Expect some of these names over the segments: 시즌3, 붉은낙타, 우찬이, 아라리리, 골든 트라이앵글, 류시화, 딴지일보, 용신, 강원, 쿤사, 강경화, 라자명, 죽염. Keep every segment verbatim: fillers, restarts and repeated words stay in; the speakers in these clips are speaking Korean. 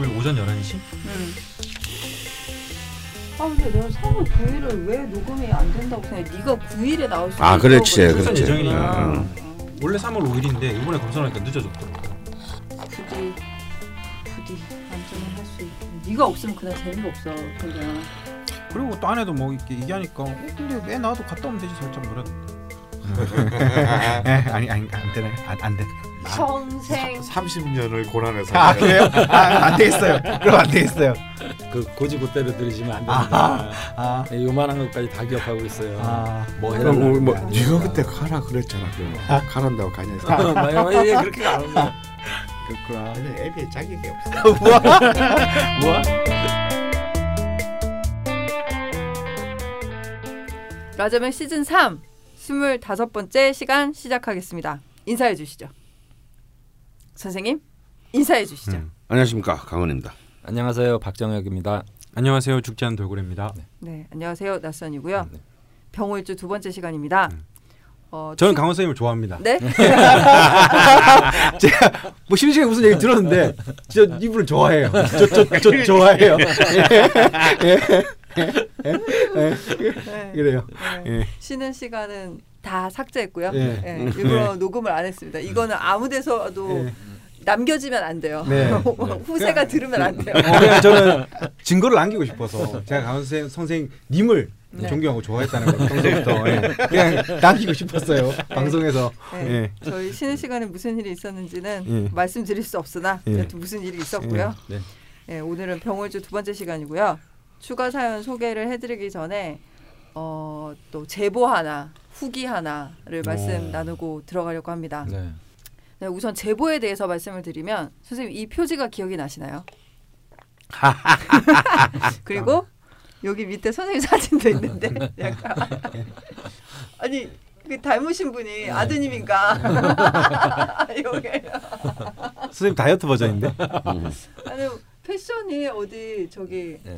구일 오전 열한 시? 응. 아 근데 내가 삼월 구일을 왜 녹음이 안 된다고 생각해? 네가 구일에 나올 수 있다고. 아 그렇지 그렇지. 예정이니까. 응. 응. 원래 삼월 오일인데 이번에 검사하니까 늦어졌더라고. 부디 부디 안전을 할 수 있고. 네가 없으면 그날 재미가 없어. 그냥. 그리고 또 안에도 뭐 이렇게 얘기하니까 어, 근데 왜 나도 갔다 오면 되지 살짝 그랬는데. 아니 아니 안 되네 안, 안 돼. 평생 삼십 년을 고난에서 아 그래요? 아, 안 되겠어요. 그럼 안 되겠어요. 그 고지고대로 들으시면 안 됩니다. 아, 아. 네, 요만한 것까지 다 기억하고 있어요. 아, 뭐 해라. 뭐, 뭐 네가 그때 가라 그랬잖아. 그럼 아, 가란다고 가냐? 나요 예 그렇게 가는 거. 그렇구나. 근데 앱에 자격이 없어. 뭐야? 뭐야? 라자명 시즌 삼 스물다섯 번째 시간 시작하겠습니다. 인사해 주시죠. 선생님 인사해 주시죠. 음. 안녕하십니까 강원입니다. 안녕하세요 박정혁입니다. 안녕하세요 죽지 않은 돌고래입니다. 네, 네 안녕하세요 낯선이고요. 네. 병호일주 두 번째 시간입니다. 음. 어, 저는 강원 선생님을 좋아합니다. 네? 제가 뭐 심심하게 무슨 얘기 들었는데 진짜 이분을 좋아해요. 저, 저, 저, 저 좋아해요. 예. 예. 네. 그래요. 네. 네. 쉬는 시간은 다 삭제했고요. 네. 네. 일부러 네. 녹음을 안 했습니다. 이거는 아무데서도 네. 남겨지면 안 돼요. 네. 후세가 그냥, 들으면 안 돼요. 어, 그냥 저는 증거를 남기고 싶어서 제가 강원 선생, 선생님을 네. 존경하고 좋아했다는 걸 평소부터 네. 그냥 남기고 싶었어요. 네. 방송에서 네. 네. 저희 쉬는 시간에 무슨 일이 있었는지는 네. 말씀드릴 수 없으나 네. 무슨 일이 있었고요. 네. 네. 네. 오늘은 병월주 두 번째 시간이고요. 추가 사연 소개를 해드리기 전에 어, 또 제보 하나, 후기 하나를 말씀 오. 나누고 들어가려고 합니다. 네. 네, 우선 제보에 대해서 말씀을 드리면 선생님 이 표지가 기억이 나시나요? 그리고 여기 밑에 선생님 사진도 있는데 약간 아니 그 닮으신 분이 네. 아드님인가? 선생님 다이어트 버전인데? 아니, 패션이 어디 저기 네.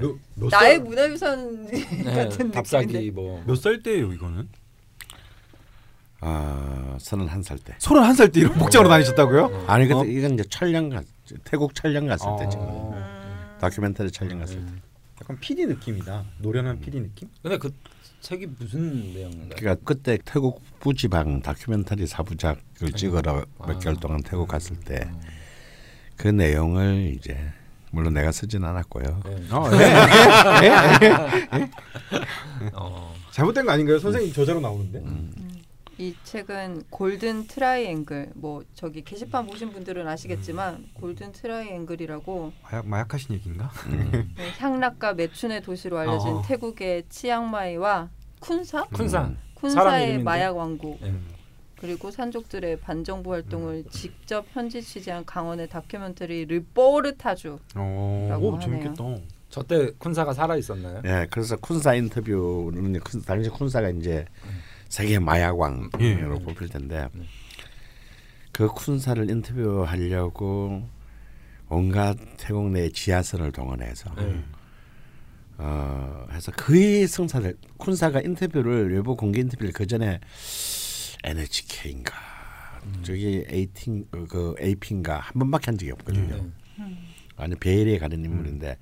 나의 문화유산 네. 같은 답사기 뭐 몇 살 때예요 이거는? 아 서른한 살 때. 서른한 살 때 이런 복장으로 다니셨다고요? 네. 아니 근데 어? 이건 이제 촬영 갔 태국 촬영 갔을 아. 때 지금 음. 다큐멘터리 촬영 갔을 음. 때. 약간 피디 느낌이다. 노련한 피디 느낌? 근데 그 책이 무슨 내용인가요? 그러니까 그때 태국 부지방 다큐멘터리 사부작을 찍으러 아. 몇 개월 동안 태국 갔을 때 그 음. 내용을 이제. 물론 내가 쓰진 않았고요. 네. 어, 네. 네? 네? 어. 잘못된 거 아닌가요? 선생님 저자로 나오는데. 음. 이 책은 골든 트라이앵글. 뭐 저기 게시판 보신 분들은 아시겠지만 음. 골든 트라이앵글이라고. 마약, 마약하신 얘기인가? 음. 네, 향락과 매춘의 도시로 알려진 어. 태국의 치앙마이와 쿤사? 쿤사. 음. 쿤사의 마약 왕국. 음. 그리고 산족들의 반정부 활동을 직접 현지 취재한 강원의 다큐멘터리 르포르타주라고 하네요. 재밌겠다. 저때 쿤사가 살아 있었나요? 네, 그래서 쿤사 인터뷰는 당시 쿤사가 이제 세계 마약왕으로 예. 뽑힐 텐데 그 쿤사를 인터뷰하려고 온갖 태국 내 지하선을 동원해서 예. 어, 해서 그의 성사를 쿤사가 인터뷰를 외부 공개 인터뷰를 그 전에 엔에이치케이인가 음. 저기 에이팅 그 에이피인가 한 번밖에 한 적이 없거든요. 음. 음. 아니 베일에 가는 인물인데 음.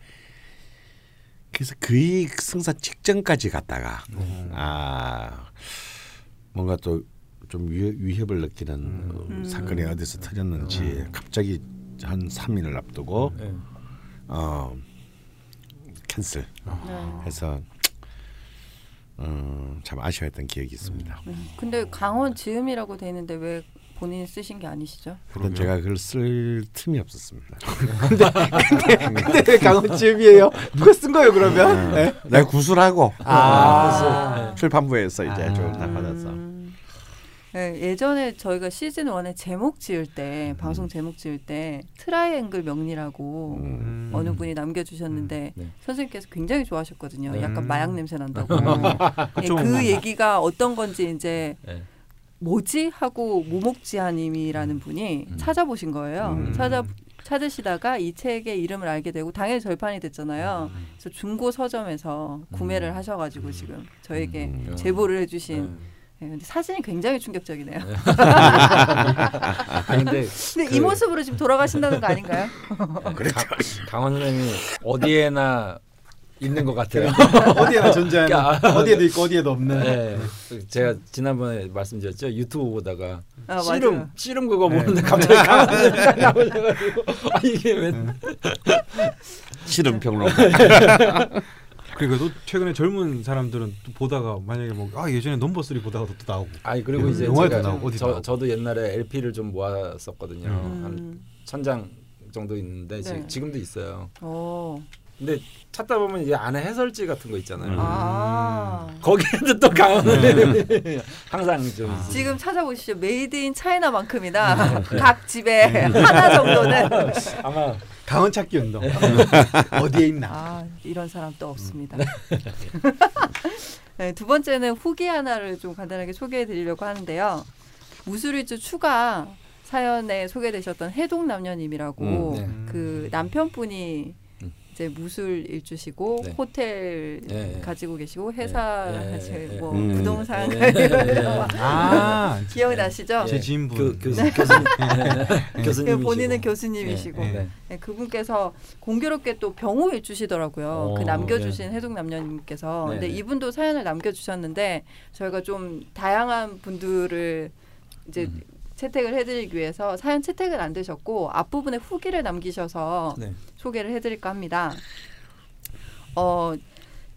그래서 그의 승사 직전까지 갔다가 음. 아 뭔가 또 좀 위협을 느끼는 음. 음. 사건이 어디서 터졌는지 음. 갑자기 한 삼 일을 앞두고 음. 어 캔슬 음. 해서. 음, 참 아쉬워했던 기억이 있습니다. 음. 근데 강원 지음이라고 돼 있는데 왜 본인이 쓰신 게 아니시죠? 일단 제가 그걸 쓸 틈이 없었습니다. 근데, 근데, 근데 왜 강원 지음이에요? 누가 쓴 거예요 그러면? 네. 네. 내가 구술하고 아~ 아~ 출판부에서 이제 아~ 좀 다 받아서 네, 예전에 저희가 시즌 일에 제목 지을 때 음. 방송 제목 지을 때 트라이앵글 명리라고 음. 어느 분이 남겨주셨는데 음. 네. 선생님께서 굉장히 좋아하셨거든요. 음. 약간 마약 냄새 난다고. 예, 그 얘기가 어떤 건지 이제 네. 뭐지? 하고 모목지하님이라는 분이 음. 찾아보신 거예요. 음. 찾아, 찾으시다가 이 책의 이름을 알게 되고 당연히 절판이 됐잖아요. 음. 그래서 중고 서점에서 구매를 하셔가지고 지금 저에게 음. 제보를 해주신 음. 네, 근데 사진이 굉장히 충격적이네요. 아니, 근데, 근데 그, 이 모습으로 지금 돌아가신다는 거 아닌가요? 그렇죠. 강원 선생님이 어디에나 있는 것 같아요. 어디에나 존재하는, 어디에도 있고 어디에도 없는. 네, 제가 지난번에 말씀드렸죠. 유튜브 보다가 아, 씨름 맞아요. 씨름 그거 보는데 네. 갑자기 강원 선생님이 나오셔가지고 아, 이게 왜 씨름 평론. 그리고 또 최근에 젊은 사람들은 또 보다가 만약에 뭐 아 예전에 넘버쓰리 보다가 또, 또 나오고. 아니 그리고 예, 이제 영화도 나오고 어디 나오고. 저도 옛날에 엘피를 좀 모았었거든요. 음. 한 천장 정도 있는데 네. 지금도 있어요. 오. 근데 찾다 보면 이제 안에 해설지 같은 거 있잖아요. 음. 아. 거기에도 또 강원을 네. 항상 좀 아. 지금 찾아보시죠. 메이드 인 차이나만큼이나 각 집에 하나 정도는 아마 강원 찾기 운동 어디에 있나. 아, 이런 사람 또 없습니다. 네, 두 번째는 후기 하나를 좀 간단하게 소개해 드리려고 하는데요. 무술일주 추가 사연에 소개되셨던 해동남녀님이라고 음, 네. 그 남편분이 이제 무술 일주시고 네. 호텔 네. 가지고 계시고 회사 네. 가지고 네. 뭐 네. 부동산 네. 네. 아, 기억나시죠? 제 지인분 그, 교수, 네. 교수님 네. 교수님이시고 본인은 교수님이시고 네. 네. 네. 그분께서 공교롭게 또 병호 일주시더라고요. 오, 그 남겨주신 네. 해동남녀님께서 네. 근데 이분도 사연을 남겨주셨는데 저희가 좀 다양한 분들을 이제 음. 채택을 해드리기 위해서 사연 채택은 안 되셨고 앞부분에 후기를 남기셔서 네. 소개를 해드릴까 합니다. 어,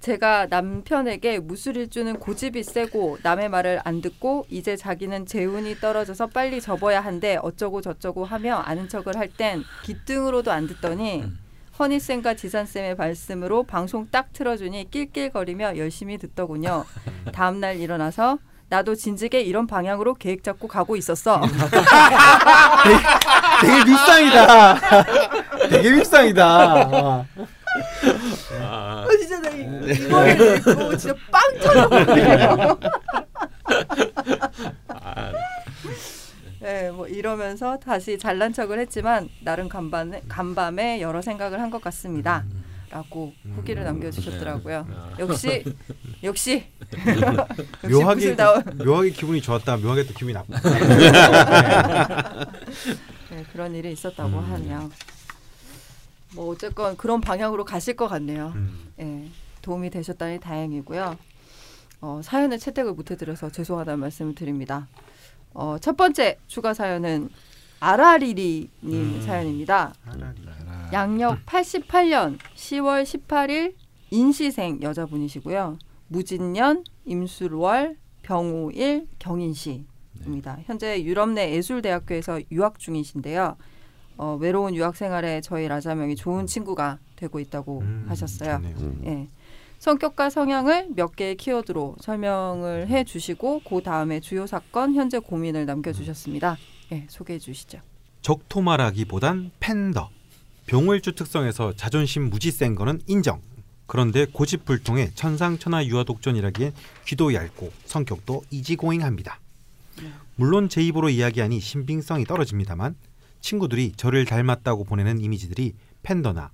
제가 남편에게 무술일주는 고집이 세고 남의 말을 안 듣고 이제 자기는 재운이 떨어져서 빨리 접어야 한데 어쩌고 저쩌고 하며 아는 척을 할 땐 귀등으로도 안 듣더니 허니쌤과 지산쌤의 말씀으로 방송 딱 틀어주니 낄낄거리며 열심히 듣더군요. 다음날 일어나서 나도 진지게 이런 방향으로 계획 잡고 가고 있었어. 되게, 되게 밉상이다. 되게 밉상이다. 아, 진짜 나 이번에 듣고 진짜 빵 터져버려요. 네, 뭐 이러면서 다시 잘난 척을 했지만 나름 간밤에, 간밤에 여러 생각을 한 것 같습니다. 라고 후기를 음, 남겨주셨더라고요. 네. 역시 역시, 역시 묘하게 묘하게 기분이 좋았다. 묘하게 또 기분이 나쁘다. 네, 그런 일이 있었다고 음. 하네요. 뭐 어쨌건 그런 방향으로 가실 것 같네요. 음. 네, 도움이 되셨다니 다행이고요. 어, 사연을 채택을 못해드려서 죄송하다는 말씀을 드립니다. 어, 첫 번째 추가 사연은 아라리리님 음. 사연입니다. 아라리리. 양력 팔십팔 년 시월 십팔일 인시생 여자분이시고요. 무진년, 임술월, 병오일, 경인시입니다. 네. 현재 유럽 내 예술대학교에서 유학 중이신데요. 어, 외로운 유학 생활에 저희 라자명이 좋은 친구가 되고 있다고 음, 하셨어요. 예. 성격과 성향을 몇 개의 키워드로 설명을 해주시고 그 다음에 주요 사건, 현재 고민을 남겨주셨습니다. 예, 소개해 주시죠. 적토마라기보단 팬더. 병호일주 특성에서 자존심 무지 센 거는 인정. 그런데 고집불통에 천상천하 유화독존이라기엔 귀도 얇고 성격도 이지고잉합니다. 물론 제 입으로 이야기하니 신빙성이 떨어집니다만 친구들이 저를 닮았다고 보내는 이미지들이 팬더나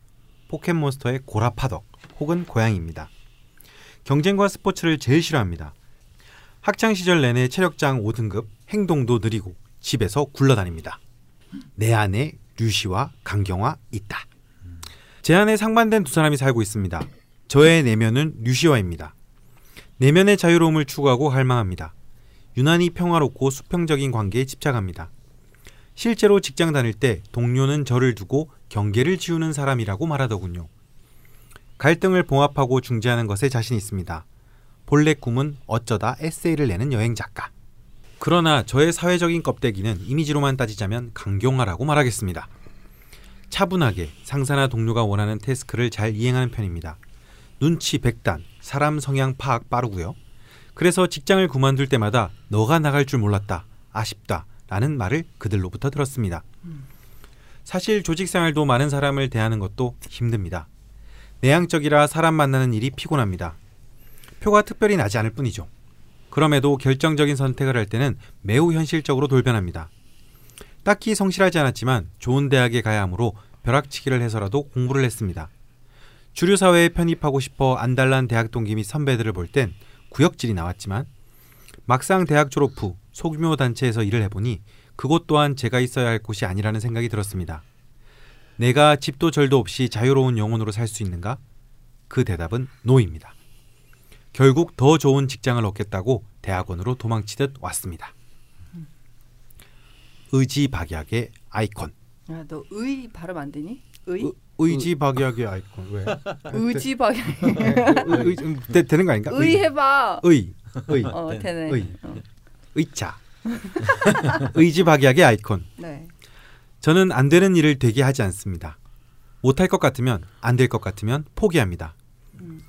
포켓몬스터의 고라파덕 혹은 고양이입니다. 경쟁과 스포츠를 제일 싫어합니다. 학창시절 내내 체력장 오등급, 행동도 느리고 집에서 굴러다닙니다. 내 안에 류시와 강경화 있다. 제 안에 상반된 두 사람이 살고 있습니다. 저의 내면은 류시와입니다. 내면의 자유로움을 추구하고 갈망합니다. 유난히 평화롭고 수평적인 관계에 집착합니다. 실제로 직장 다닐 때 동료는 저를 두고 경계를 지우는 사람이라고 말하더군요. 갈등을 봉합하고 중재하는 것에 자신 있습니다. 본래 꿈은 어쩌다 에세이를 내는 여행 작가. 그러나 저의 사회적인 껍데기는 이미지로만 따지자면 강경화라고 말하겠습니다. 차분하게 상사나 동료가 원하는 태스크를 잘 이행하는 편입니다. 눈치 백단, 사람 성향 파악 빠르고요. 그래서 직장을 그만둘 때마다 너가 나갈 줄 몰랐다, 아쉽다 라는 말을 그들로부터 들었습니다. 사실 조직생활도 많은 사람을 대하는 것도 힘듭니다. 내향적이라 사람 만나는 일이 피곤합니다. 표가 특별히 나지 않을 뿐이죠. 그럼에도 결정적인 선택을 할 때는 매우 현실적으로 돌변합니다. 딱히 성실하지 않았지만 좋은 대학에 가야 하므로 벼락치기를 해서라도 공부를 했습니다. 주류 사회에 편입하고 싶어 안달난 대학 동기 및 선배들을 볼 땐 구역질이 나왔지만 막상 대학 졸업 후 소규모 단체에서 일을 해보니 그곳 또한 제가 있어야 할 곳이 아니라는 생각이 들었습니다. 내가 집도 절도 없이 자유로운 영혼으로 살 수 있는가? 그 대답은 노입니다. 결국 더 좋은 직장을 얻겠다고 대학원으로 도망치듯 왔습니다. 의지박약의 아이콘. 야, 너 의 발음 안 되니? 의? 의 의지박약의 아이콘. 왜? 의지박약. 의, 의, 되는 거 아닌가? 의, 의 해봐. 의. 의. 어, 되네. 의. 어. 의자. 의지박약의 아이콘. 네. 저는 안 되는 일을 되게 하지 않습니다. 못할 것 같으면, 안 될 것 같으면 포기합니다. 음.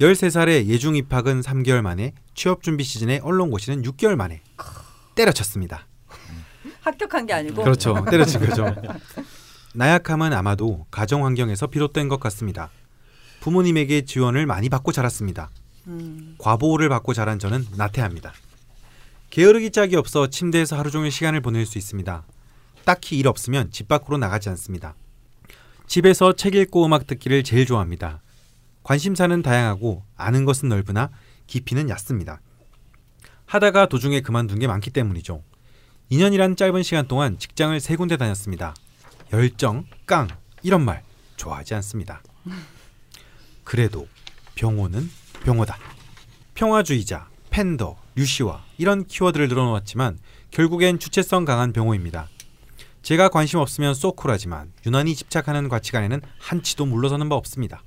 열세 살에 예중 입학은 삼 개월 만에, 취업준비 시즌에 언론 고시는 육 개월 만에 때려쳤습니다. 합격한 게 아니고? 그렇죠. 때려친 거죠. 나약함은 아마도 가정환경에서 비롯된 것 같습니다. 부모님에게 지원을 많이 받고 자랐습니다. 음. 과보호를 받고 자란 저는 나태합니다. 게으르기 짝이 없어 침대에서 하루 종일 시간을 보낼 수 있습니다. 딱히 일 없으면 집 밖으로 나가지 않습니다. 집에서 책 읽고 음악 듣기를 제일 좋아합니다. 관심사는 다양하고 아는 것은 넓으나 깊이는 얕습니다. 하다가 도중에 그만둔 게 많기 때문이죠. 이 년이란 짧은 시간 동안 직장을 세 군데 다녔습니다. 열정, 깡, 이런 말 좋아하지 않습니다. 그래도 병호는 병호다. 평화주의자, 팬더, 류시화 이런 키워드를 늘어놓았지만 결국엔 주체성 강한 병호입니다. 제가 관심 없으면 쏘쿨하지만 유난히 집착하는 가치관에는 한치도 물러서는 바 없습니다.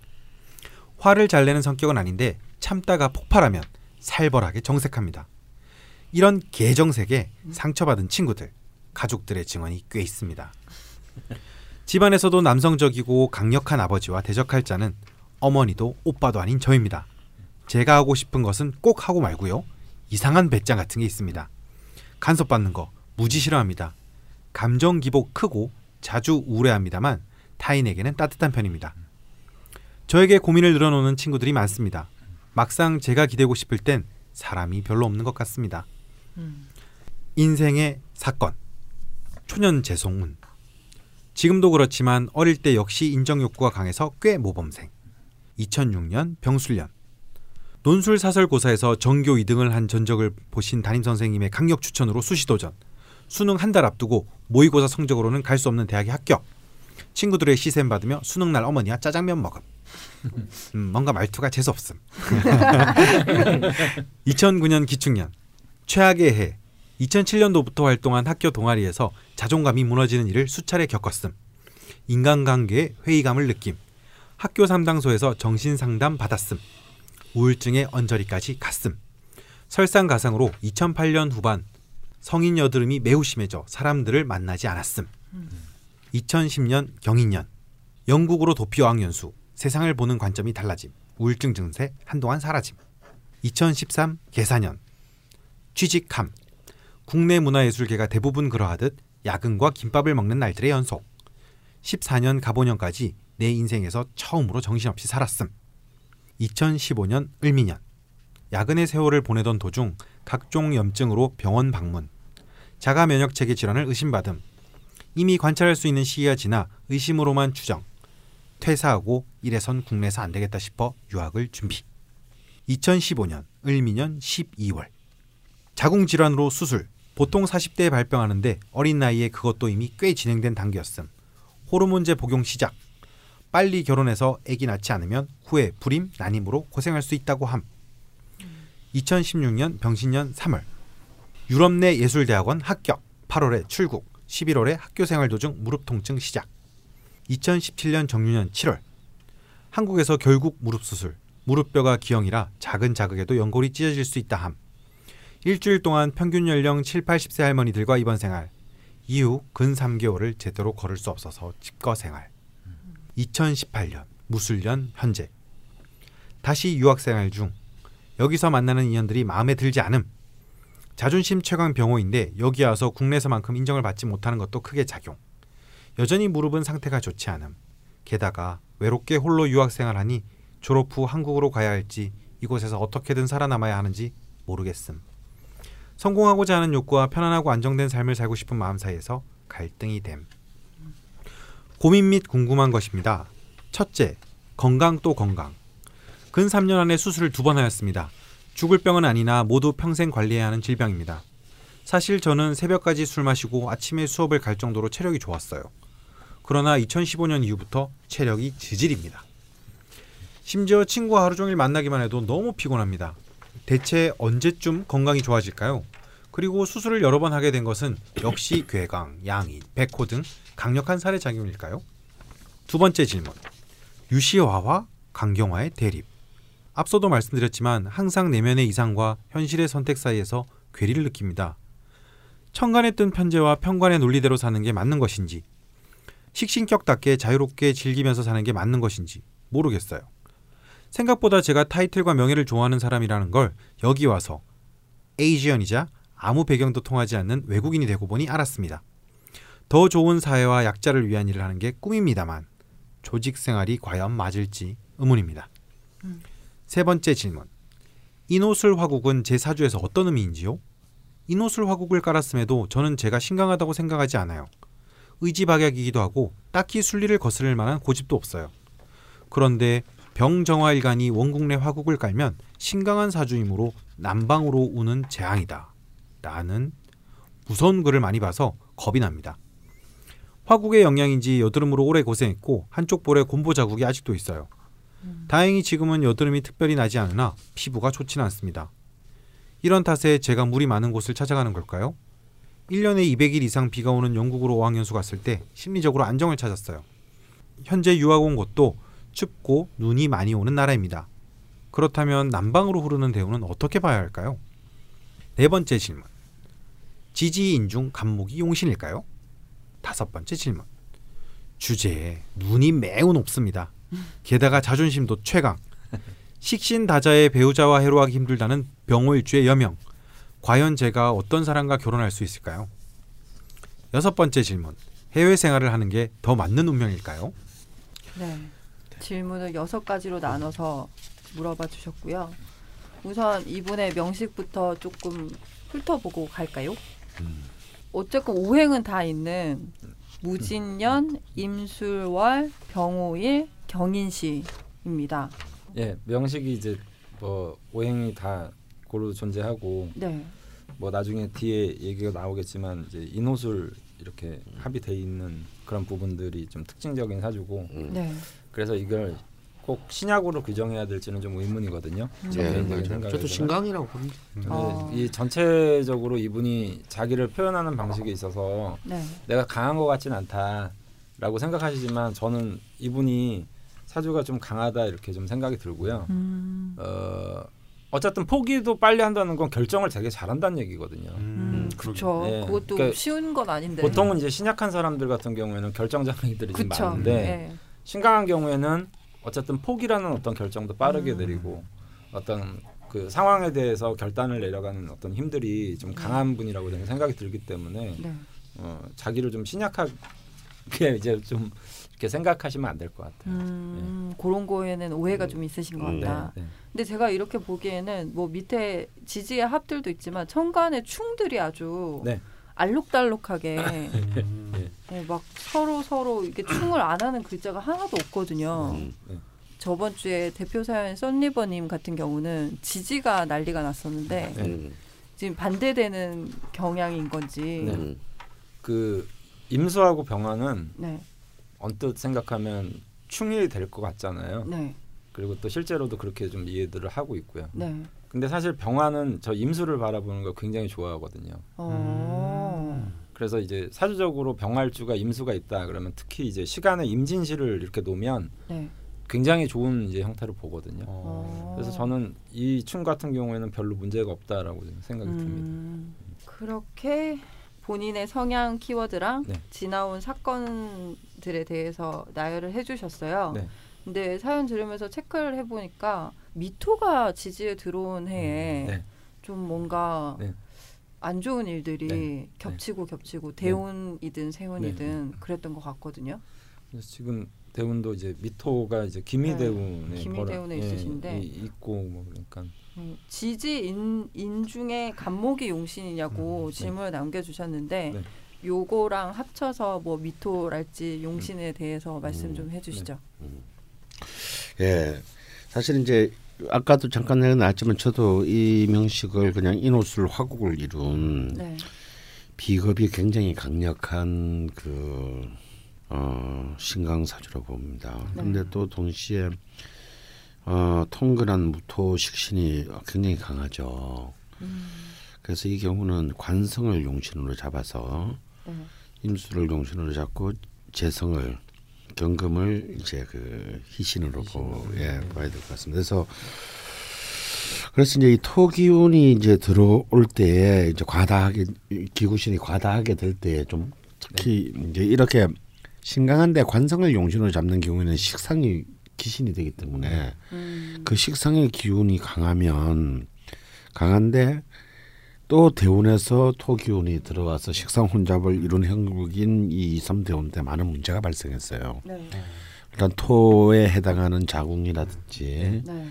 화를 잘 내는 성격은 아닌데 참다가 폭발하면 살벌하게 정색합니다. 이런 개정색에 상처받은 친구들, 가족들의 증언이 꽤 있습니다. 집안에서도 남성적이고 강력한 아버지와 대적할 자는 어머니도 오빠도 아닌 저입니다. 제가 하고 싶은 것은 꼭 하고 말고요. 이상한 배짱 같은 게 있습니다. 간섭받는 거 무지 싫어합니다. 감정 기복 크고 자주 우울해합니다만 타인에게는 따뜻한 편입니다. 저에게 고민을 늘어놓는 친구들이 많습니다. 막상 제가 기대고 싶을 땐 사람이 별로 없는 것 같습니다. 음. 인생의 사건. 초년 재송운. 지금도 그렇지만 어릴 때 역시 인정욕구가 강해서 꽤 모범생. 이천육 년 병술년. 논술사설고사에서 전교 이 등을 한 전적을 보신 담임선생님의 강력 추천으로 수시도전. 수능 한 달 앞두고 모의고사 성적으로는 갈 수 없는 대학에 합격. 친구들의 시샘 받으며 수능 날 어머니와 짜장면 먹음. 음, 뭔가 말투가 재수없음. 이천구 년 기축년. 최악의 해. 이천칠 년도부터 활동한 학교 동아리에서 자존감이 무너지는 일을 수차례 겪었음. 인간관계에 회의감을 느낌. 학교 상담소에서 정신상담 받았음. 우울증에 언저리까지 갔음. 설상가상으로 이천팔 년 후반 성인 여드름이 매우 심해져 사람들을 만나지 않았음. 이천십 년 경인년. 영국으로 도피어학연수. 세상을 보는 관점이 달라짐. 우울증 증세 한동안 사라짐. 이천십삼 계사년. 취직함. 국내 문화예술계가 대부분 그러하듯 야근과 김밥을 먹는 날들의 연속. 십사 년 갑오년까지 내 인생에서 처음으로 정신없이 살았음. 이천십오 년 을미년. 야근의 세월을 보내던 도중 각종 염증으로 병원 방문. 자가 면역체계 질환을 의심받음. 이미 관찰할 수 있는 시기가 지나 의심으로만 추정. 퇴사하고 이래선 국내에서 안 되겠다 싶어 유학을 준비. 이천십오 년 을미년 십이월. 자궁질환으로 수술. 보통 사십 대에 발병하는데 어린 나이에 그것도 이미 꽤 진행된 단계였음. 호르몬제 복용 시작. 빨리 결혼해서 애기 낳지 않으면 후에 불임, 난임으로 고생할 수 있다고 함. 이천십육 년 병신년 삼월. 유럽 내 예술대학원 합격. 팔월에 출국. 십일월에 학교생활 도중 무릎 통증 시작. 이천십칠 년 정유년 칠월. 한국에서 결국 무릎 수술. 무릎뼈가 기형이라 작은 자극에도 연골이 찢어질 수 있다 함. 일주일 동안 평균 연령 칠팔십 세 할머니들과 입원 생활. 이후 근 삼 개월을 제대로 걸을 수 없어서 집거 생활. 이천십팔 년 무술년 현재. 다시 유학 생활 중. 여기서 만나는 인연들이 마음에 들지 않음. 자존심 최강 병호인데 여기 와서 국내에서만큼 인정을 받지 못하는 것도 크게 작용. 여전히 무릎은 상태가 좋지 않음. 게다가 외롭게 홀로 유학생활하니 졸업 후 한국으로 가야 할지 이곳에서 어떻게든 살아남아야 하는지 모르겠음. 성공하고자 하는 욕구와 편안하고 안정된 삶을 살고 싶은 마음 사이에서 갈등이 됨. 고민 및 궁금한 것입니다. 첫째, 건강 또 건강. 근 삼 년 안에 수술을 두 번 하였습니다. 죽을 병은 아니나 모두 평생 관리해야 하는 질병입니다. 사실 저는 새벽까지 술 마시고 아침에 수업을 갈 정도로 체력이 좋았어요. 그러나 이천십오 년 이후부터 체력이 지질입니다. 심지어 친구와 하루 종일 만나기만 해도 너무 피곤합니다. 대체 언제쯤 건강이 좋아질까요? 그리고 수술을 여러 번 하게 된 것은 역시 괴강, 양이, 백호 등 강력한 사례작용일까요? 두 번째 질문. 류시화와 강경화의 대립. 앞서도 말씀드렸지만 항상 내면의 이상과 현실의 선택 사이에서 괴리를 느낍니다. 천간에 뜬 편제와 편간의 논리대로 사는 게 맞는 것인지, 식신격답게 자유롭게 즐기면서 사는 게 맞는 것인지 모르겠어요. 생각보다 제가 타이틀과 명예를 좋아하는 사람이라는 걸 여기 와서 에이지언이자 아무 배경도 통하지 않는 외국인이 되고 보니 알았습니다. 더 좋은 사회와 약자를 위한 일을 하는 게 꿈입니다만 조직 생활이 과연 맞을지 의문입니다. 음. 세 번째 질문. 인호술 화국은 제 사주에서 어떤 의미인지요? 인호술 화국을 깔았음에도 저는 제가 신강하다고 생각하지 않아요. 의지박약이기도 하고 딱히 순리를 거스를 만한 고집도 없어요. 그런데 병정화일간이 원국내 화국을 깔면 신강한 사주이므로 남방으로 우는 재앙이다 라는 무서운 글을 많이 봐서 겁이 납니다. 화국의 영향인지 여드름으로 오래 고생했고 한쪽 볼에 곰보 자국이 아직도 있어요. 음. 다행히 지금은 여드름이 특별히 나지 않으나 피부가 좋진 않습니다. 이런 탓에 제가 물이 많은 곳을 찾아가는 걸까요? 일 년에 이백 일 이상 비가 오는 영국으로 어학연수 갔을 때 심리적으로 안정을 찾았어요. 현재 유학 온 곳도 춥고 눈이 많이 오는 나라입니다. 그렇다면 남방으로 흐르는 대우는 어떻게 봐야 할까요? 네 번째 질문. 지지인 중 갑목이 용신일까요? 다섯 번째 질문. 주제에 눈이 매우 높습니다. 게다가 자존심도 최강. 식신 다자의 배우자와 해로하기 힘들다는 병오일주의 여명. 과연 제가 어떤 사람과 결혼할 수 있을까요? 여섯 번째 질문. 해외 생활을 하는 게 더 맞는 운명일까요? 네. 질문을 여섯 가지로 나눠서 물어봐 주셨고요. 우선 이분의 명식부터 조금 훑어보고 갈까요? 음. 어쨌건 오행은 다 있는 무진년, 임술월, 병오일, 경인시입니다. 예, 명식이 이제 뭐 오행이 다 고루 존재하고, 네. 뭐 나중에 뒤에 얘기가 나오겠지만 이제 인호술 이렇게 합의돼 있는 그런 부분들이 좀 특징적인 사주고, 음. 네. 그래서 이걸 꼭 신약으로 규정해야 될지는 좀 의문이거든요. 음. 네, 저도 신강이라고 봅니다. 어. 이 전체적으로 이분이 자기를 표현하는 방식에 있어서, 네. 내가 강한 것 같진 않다라고 생각하시지만 저는 이분이 사주가 좀 강하다 이렇게 좀 생각이 들고요. 음. 어, 어쨌든 포기도 빨리 한다는 건 결정을 되게 잘한다는 얘기거든요. 음, 음, 그렇죠. 네. 그것도 그러니까 쉬운 건 아닌데. 보통은 이제 신약한 사람들 같은 경우에는 결정장애들이 좀 많은데, 네. 신강한 경우에는 어쨌든 포기라는 어떤 결정도 빠르게 음. 내리고 어떤 그 상황에 대해서 결단을 내려가는 어떤 힘들이 좀 강한 분이라고 저는 생각이 들기 때문에, 네. 어, 자기를 좀 신약하게 이제 좀 이렇게 생각하시면 안 될 것 같아요. 음, 네. 그런 거에는 오해가 네. 좀 있으신 것 같다. 네, 네. 근데 제가 이렇게 보기에는 뭐 밑에 지지의 합들도 있지만 천간의 충들이 아주 네. 알록달록하게 네. 네, 막 서로 서로 이렇게 충을 안 하는 글자가 하나도 없거든요. 음, 네. 저번 주에 대표 사연 썬리버님 같은 경우는 지지가 난리가 났었는데 네. 지금 반대되는 경향인 건지. 네. 그 임수하고 병화는 네. 언뜻 생각하면 충이 될 것 같잖아요. 네. 그리고 또 실제로도 그렇게 좀 이해들을 하고 있고요. 네. 근데 사실 병화는 저 임수를 바라보는 거 굉장히 좋아하거든요. 음. 그래서 이제 사주적으로 병활주가 임수가 있다 그러면 특히 이제 시간에 임진시를 이렇게 놓으면 네. 굉장히 좋은 이제 형태로 보거든요. 오. 그래서 저는 이 충 같은 경우에는 별로 문제가 없다라고 생각이 음. 듭니다. 그렇게 본인의 성향 키워드랑 네. 지나온 사건들에 대해서 나열을 해주셨어요. 네. 근데 사연 들으면서 체크를 해보니까 미토가 지지에 들어온 해에 네. 좀 뭔가 네. 안 좋은 일들이 네. 겹치고 겹치고 네. 대운이든 세운이든 네. 그랬던 것 같거든요. 그래서 지금 대운도 이제 미토가 이제 기미대운에 네. 기미대운에 있으신데 예, 있고 뭐 그러니까 음, 지지인 인 중에 갑목이 용신이냐고 음, 질문을 네. 남겨주셨는데 네. 요거랑 합쳐서 뭐 미토랄지 용신에 음. 대해서 말씀 좀 해주시죠. 네. 음. 예, 사실 이제 아까도 잠깐 나왔지만 저도 이 명식을 그냥 인호술 화국을 이룬 네. 비겁이 굉장히 강력한 그 어, 신강사주라고 봅니다. 그런데 네. 또 동시에 어, 통근한 무토식신이 굉장히 강하죠. 음. 그래서 이 경우는 관성을 용신으로 잡아서 네. 임수를 용신으로 잡고 재성을 경금을 이제 그 희신으로 보, 예, 봐야 될 것 같습니다. 그래서 그래서 이제 이 토기운이 이제 들어올 때에 이제 과다하게 기구신이 과다하게 될 때에 좀 특히 네. 이제 이렇게 신강한데 관성을 용신으로 잡는 경우에는 식상이 기신이 되기 때문에 음. 그 식상의 기운이 강하면 강한데 또 대운에서 토기운이 들어와서 식상 혼잡을 이룬 형국인 이 삼 대운 때 많은 문제가 발생했어요. 네. 일단 토에 해당하는 자궁이라든지 네.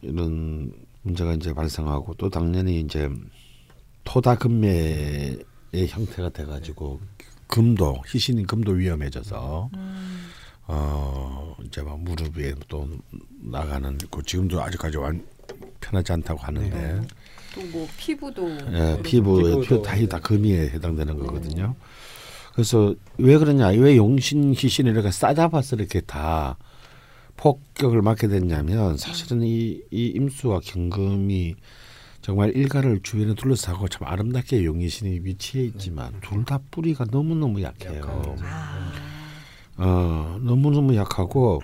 이런 문제가 이제 발생하고 또 당연히 이제 토다금매의 형태가 돼가지고 금도 희신인 금도 위험해져서 음. 어 이제 막 무릎 위에 또 나가는 그 지금도 아직까지 완 편하지 않다고 하는데. 네. 또 뭐 피부도 예, 피부에 피, 다, 다 금이에 해당되는 거거든요. 네. 그래서 왜 그러냐, 왜 용신 희신을 이렇게 싸잡아서 이렇게 다 폭격을 맞게 됐냐면 사실은 이, 이 임수와 경금이 정말 일가를 주변에 둘러싸고 참 아름답게 용의신이 위치해 있지만 둘 다 뿌리가 너무너무 약해요. 어, 너무너무 약하고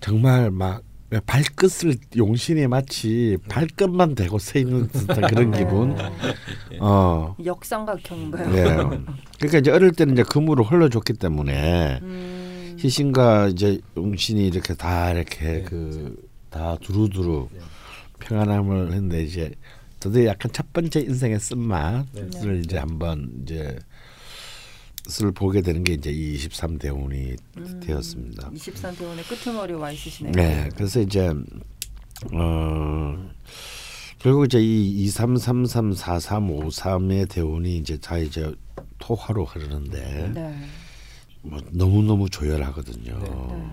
정말 막 발끝을 용신이 마치 발끝만 대고 서 있는 듯한 그런 기분. 어. 역삼각형인가요? 네. 그러니까 이제 어릴 때는 이제 금으로 흘러줬기 때문에 음. 희신과 이제 용신이 이렇게 다 이렇게 네, 그 다 두루두루 네. 평안함을 했는데 이제 저도 약간 첫 번째 인생의 쓴맛을 네. 이제 한번 이제. 을 보게 되는 게 이제 이 이십삼 대운이 음, 되었습니다. 이십삼 대운의 끄트머리 와 있으시네요. 네, 그래서 이제 어, 결국 이제 이 이 삼 삼 삼 사 삼 오 삼의 대운이 이제 다 이제 토화로 흐르는데 네. 뭐 너무 너무 조열하거든요. 네, 네.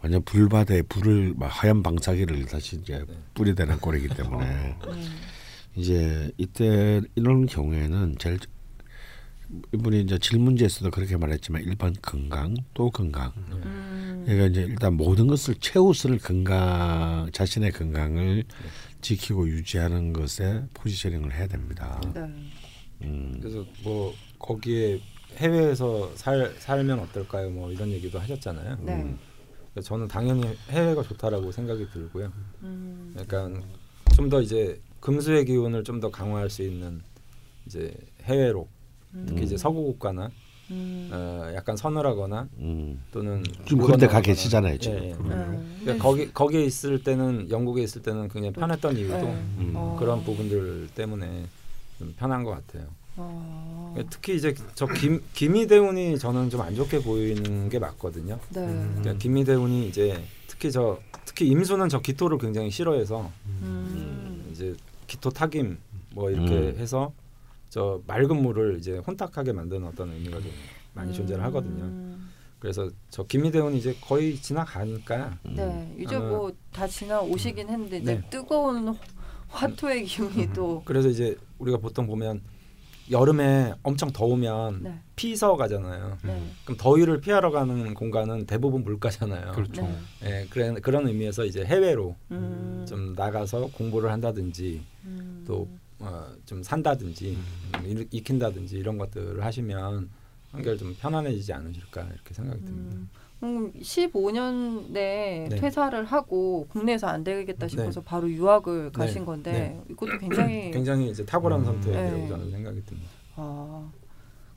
완전 불바다에 불을 막 하얀 방사기를 다시 이제 뿌리대는 꼴이기 때문에 네. 이제 이때 이런 경우에는 제일 이분이 이제 질문지에서도 그렇게 말했지만 일반 건강 또 건강. 음. 그러니까 이제 일단 모든 것을 최우선을 건강 자신의 건강을 네. 지키고 유지하는 것에 포지셔닝을 해야 됩니다. 네. 음. 그래서 뭐 거기에 해외에서 살 살면 어떨까요? 뭐 이런 얘기도 하셨잖아요. 네. 음. 그러니까 저는 당연히 해외가 좋다라고 생각이 들고요. 음. 그러니까 좀 더 이제 금수의 기운을 좀 더 강화할 수 있는 이제 해외로. 특히 음. 이제 서구 국가나 음. 어, 약간 서늘하거나 음. 또는 좀 그런 데 가 계시잖아요 지금. 예, 예. 음. 그러니까 거기 거기에 있을 때는 영국에 있을 때는 그냥 편했던 이유도 음. 음. 그런 부분들 때문에 좀 편한 것 같아요. 어. 특히 이제 저 김 김이대운이 저는 좀 안 좋게 보이는 게 맞거든요. 네. 음. 그러니까 김이대운이 이제 특히 저 특히 임수는 저 기토를 굉장히 싫어해서 음. 이제 기토 타김 뭐 이렇게 음. 해서. 저 맑은 물을 이제 혼탁하게 만드는 어떤 의미가 좀 많이 음. 존재를 하거든요. 그래서 저 김이대운이 이제 거의 지나가니까. 네, 이제 뭐 다 지나 오시긴 했는데 네. 이제 뜨거운 화토의 기운이 음. 또. 그래서 이제 우리가 보통 보면 여름에 엄청 더우면 네. 피서 가잖아요. 네. 그럼 더위를 피하러 가는 공간은 대부분 물가잖아요. 그렇죠. 네. 네, 그런 그런 의미에서 이제 해외로 음. 좀 나가서 공부를 한다든지 음. 또. 어, 좀 산다든지 음. 익힌다든지 이런 것들을 하시면 한결 좀 편안해지지 않으실까 이렇게 생각이 듭니다. 음, 십오 년대 네. 퇴사를 하고 국내에서 안 되겠다 싶어서 네. 바로 유학을 네. 가신 건데 네. 이것도 굉장히 굉장히 이제 탁월한 음. 선택이라고 저는 네. 생각이 듭니다. 아,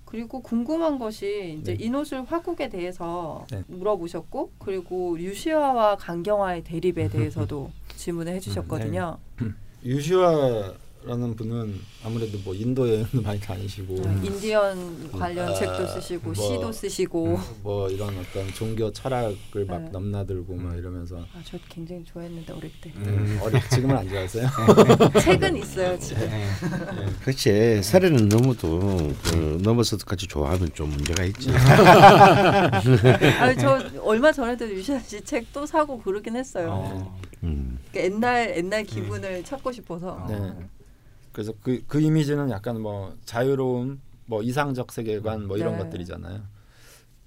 그리고 궁금한 것이 이제 네. 인호술 화국에 대해서 네. 물어보셨고 그리고 류시화와 강경화의 대립에 대해서도 질문을 해주셨거든요. 네. 류시화 라는 분은 아무래도 뭐 인도 여행도 많이 다니시고 인디언 관련 아, 책도 쓰시고 뭐, 시도 쓰시고 뭐 이런 어떤 종교 철학을 막 네. 넘나들고 막 이러면서 아, 저 굉장히 좋아했는데 어릴 때 음, 어릴 지금은 안 좋아하세요? 책은 있어요 지금. 그렇지 세례는 너무도 그, 넘어서까지 좋아하면 좀 문제가 있지. 아니 저 얼마 전에도 유시아 씨 책 또 사고 그러긴 했어요. 어. 음. 그러니까 옛날 옛날 기분을 음. 찾고 싶어서. 네. 어. 그래서 그, 그 이미지는 약간 뭐 자유로운 뭐 이상적 세계관 뭐 이런 네. 것들이잖아요.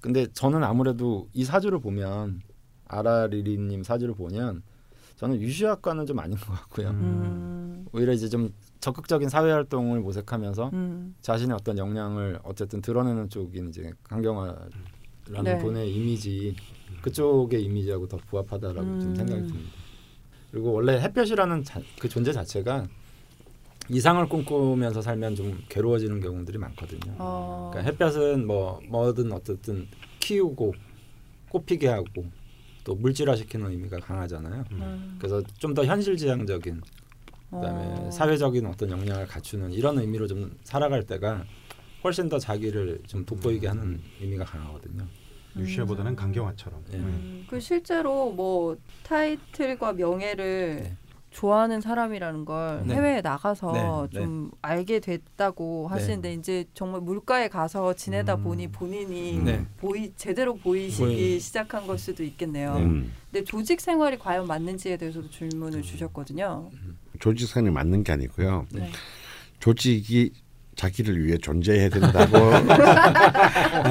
근데 저는 아무래도 이 사주를 보면 아라리리님 사주를 보면 저는 유시학과는 좀 아닌 것 같고요. 음. 오히려 이제 좀 적극적인 사회활동을 모색하면서 음. 자신의 어떤 역량을 어쨌든 드러내는 쪽인 이제 강경화라는 네. 분의 이미지 그쪽의 이미지하고 더 부합하다라고 음. 좀 생각이 듭니다. 그리고 원래 햇볕이라는 자, 그 존재 자체가 이상을 꿈꾸면서 살면 좀 괴로워지는 경우들이 많거든요. 어. 그러니까 햇볕은 뭐 뭐든 어쨌든 키우고 꽃피게 하고 또 물질화시키는 의미가 강하잖아요. 음. 그래서 좀 더 현실지향적인 그다음에 어. 사회적인 어떤 역량을 갖추는 이런 의미로 좀 살아갈 때가 훨씬 더 자기를 좀 돋보이게 하는 음. 의미가 강하거든요. 유시아보다는 강경화처럼. 네. 음. 그 실제로 뭐 타이틀과 명예를 네. 좋아하는 사람이라는 걸 네. 해외에 나가서 네. 좀 네. 알게 됐다고 하시는데 네. 이제 정말 물가에 가서 지내다 음. 보니 본인이 네. 보이 제대로 보이시기 보이. 시작한 걸 수도 있겠네요. 음. 근데 조직 생활이 과연 맞는지에 대해서도 질문을 음. 주셨거든요. 조직 생활이 맞는 게 아니고요. 네. 조직이 자기를 위해 존재해야 된다고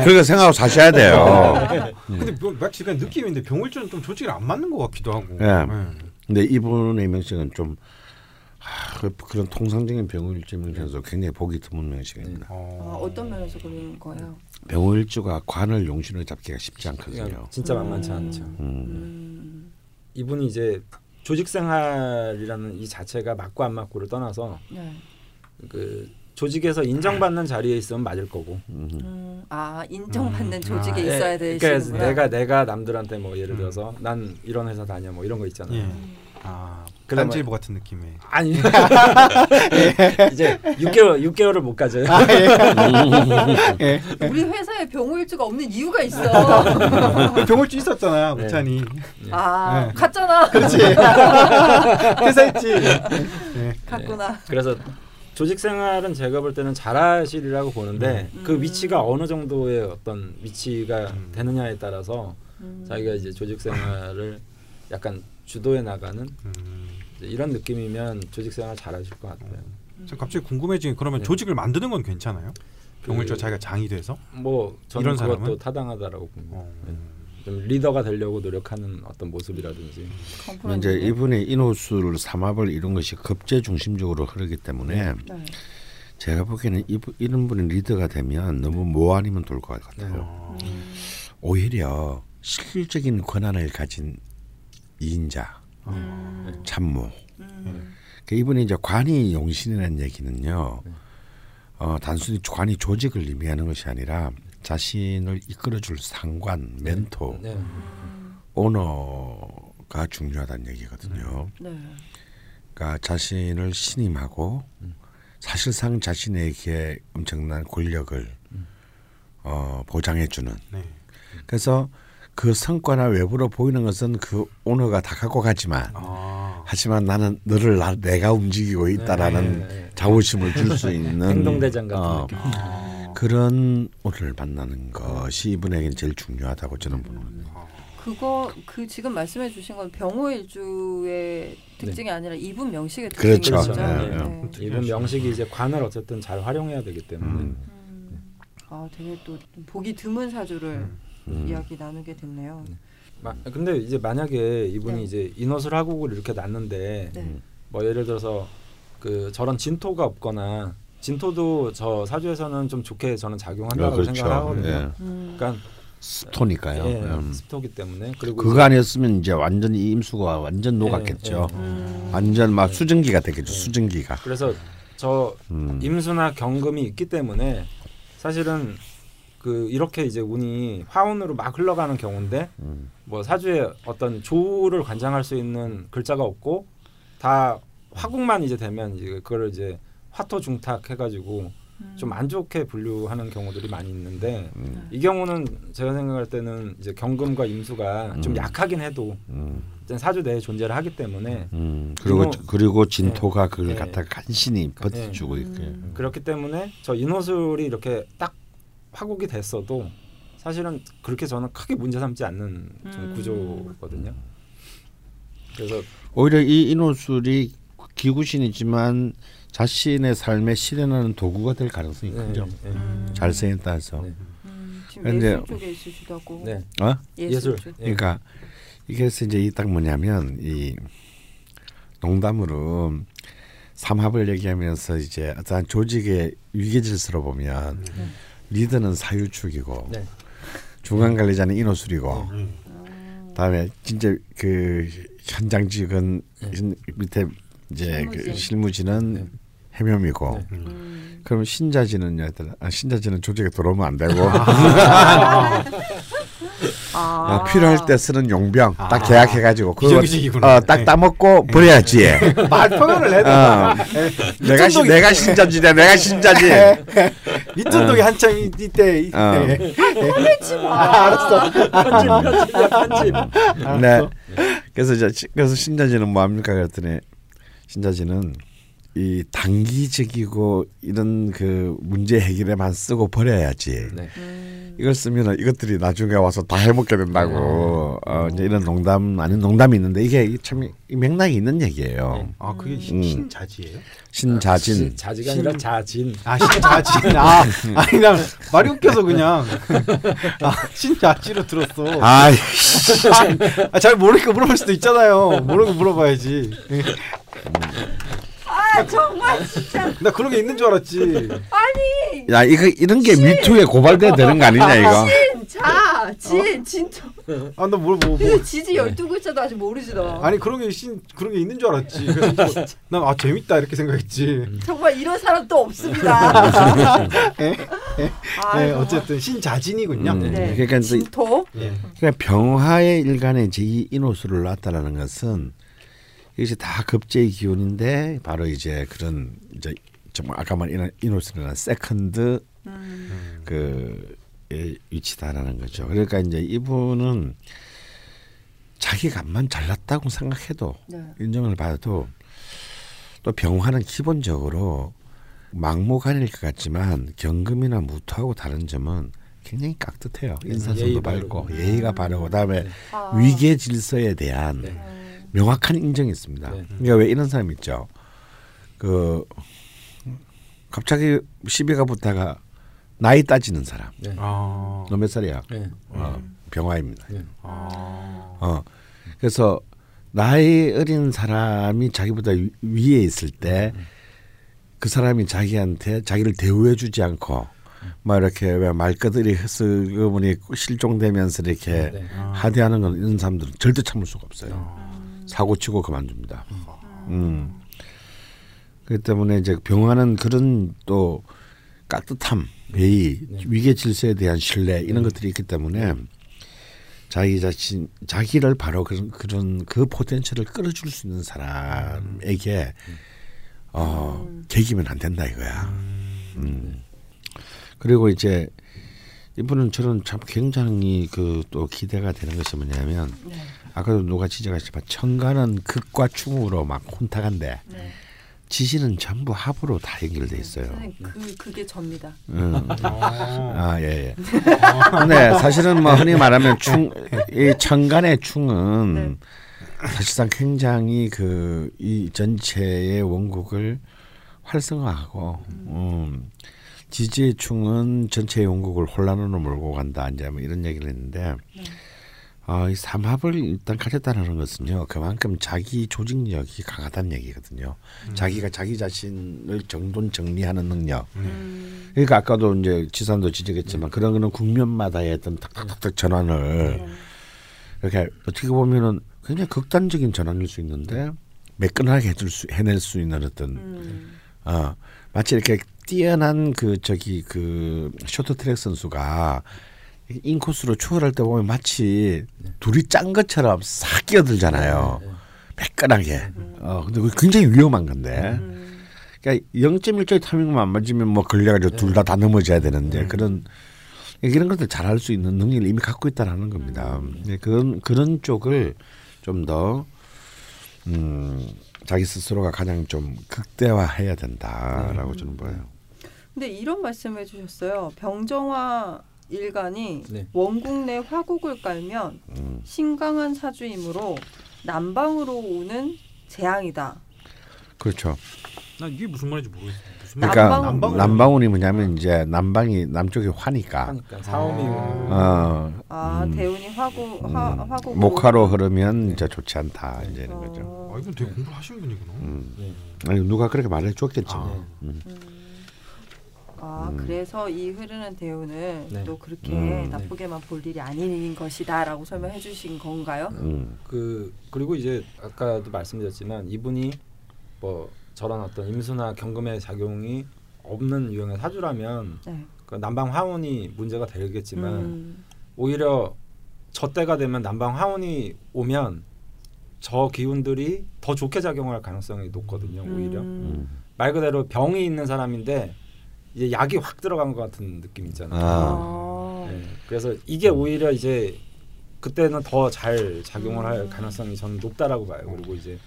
그렇게 생각하고 사셔야 돼요. 근데 막 지금 느낌인데 병울주는 좀 조직이 안 맞는 것 같기도 하고. 네. 네. 근데 이분의 명칭은 좀 아, 그런 통상적인 병울주 명칭에서 굉장히 보기 드문 명칭입니다. 어. 아, 어떤 면에서 그런 거예요? 병울주가 관을 용신을 잡기가 쉽지 않거든요. 진짜 만만치 않죠. 음. 음. 이분이 이제 조직생활이라는 이 자체가 맞고 안 맞고를 떠나서 네. 그 조직에서 인정받는 자리에 있으면 맞을 거고. 음. 아 인정받는 음. 조직에 아, 있어야 되시는 거예요. 그러니까 내가 내가 남들한테 뭐 예를 들어서 음. 난 이런 회사 다녀 뭐 이런 거 있잖아요. 예. 아 딴지일보 같은 느낌의. 아니 예. 이제 육 개월 육 개월을 못 가져요. 아, 예. 우리 회사에 병울주가 없는 이유가 있어. 병울주 있었잖아 우찬이. 예. 아 예. 갔잖아. 그렇지. 회사 있지. 예. 갔구나. 예. 그래서. 조직 생활은 제가 볼 때는 잘하시리라고 보는데 음. 그 위치가 어느 정도의 어떤 위치가 음. 되느냐에 따라서 음. 자기가 이제 조직 생활을 약간 주도해 나가는 음. 이런 느낌이면 조직 생활 잘하실 것 같아요. 음. 저 갑자기 궁금해지는 그러면 네. 조직을 만드는 건 괜찮아요? 병을 저 자기가 장이 돼서? 뭐 저는 이런 것도 타당하다라고 봅니다. 어. 네. 좀 리더가 되려고 노력하는 어떤 모습이라든지. 이제 이분의 인호수를 삼합을 이런 것이 급제 중심적으로 흐르기 때문에 네. 제가 보기에는 이런 분이 리더가 되면 너무 모아리면 돌 것 같아요. 네. 오히려 실질적인 권한을 가진 이인자, 음. 참모. 음. 그러니까 이분이 이제 관이 용신이라는 얘기는요. 네. 어, 단순히 관이 조직을 의미하는 것이 아니라. 자신을 이끌어줄 상관, 멘토, 네. 네. 오너가 중요하다는 얘기거든요. 네. 그러니까 자신을 신임하고 음. 사실상 자신에게 엄청난 권력을 음. 어, 보장해주는. 네. 그래서 그 성과나 외부로 보이는 것은 그 오너가 다 갖고 가지만 아. 하지만 나는 너를 나, 내가 움직이고 있다라는 네. 자부심을 줄 수 있는 행동대장 같은 어, 느낌. 아. 그런 오를 만나는 것이 이분에게는 제일 중요하다고 저는 보는 거예요. 그거 그 지금 말씀해 주신 건 병호일주의 특징이 네. 아니라 이분 명식의 특징이죠. 그렇죠. 네, 네. 네. 이분 명식이 이제 관을 어쨌든 잘 활용해야 되기 때문에. 음. 음. 아, 되게 또 보기 드문 사주를 음. 이야기 나누게 됐네요. 네. 마, 근데 이제 만약에 이분이 네. 이제 인호술 하국을 이렇게 났는데 네. 뭐 예를 들어서 그 저런 진토가 없거나. 진토도 저 사주에서는 좀 좋게 저는 작용한다고 아, 그렇죠. 생각하거든요. 예. 음. 그러니까 스토니까요. 예, 음. 스토기 때문에 그리고 그거 아니었으면 이제 완전히 임수가 완전 녹았겠죠. 예, 예. 음. 완전 막 예. 수증기가 되겠죠. 예. 수증기가. 그래서 저 음. 임수나 경금이 있기 때문에 사실은 그 이렇게 이제 운이 화운으로 막 흘러가는 경우인데 음. 뭐 사주에 어떤 조를 관장할 수 있는 글자가 없고 다 화국만 이제 되면 이제 그거를 이제 화토중탁 해가지고 음. 좀 안 좋게 분류하는 경우들이 많이 있는데 음. 이 경우는 제가 생각할 때는 이제 경금과 임수가 음. 좀 약하긴 해도 음. 사주 내에 존재를 하기 때문에 음. 그리고 인호, 그리고 진토가 네. 그걸 갖다 네. 간신히 버텨주고 네. 있게 음. 그렇기 때문에 저 인호술이 이렇게 딱 화곡이 됐어도 사실은 그렇게 저는 크게 문제 삼지 않는 음. 구조거든요. 그래서 오히려 이 인원술이 기구신이지만 자신의 삶에 실현하는 도구가 될 가능성이 네, 크죠. 네. 음. 잘생긴 따서. 네. 음, 지금 예술 쪽에 있으시다고. 네. 어? 예술. 예술. 그러니까 이게서 이제 이 딱 뭐냐면 이 농담으로 삼합을 얘기하면서 이제 어떤 조직의 위계질서로 보면 네. 리더는 사유축이고 네. 중간 관리자는 인호술이고 네. 다음에 진짜 그 현장직은 네. 밑에 이제 실무진. 그 실무진은 네. 해묘미고 네. 음. 그럼 신자진은 여하튼 아, 신자진은 조직에 들어오면 안 되고 아. 아. 필요할 때 쓰는 용병 아. 딱 계약해가지고 그거 어, 딱 따먹고 네. 버려야지. 네. 말평을 해도 어. 내가 시, 내가 신자진이야 내가 신자진. 민천동이 어. 한창 이때 이때. 어. 네. 혼내지 마. 아, 알았어. 한집 한집. 네. 그래서 이제 그래서 신자진은 뭐 합니까 그랬더니. 신자진은 이 단기적이고 이런 그 문제 해결에만 쓰고 버려야지. 네. 음. 이걸 쓰면은 이것들이 나중에 와서 다 해먹게 된다고. 음. 어, 이제 이런 농담 아닌 농담이 있는데 이게 참 맥락이 있는 얘기예요. 네. 아 그게 음. 신자지예요? 신자진. 아, 신자지가 아니라 신... 자진. 아 신자진. 아 아니 난 말이 웃겨서 그냥 아, 신자지로 들었어. 아, 아, 잘 모르니까 물어볼 수도 있잖아요. 모르고 물어봐야지. 아 정말 진짜 나 그런 게 있는 줄 알았지. 아니 야 이거 이런 게 신. 미투에 고발돼야 되는 거 아니냐 이거. 진짜 진 진짜 아 나 뭘 뭐 뭐 지지 열두 글자도 아직 모르지 나. 아니 그런 게 신 그런 게 있는 줄 알았지. 난 아 재밌다 이렇게 생각했지. 정말 이런 사람 또 없습니다. 에? 에? 에? 어쨌든 신자진이군요. 음, 네. 그러니까 진토. 네. 그러니까 병화의 일간에 이제 이 인호수를 놨다라는 것은. 이것이 다 급제의 기운인데 바로 이제 그런 이제 정말 아까 말한 이노스라는 세컨드 음. 그 위치다라는 거죠. 그러니까 이제 이분은 자기가 만 잘났다고 생각해도 네. 인정을 받아도 또 병화는 기본적으로 막무가내일 것 같지만 경금이나 무토하고 다른 점은 굉장히 깍듯해요. 인사성도 밝고 예의 예의가 바르고 그다음에 네. 위계 질서에 대한 네. 명확한 인정이 있습니다. 네. 그러니까 왜 이런 사람이 있죠. 그 갑자기 시비가 붙다가 나이 따지는 사람. 네. 아. 너 몇 살이야? 네. 어, 병화입니다. 네. 아. 어, 그래서 나이 어린 사람이 자기보다 위, 위에 있을 때 그 사람이 자기한테 자기를 대우해 주지 않고 막 이렇게 왜 말그들이 흐스그머니 실종되면서 이렇게 네. 아. 하대하는 건 이런 사람들은 절대 참을 수가 없어요. 아. 사고치고 그만둡니다. 음. 그렇기 때문에 이제 병화는 그런 또 깍듯함, 예의, 네. 위계 질서에 대한 신뢰 이런 네. 것들이 있기 때문에 자기 자신, 자기를 바로 그런 그런 그 포텐셜을 끌어줄 수 있는 사람에게 어, 개기면 안 된다 이거야. 음. 그리고 이제 이분은 저는 참 굉장히 그 또 기대가 되는 것이 뭐냐면. 네. 아까도 누가 지적하셨지만 천간은 극과 충으로 막 혼탁한데 네. 지지는 전부 합으로 다 연결돼 있어요. 네, 그, 그게 접니다. 음. 아 예. 예. 네, 사실은 뭐 흔히 말하면 충, 이 천간의 충은 네. 사실상 굉장히 그 이 전체의 원국을 활성화하고 음. 음. 지지의 충은 전체의 원국을 혼란으로 몰고 간다. 이제 뭐 이런 얘기를 했는데. 네. 어, 이 삼합을 일단 가졌다는 것은요. 그만큼 자기 조직력이 강하다는 얘기거든요. 음. 자기가 자기 자신을 정돈 정리하는 능력. 음. 그러니까 아까도 이제 지산도 지적했지만 음. 그런 거는 국면마다의 어떤 탁탁탁탁 전환을 음. 이렇게 어떻게 보면은 굉장히 극단적인 전환일 수 있는데 매끈하게 해줄 수, 해낼 수 있는 어떤 음. 어, 마치 이렇게 뛰어난 그 저기 그 쇼트트랙 선수가 인코스로 추월할 때 보면 마치 네. 둘이 짠 것처럼 싹 끼어들잖아요. 네, 네. 매끈하게. 음. 어, 근데 그게 굉장히 위험한 건데. 음. 그러니까 영 점 일 초의 타이밍만 안 맞으면 뭐 걸려가지고 네. 둘 다 다 넘어져야 되는데 네. 그런 이런 것들 잘할 수 있는 능력을 이미 갖고 있다라는 겁니다. 네. 그런 그런 쪽을 좀 더 음, 자기 스스로가 가장 좀 극대화해야 된다라고 네. 저는 봐요. 근데 이런 말씀을 해주셨어요. 병정화 일간이 네. 원국 내 화국을 깔면 음. 신강한 사주이므로 남방으로 오는 재앙이다. 그렇죠. 난 이게 무슨 말인지 모르겠어. 무슨 말... 그러니까 남방운이, 남방운이 뭐냐면 이제 남방이 남쪽이 화니까. 화니까 사오미. 아, 어, 아 음. 대운이 화고 화 음. 화고. 목화로 흐르면 이제 좋지 않다 네. 이제는 어... 거죠. 아 이건 되게 공부를 하시는 분이구나. 음. 네. 아니 누가 그렇게 말을 해줬겠지. 아, 네. 음. 아 음. 그래서 이 흐르는 대운을 네. 또 그렇게 음. 나쁘게만 볼 일이 아닌 것이다라고 설명해 주신 건가요? 음. 그 그리고 이제 아까도 말씀드렸지만 이분이 뭐 저런 어떤 임수나 경금의 작용이 없는 유형의 사주라면 네. 그 남방 화운이 문제가 되겠지만 음. 오히려 저 때가 되면 남방 화운이 오면 저 기운들이 더 좋게 작용할 가능성이 높거든요. 오히려 음. 말 그대로 병이 있는 사람인데 이제 약이 확 들어간 것 같은 느낌 있잖아요. 아. 네. 그래서 이게 오히려 이제 그때는 더 잘 작용을 할 음. 가능성이 저는 높다라고 봐요. 그리고 이제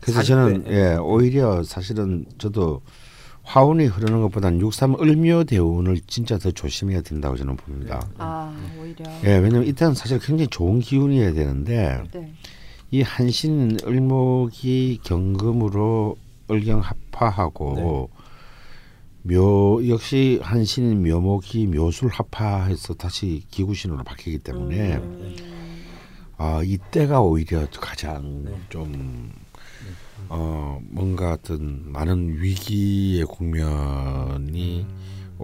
그래서 저는 예, 오히려 사실은 저도 화운이 흐르는 것보다는 육삼 을묘 대운을 진짜 더 조심해야 된다고 저는 봅니다. 아 오히려. 예, 왜냐면 이때는 사실 굉장히 좋은 기운이어야 되는데 네. 이 한신 을목이 경금으로 을경합화하고 네. 묘 역시 한신 묘목이 묘술합화해서 다시 기구신으로 바뀌기 때문에 음. 아 이때가 오히려 가장 네. 좀 어 뭔가 어떤 많은 위기의 국면이 음.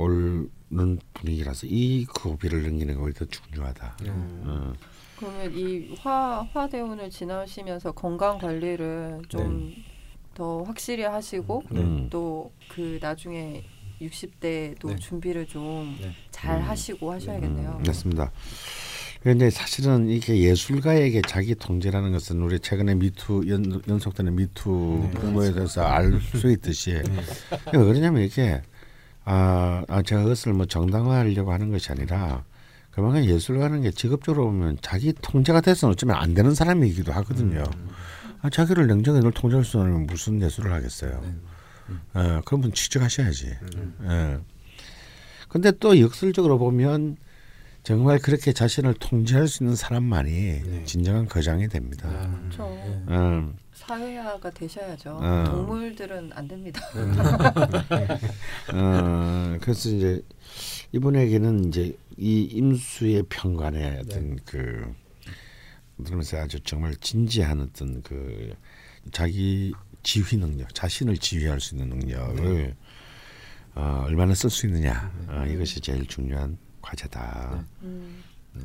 오는 분위기라서 이 고비를 넘기는 것이 더 중요하다. 음. 음. 그러면 이 화 화대운을 지나시면서 건강 관리를 좀 더 네. 확실히 하시고 네. 또 그 나중에 육십 대도 네. 준비를 좀 잘 네. 하시고 하셔야겠네요. 음, 맞습니다. 그런데 사실은 이게 예술가에게 자기 통제라는 것은 우리 최근에 미투 연, 연속되는 미투 부분에 네, 대해서 알 수 있듯이 네. 왜 그러냐면 이게 아, 아 제가 그것을 뭐 정당화하려고 하는 것이 아니라 그만큼 예술가는 게 직업적으로 보면 자기 통제가 돼서는 어쩌면 안 되는 사람이기도 하거든요. 아, 자기를 냉정히 늘 통제할 수 없는 무슨 예술을 하겠어요. 아, 그러면 취직하셔야지. 그런데 예. 또 역설적으로 보면 정말 그렇게 자신을 통제할 수 있는 사람만이 네. 진정한 거장이 됩니다. 아, 그렇죠. 음. 사회화가 되셔야죠. 음. 동물들은 안 됩니다. 어, 그래서 이제 이분에게는 이제 이 임수의 평관에 어떤 네. 그 그러면서 아주 정말 진지한 어떤 그 자기 지휘 능력, 자신을 지휘할 수 있는 능력을 네. 어, 얼마나 쓸 수 있느냐 네. 어, 이것이 제일 중요한. 과제다. 음. 음.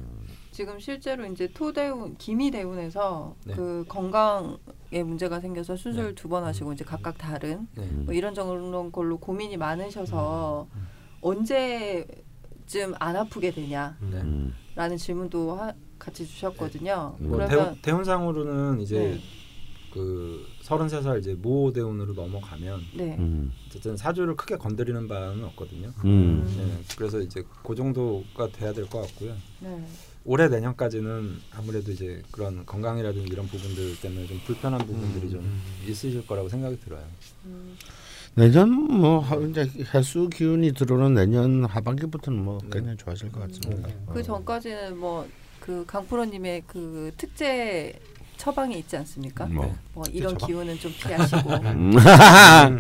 지금 실제로 이제 토대운, 기미대운에서 네. 그 건강에 문제가 생겨서 수술 네. 두 번 하시고 이제 각각 다른 네. 뭐 이런 저런 걸로 고민이 많으셔서 네. 언제쯤 안 아프게 되냐라는 네. 질문도 하, 같이 주셨거든요. 네. 뭐 그러면 대운, 대운상으로는 이제 네. 그 서른세 살 이제 모호대운으로 넘어가면 네. 음. 어쨌든 사주를 크게 건드리는 바는 없거든요. 음. 네, 그래서 이제 그 정도가 돼야 될 것 같고요. 네. 올해 내년까지는 아무래도 이제 그런 건강이라든지 이런 부분들 때문에 좀 불편한 부분들이 음. 좀 있으실 거라고 생각이 들어요. 음. 내년 뭐 이제 해수 기운이 들어오는 내년 하반기부터는 뭐 그냥 네. 좋아질 것 같습니다. 음. 그 전까지는 뭐 그 강프로님의 그 특제 처방이 있지 않습니까? 뭐, 뭐 이런 처방? 기운은 좀 피하시고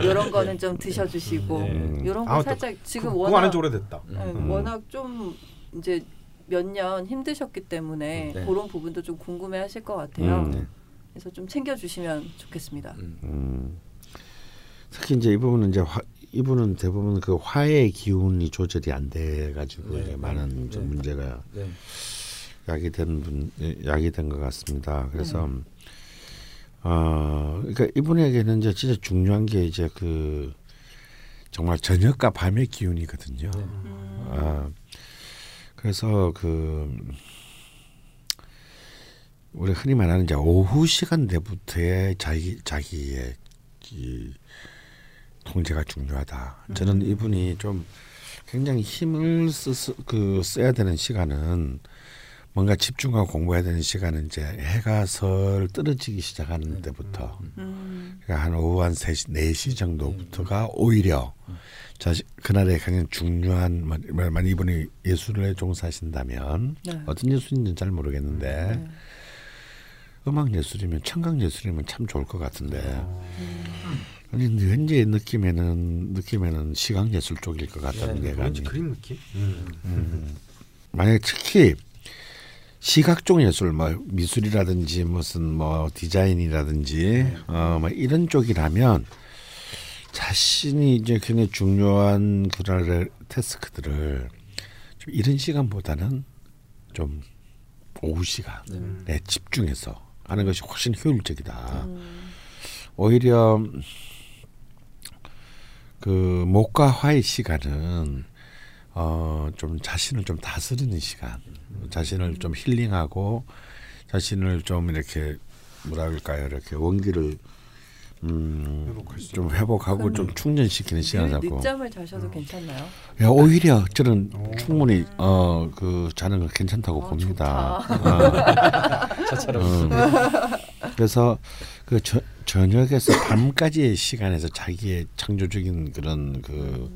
이런 거는 좀 드셔주시고 이런 거 아, 살짝 지금 그, 워낙 오래됐다. 음. 워낙 좀 이제 몇 년 힘드셨기 때문에 네. 그런 부분도 좀 궁금해하실 것 같아요. 음, 네. 그래서 좀 챙겨주시면 좋겠습니다. 음. 특히 이제 이 부분은 이제 화, 이분은 대부분 그 화의 기운이 조절이 안 돼가지고 네. 많은 네. 문제가. 네. 약이 된 분, 약이 된 것 같습니다. 그래서 네. 어, 그러니까 이분에게는 이제 진짜 중요한 게 이제 그 정말 저녁과 밤의 기운이거든요. 네. 음. 아, 그래서 그 우리 흔히 말하는 이제 오후 시간대부터의 자기 자기의 이 통제가 중요하다. 음. 저는 이분이 좀 굉장히 힘을 쓰, 그 써야 되는 시간은. 뭔가 집중하고 공부해야 되는 시간은 이제 해가 설 떨어지기 시작하는 때부터 음. 그러니까 한 오후 한 세 시, 네 시 정도부터가 오히려 자식, 그날에 가장 중요한 만약 이분이 예술에 종사하신다면 네. 어떤 예술인지는 잘 모르겠는데 네. 음악 예술이면 청각 예술이면 참 좋을 것 같은데 아니 현재 느낌에는 느낌에는 시각 예술 쪽일 것 같다는 게 아니. 그림 느낌. 음. 음. 만약 특히 시각적 예술, 뭐 미술이라든지 무슨 뭐 디자인이라든지 어, 뭐 이런 쪽이라면 자신이 이제 굉장히 중요한 그런 태스크들을 좀 이런 시간보다는 좀 오후 시간에 네. 집중해서 하는 것이 훨씬 효율적이다. 음. 오히려 그 목과 화의 시간은 어, 좀 자신을 좀 다스리는 시간, 음. 자신을 좀 힐링하고 자신을 좀 이렇게 뭐라 그럴까요? 이렇게 원기를 음, 좀 회복하고 좀 충전시키는 시간이라고. 늦잠을 자셔도 어. 괜찮나요? 야, 오히려 저는 오. 충분히 어, 그 자는 거 괜찮다고 어, 봅니다. 어. 저처럼. 음. 그래서 그 저, 저녁에서 밤까지의 시간에서 자기의 창조적인 그런 그 음.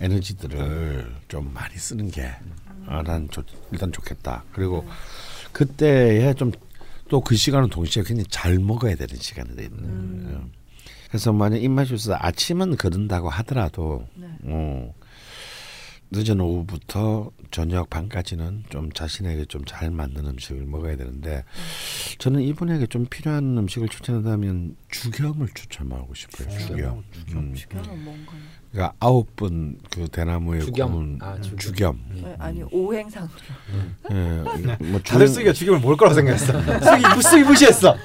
에너지들을 좀 많이 쓰는 게 난 음. 일단 좋겠다. 그리고 음. 그때에 좀 또 그 시간은 동시에 굉장히 잘 먹어야 되는 시간이 있는 거예요. 음. 그래서 만약 입맛이 없어서 아침은 그런다고 하더라도 네. 어, 늦은 오후부터 저녁 밤까지는 좀 자신에게 좀 잘 맞는 음식을 먹어야 되는데 음. 저는 이분에게 좀 필요한 음식을 추천한다면 죽염을 추천하고 싶어요. 네. 죽염. 죽염. 음. 죽염은 뭔가요? 그러니까 아홉 번 그 대나무에 구운 아, 죽염, 죽염. 네, 아니 오행상으로 네, 뭐 다들 쓰기가 죽염을 뭘 거라고 생각했어. 쓰기 쓰기 무시했어.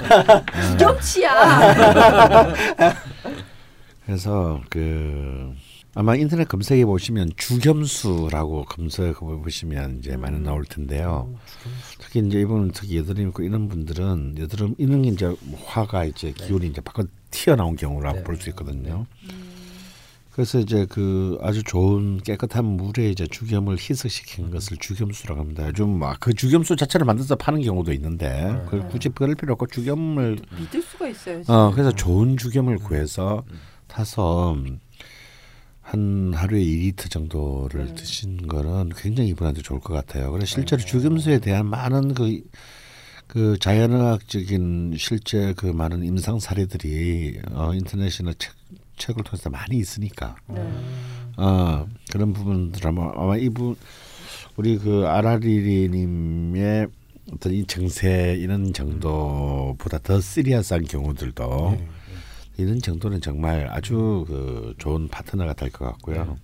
죽염치야. 그래서 그 아마 인터넷 검색해 보시면 죽염수라고 검색해 보시면 이제 많이 나올 텐데요. 특히 이제 이분은 특히 여드름 있고 이런 분들은 여드름 이런 게 이제 화가 이제 기운이 이제 밖으로 튀어나온 경우라고 네. 볼 수 있거든요. 음. 그래서 이제 그 아주 좋은 깨끗한 물에 이제 죽염을 희석시킨 것을 죽염수라고 합니다. 요즘 막 그 죽염수 자체를 만들어서 파는 경우도 있는데 네. 그걸 굳이 그럴 필요 없고 죽염을 믿을 수가 있어요. 진짜. 어 그래서 좋은 죽염을 구해서 타서 한 하루에 이 리터 정도를 네. 드신 거는 굉장히 이분한테 좋을 것 같아요. 그래서 실제로 네. 죽염수에 대한 많은 그 그 자연의학적인 실제 그 많은 임상 사례들이 어, 인터넷이나 책 책을 통해서 많이 있으니까 네. 어, 그런 부분들 아마, 아마 이분 우리 그 아라리리님의 어떤 이 증세 이런 정도보다 더 시리어스한 경우들도 네. 이런 정도는 정말 아주 그 좋은 파트너가 될 것 같고요. 네.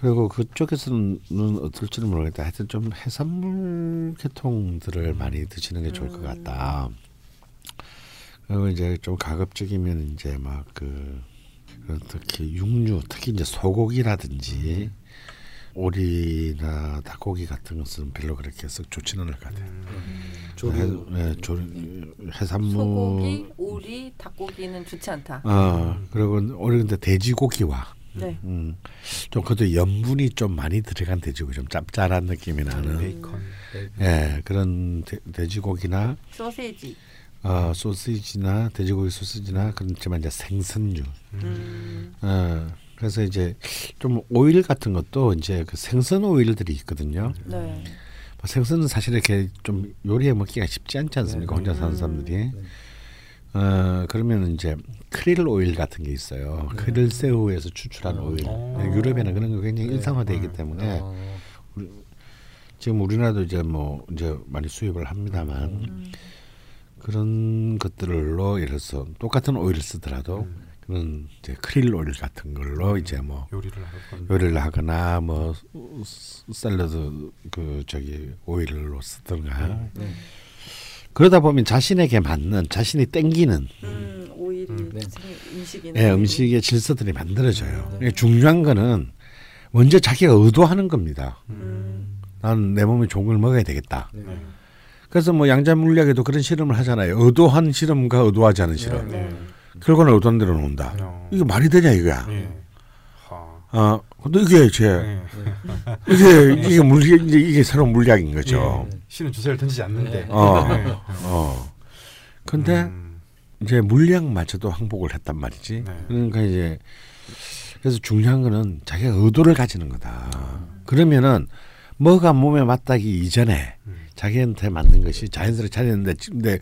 그리고 그쪽에서는 어떨지는 모르겠다. 하여튼 좀 해산물 계통들을 많이 드시는 게 좋을 것 같다. 그리고 이제 좀 가급적이면 이제 막 그 특히 육류, 특히 이제 소고기라든지 오리나 닭고기 같은 것은 별로 그렇게 썩 좋지는 않을 것 같아요. 음, 조류, 네, 조류, 해산물, 소고기, 오리, 닭고기는 좋지 않다. 어, 그리고 오리 근데 돼지고기와 네. 음, 좀 그것도 염분이 좀 많이 들어간 돼지고기 좀 짭짤한 느낌이 나는. 베이컨. 예, 네, 그런 데, 돼지고기나 소세지. 어, 소시지나 돼지고기 소시지나 그렇지만 이제 생선류. 음. 어, 그래서 이제 좀 오일 같은 것도 이제 그 생선 오일들이 있거든요. 네. 생선은 사실 이렇게 좀 요리해 먹기가 쉽지 않지 않습니까? 네. 혼자 사는 사람들이. 네. 어, 그러면 이제 크릴 오일 같은 게 있어요. 네. 크릴 새우에서 추출한 오일. 아. 유럽에는 그런 거 굉장히 네. 일상화되기 때문에 아. 우리, 지금 우리나라도 이제 뭐 이제 많이 수입을 합니다만. 음. 그런 것들로 예를 들어서 똑같은 오일을 쓰더라도 음. 그런 이제 크릴 오일 같은 걸로 음. 이제 뭐 요리를, 요리를 하거나 뭐 샐러드 그 저기 오일로 쓰든가 음. 네. 그러다 보면 자신에게 맞는 자신이 땡기는 음, 오일 음. 네. 음식이나 네, 음식의 질서들이 만들어져요. 네. 중요한 거는 먼저 자기가 의도하는 겁니다. 음. 난 내 몸에 좋은 걸 먹어야 되겠다. 네. 그래서 뭐 양자 물리학에도 그런 실험을 하잖아요. 의도한 실험과 의도하지 않은 실험. 네, 네. 결과는 의도한 대로 나온다. 네. 이게 말이 되냐 이거야. 네. 아, 근데 이게 제 네. 이게 이게 물리 이게 새로운 물리학인 거죠. 네. 신은 주사를 던지지 않는데. 어, 네. 어. 근데 음. 이제 물리학 맞춰도 항복을 했단 말이지. 네. 그러니까 이제 그래서 중요한 거는 자기가 의도를 가지는 거다. 아. 그러면은 뭐가 몸에 맞다기 이전에. 음. 자기한테 맞는 것이 자연스럽게 찾았는데, 근데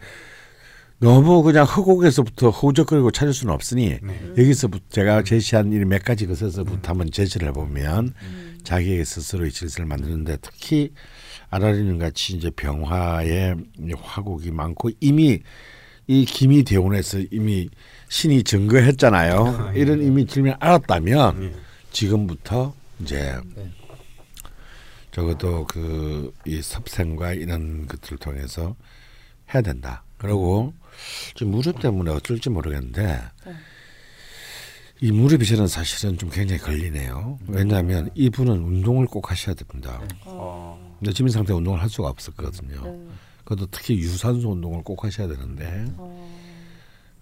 너무 그냥 허공에서부터 허우적거리고 찾을 수는 없으니 네. 여기서부터 제가 제시한 이 몇 가지 것에서부터 음. 한번 제시를 해보면 음. 자기의 스스로의 질서를 만드는데, 특히 아라리는 같이 이제 병화에 화곡이 많고 이미 이 김이 대운에서 이미 신이 증거했잖아요. 아, 예. 이런 이미 질문을 알았다면 예. 지금부터 이제 네. 적어도 그 이 섭생과 이런 것들을 통해서 해야 된다. 그리고 지금 무릎 때문에 어쩔지 모르겠는데 네. 이 무릎이 저는 사실은 좀 굉장히 걸리네요. 왜냐하면 이분은 운동을 꼭 하셔야 됩니다. 네. 어. 근데 지금 상태 운동을 할 수가 없었거든요. 네. 그것도 특히 유산소 운동을 꼭 하셔야 되는데 어.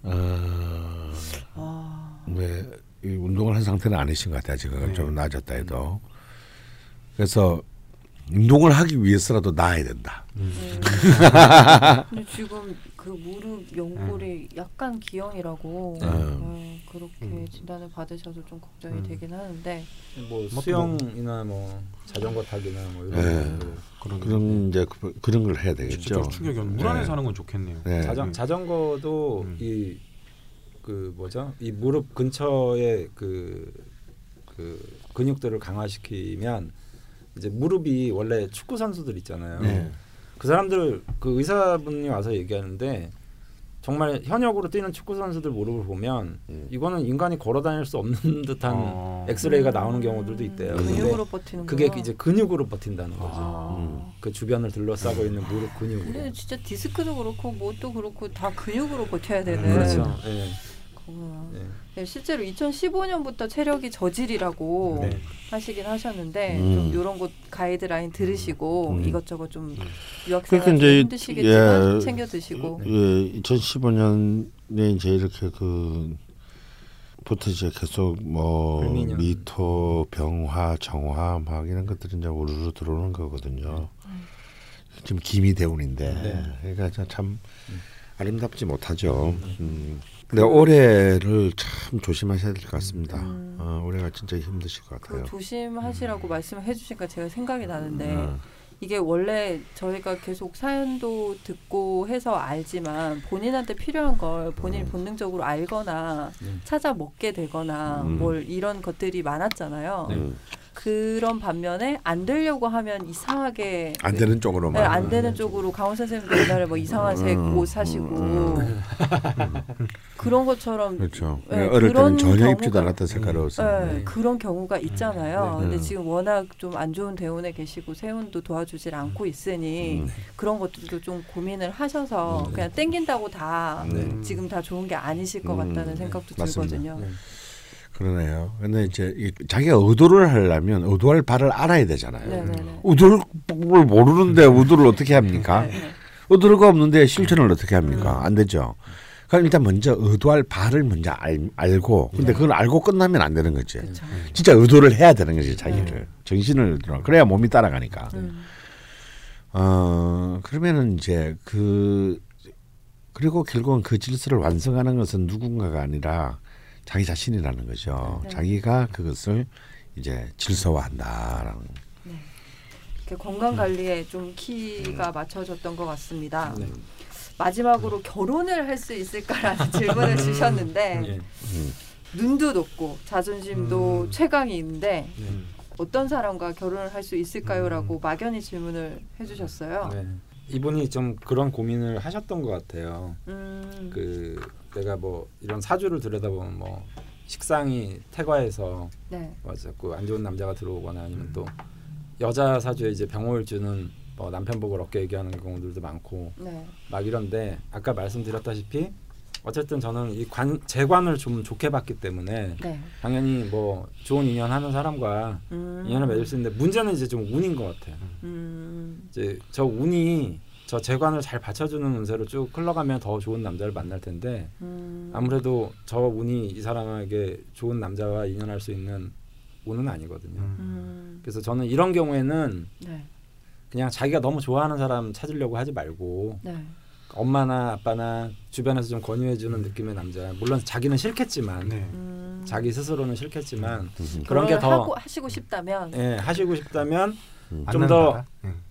어. 어. 네, 이 운동을 한 상태는 아니신 것 같아요. 지금 네. 좀 나아졌다 해도. 그래서 운동을 하기 위해서라도 나아야 된다. 음. 근데 지금 그 무릎 연골이 음. 약간 기형이라고 음. 음, 그렇게 음. 진단을 받으셔서 좀 걱정이 음. 되긴 하는데 뭐 수영이나 뭐 자전거 타기나 뭐 이런 네. 그런 그런 이제 그, 그런 걸 해야 되겠죠. 충격이 온 물 안에 사는 건 좋겠네요. 네. 자전 자전거도 음. 이 그 뭐죠? 이 무릎 근처에 그 그 근육들을 강화시키면 이제 무릎이 원래 축구 선수들 있잖아요. 네. 그 사람들 그 의사분이 와서 얘기하는데 정말 현역으로 뛰는 축구 선수들 무릎을 보면 네. 이거는 인간이 걸어다닐 수 없는 듯한 아. 엑스레이가 나오는 경우들도 있대요. 근육으로 버티는 그게 이제 근육으로 버틴다는 거죠. 아. 음. 그 주변을 둘러싸고 있는 무릎 근육으로. 근데 진짜 디스크도 그렇고 뭣도 그렇고 다 근육으로 버텨야 되는. 그렇죠. 네. 네. 네, 실제로 이천십오 년부터 체력이 저질이라고 네. 하시긴 하셨는데 음. 좀 이런 것 가이드라인 들으시고 음. 이것저것 좀 유학생활 힘드시겠지만 예, 챙겨 드시고 예, 이천십오 년에 이제 이렇게 그 부터 이제 계속 뭐 불미년. 미토, 병화, 정화 막 이런 것들이 이제 우르르 들어오는 거거든요. 음. 지금 김이 대운인데 네. 그러니까 참 음. 아름답지 못하죠. 음. 근데 올해를 참 조심하셔야 될 것 같습니다. 음. 어, 올해가 진짜 힘드실 것 같아요. 조심하시라고 음. 말씀을 해주시니까 제가 생각이 나는데 음. 이게 원래 저희가 계속 사연도 듣고 해서 알지만 본인한테 필요한 걸 본인이 음. 본능적으로 알거나 음. 찾아 먹게 되거나 음. 뭘 이런 것들이 많았잖아요. 음. 그런 반면에 안 되려고 하면 이상하게 안 되는 쪽으로만 네, 안 되는 쪽으로 강원 선생님도 옛날에 뭐 이상한 색 옷 사시고 음, 음. 그런 것처럼 그렇죠. 네, 어릴 때는 전혀 입지도 않았던 색깔을 옷을 네, 네. 그런 경우가 있잖아요. 네. 근데 지금 워낙 좀 안 좋은 대운에 계시고 세운도 도와주질 않고 있으니 음. 그런 것들도 좀 고민을 하셔서 음. 그냥 땡긴다고 다 네. 지금 다 좋은 게 아니실 것 같다는 음. 생각도 맞습니다. 들거든요. 네. 그러네요. 근데 이제 자기가 의도를 하려면 의도할 바를 알아야 되잖아요. 네네네. 의도를 모르는데 의도를 어떻게 합니까? 네네. 의도가 없는데 실천을 어떻게 합니까? 음. 안 되죠. 그럼 일단 먼저 의도할 바를 먼저 알, 알고 근데 그걸 알고 끝나면 안 되는 거지. 그쵸. 진짜 의도를 해야 되는 거지. 자기를. 네. 정신을 들어. 그래야 몸이 따라가니까. 음. 어, 그러면은 이제 그 그리고 결국은 그 질서를 완성하는 것은 누군가가 아니라 자기 자신이라는 거죠. 네. 자기가 그것을 이제 질서화한다라는. 네. 이렇게 건강 관리에 좀 키가 맞춰졌던 것 같습니다. 네. 마지막으로 결혼을 할 수 있을까라는 질문을 주셨는데 네. 눈도 높고 자존심도 음. 최강이 있는데 네. 어떤 사람과 결혼을 할 수 있을까요라고 막연히 질문을 해주셨어요. 네. 이분이 좀 그런 고민을 하셨던 것 같아요. 음. 그 내가 뭐 이런 사주를 들여다보면 뭐 식상이 태과해서 네. 뭐 자꾸 안 좋은 남자가 들어오거나 아니면 음. 또 여자 사주에 이제 병호일주는 뭐 남편 보고 어깨 얘기하는 경우들도 많고 네. 막 이런데 아까 말씀드렸다시피 어쨌든 저는 이 관 재관을 좀 좋게 봤기 때문에 네. 당연히 뭐 좋은 인연 하는 사람과 음. 인연을 맺을 수 있는데 문제는 이제 좀 운인 것 같아요. 음. 이제 저 운이 저 재관을 잘 받쳐주는 운세로 쭉 흘러가면 더 좋은 남자를 만날 텐데 음. 아무래도 저 운이 이 사람에게 좋은 남자와 인연할 수 있는 운은 아니거든요. 음. 그래서 저는 이런 경우에는 네. 그냥 자기가 너무 좋아하는 사람 찾으려고 하지 말고 네. 엄마나 아빠나 주변에서 좀 권유해주는 느낌의 남자. 물론 자기는 싫겠지만 네. 음. 자기 스스로는 싫겠지만 음. 그런 게 더 하시고 싶다면 예 하시고 싶다면 음. 좀 더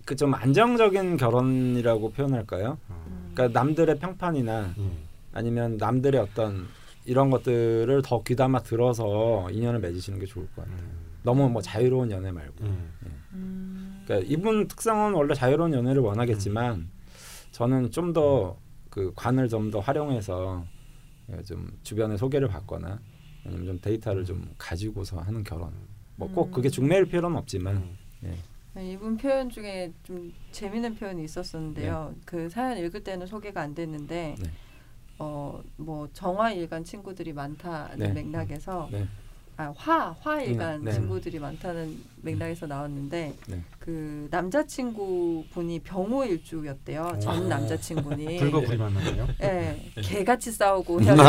그 좀 음. 안정적인 결혼이라고 표현할까요? 음. 그러니까 남들의 평판이나 음. 아니면 남들의 어떤 이런 것들을 더 귀담아 들어서 인연을 맺으시는 게 좋을 것 같아요. 음. 너무 뭐 자유로운 연애 말고. 음. 예. 음. 그러니까 이분 특성은 원래 자유로운 연애를 원하겠지만 음. 저는 좀 더 그 관을 좀 더 활용해서 좀 주변에 소개를 받거나 아니면 좀 데이터를 좀 가지고서 하는 결혼. 뭐 꼭 음. 그게 중매일 필요는 없지만. 음. 예. 이분 표현 중에 좀 재미있는 표현이 있었었는데요. 네. 그 사연 읽을 때는 소개가 안 됐는데 네. 어, 뭐 정화일간 친구들이 많다는 네. 맥락에서 네. 아, 화, 화일간 네. 친구들이 많다는 맥락에서 나왔는데 네. 그 남자친구분이 병호일주였대요. 전 남자친구니 불거풀이 만나네요. 네, 개같이 싸우고 그거는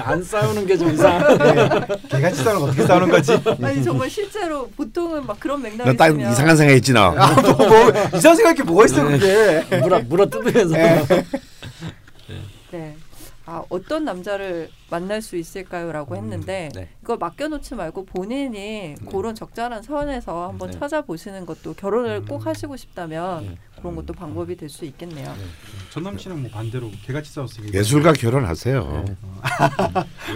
안 싸우는 게 좀 이상한데 개같이 싸우는 거 어떻게 싸우는 거지? 아니 정말 실제로 보통은 막 그런 맥락이 딱 이상한 생각했지 나. 아, 뭐, 뭐, 이상한 생각이 뭐가 있어 그게. 물어 물어 뜯으면서. 네. 네. 아, 어떤 남자를 만날 수 있을까요라고 음, 했는데 네. 이거 맡겨놓지 말고 본인이 네. 그런 적절한 선에서 한번 네. 찾아보시는 것도 결혼을 음, 꼭 하시고 싶다면 네. 그런 것도 방법이 될 수 있겠네요. 네. 전 남친은 뭐 반대로 개같이 싸웠으니까 예술가 결혼하세요. 네.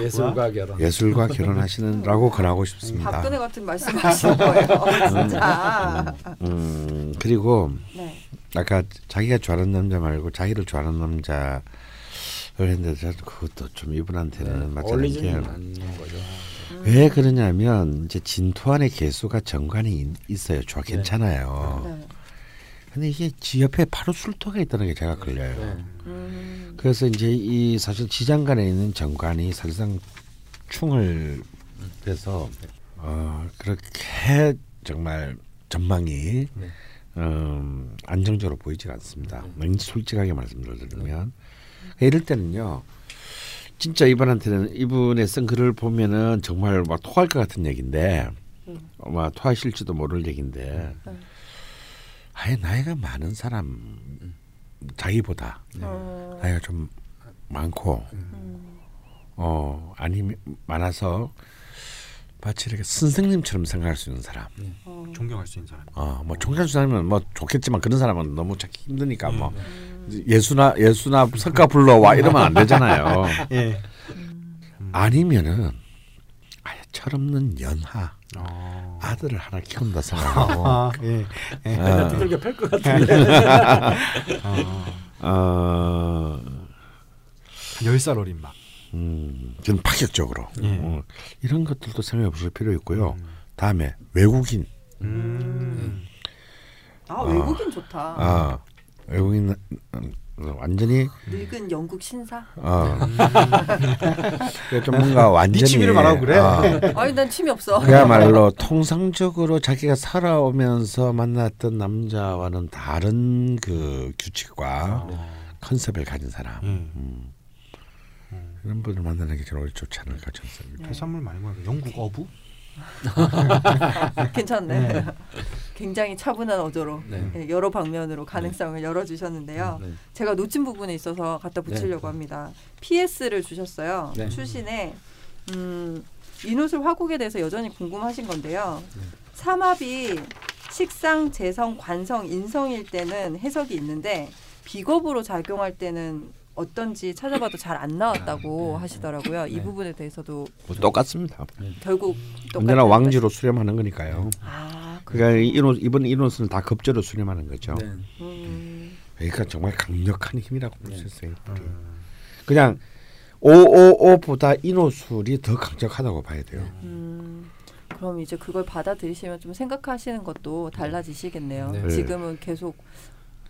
예술가 결혼. 예술가 결혼하시는라고 권하고 싶습니다. 박근혜 같은 말씀하시는 거예요. 진짜. 음, 음, 그리고 네. 아까 자기가 좋아하는 남자 말고 자기를 좋아하는 남자 그런데 그것도 좀 이분한테는 네, 맞지 않는 거죠. 왜 그러냐면 이제 진토안의 개수가 정관이 있어요. 좋아 네. 괜찮아요. 네. 근데 이게 지 옆에 바로 술토가 있다는 게 제가 걸려요. 네. 음. 그래서 이제 이 사실 지장간에 있는 정관이 사실상 충을 해서 어, 그렇게 정말 전망이 네. 음, 안정적으로 보이지가 않습니다. 네. 솔직하게 말씀드리면. 네. 이럴 때는요, 진짜 이분한테는 이분의 쓴 글을 보면은 정말 막 토할 것 같은 얘긴데, 음. 막 토하실지도 모를 얘긴데, 음. 아예 나이가 많은 사람 자기보다 네. 나이가 좀 많고, 음. 어 아니면 많아서 마치 이렇게 선생님처럼 생각할 수 있는 사람, 네. 어. 존경할 수 있는 사람, 어 뭐 존경할 수 있는 사람은 뭐 좋겠지만 그런 사람은 너무 찾기 힘드니까 음. 뭐. 예수나 예수나 석가 불러와 이러면 안 되잖아요. 예. 아니면은 아예 철없는 연하 어. 아들을 하나 키운다 생각하고 아, 예. 예. 어. 두들겨 팰 것 같은데 어. 열 살 어린 막 음, 좀 파격적으로 예. 어. 이런 것들도 생각해 보실 필요 있고요. 음. 다음에 외국인 음. 아 외국인 어. 좋다. 어. 외국인 완전히 늙은 영국 신사. 어. 좀 뭔가 완전히. 네 취미를 말하고 그래. 어. 아니 난 취미 없어. 그야말로 통상적으로 자기가 살아오면서 만났던 남자와는 다른 그 규칙과 어. 컨셉을 가진 사람. 음. 음. 음. 이런 분을 만나는 게 제일 좋지 않을까 싶습니다. 해산물 많이 먹어요. 영국 어부? 괜찮네. 네. 굉장히 차분한 어조로 네. 여러 방면으로 가능성을 네. 열어주셨는데요. 네. 제가 놓친 부분에 있어서 갖다 붙이려고 네. 합니다. 피에스를 주셨어요. 네. 출신에 음, 이노술 화곡에 대해서 여전히 궁금하신 건데요. 네. 삼합이 식상, 재성, 관성, 인성일 때는 해석이 있는데 비겁으로 작용할 때는 어떤지 찾아봐도 잘 안 나왔다고 아, 하시더라고요. 네. 이 부분에 대해서도 뭐, 똑같습니다. 네. 결국 언제나 왕지로 수렴하는 거니까요. 아, 그러니까 이론, 이번 이론수는 다 급제로 수렴하는 거죠. 네. 음. 그러니까 정말 강력한 힘이라고 볼 수 있어요. 네. 음. 그냥 오오오보다 이노술이 더 강력하다고 봐야 돼요. 음. 그럼 이제 그걸 받아들이시면 좀 생각하시는 것도 달라지시겠네요. 네. 지금은 계속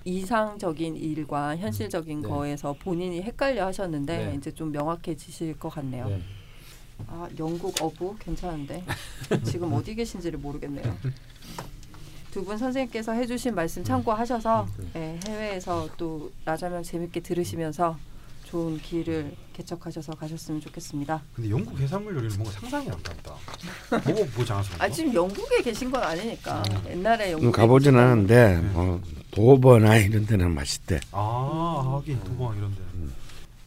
이상적인 일과 현실적인 네. 거에서 본인이 헷갈려 하셨는데 네. 이제 좀 명확해지실 것 같네요. 네. 아 영국 어부 괜찮은데 지금 어디 계신지를 모르겠네요. 두 분 선생님께서 해주신 말씀 참고하셔서 네, 해외에서 또 라자명 재밌게 들으시면서 좋은 기회를 개척하셔서 가셨으면 좋겠습니다. 근데 영국 해산물 요리는 뭔가 상상이 안 간다. 먹어보지 않았습니까? 아, 지금 영국에 계신 건 아니니까. 음. 옛날에 영국 가보진 않았는데 네. 뭐 도버나 이런 데는 맛있대. 아, 하긴 도버나 이런 데. 음.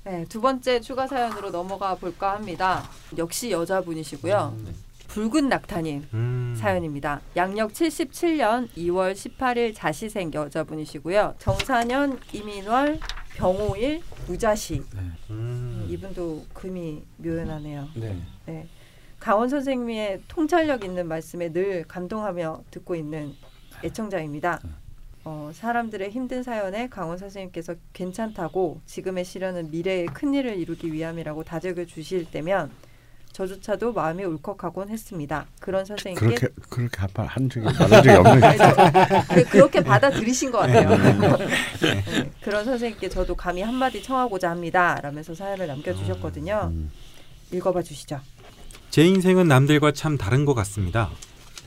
네, 두 번째 추가 사연으로 넘어가 볼까 합니다. 역시 여자분이시고요. 음. 붉은 낙타님 음. 사연입니다. 양력 칠십칠 년 이월 십팔일 자시생 여자분이시고요. 정사년, 이민월, 병오일, 무자시. 네. 음. 이분도 금이 묘연하네요. 네. 네. 강원 선생님의 통찰력 있는 말씀에 늘 감동하며 듣고 있는 애청자입니다. 어, 사람들의 힘든 사연에 강원 선생님께서 괜찮다고 지금의 시련은 미래의 큰일을 이루기 위함이라고 다독여 주실 때면 저조차도 마음이 울컥하곤 했습니다. 그런 선생님께 그렇게 그렇게 한 적이 받은 적이 없는 것 같아요. 그렇게 받아들이신 것 같아요. 네, 그런 선생님께 저도 감히 한마디 청하고자 합니다. 라면서 사연을 남겨주셨거든요. 음. 읽어봐 주시죠. 제 인생은 남들과 참 다른 것 같습니다.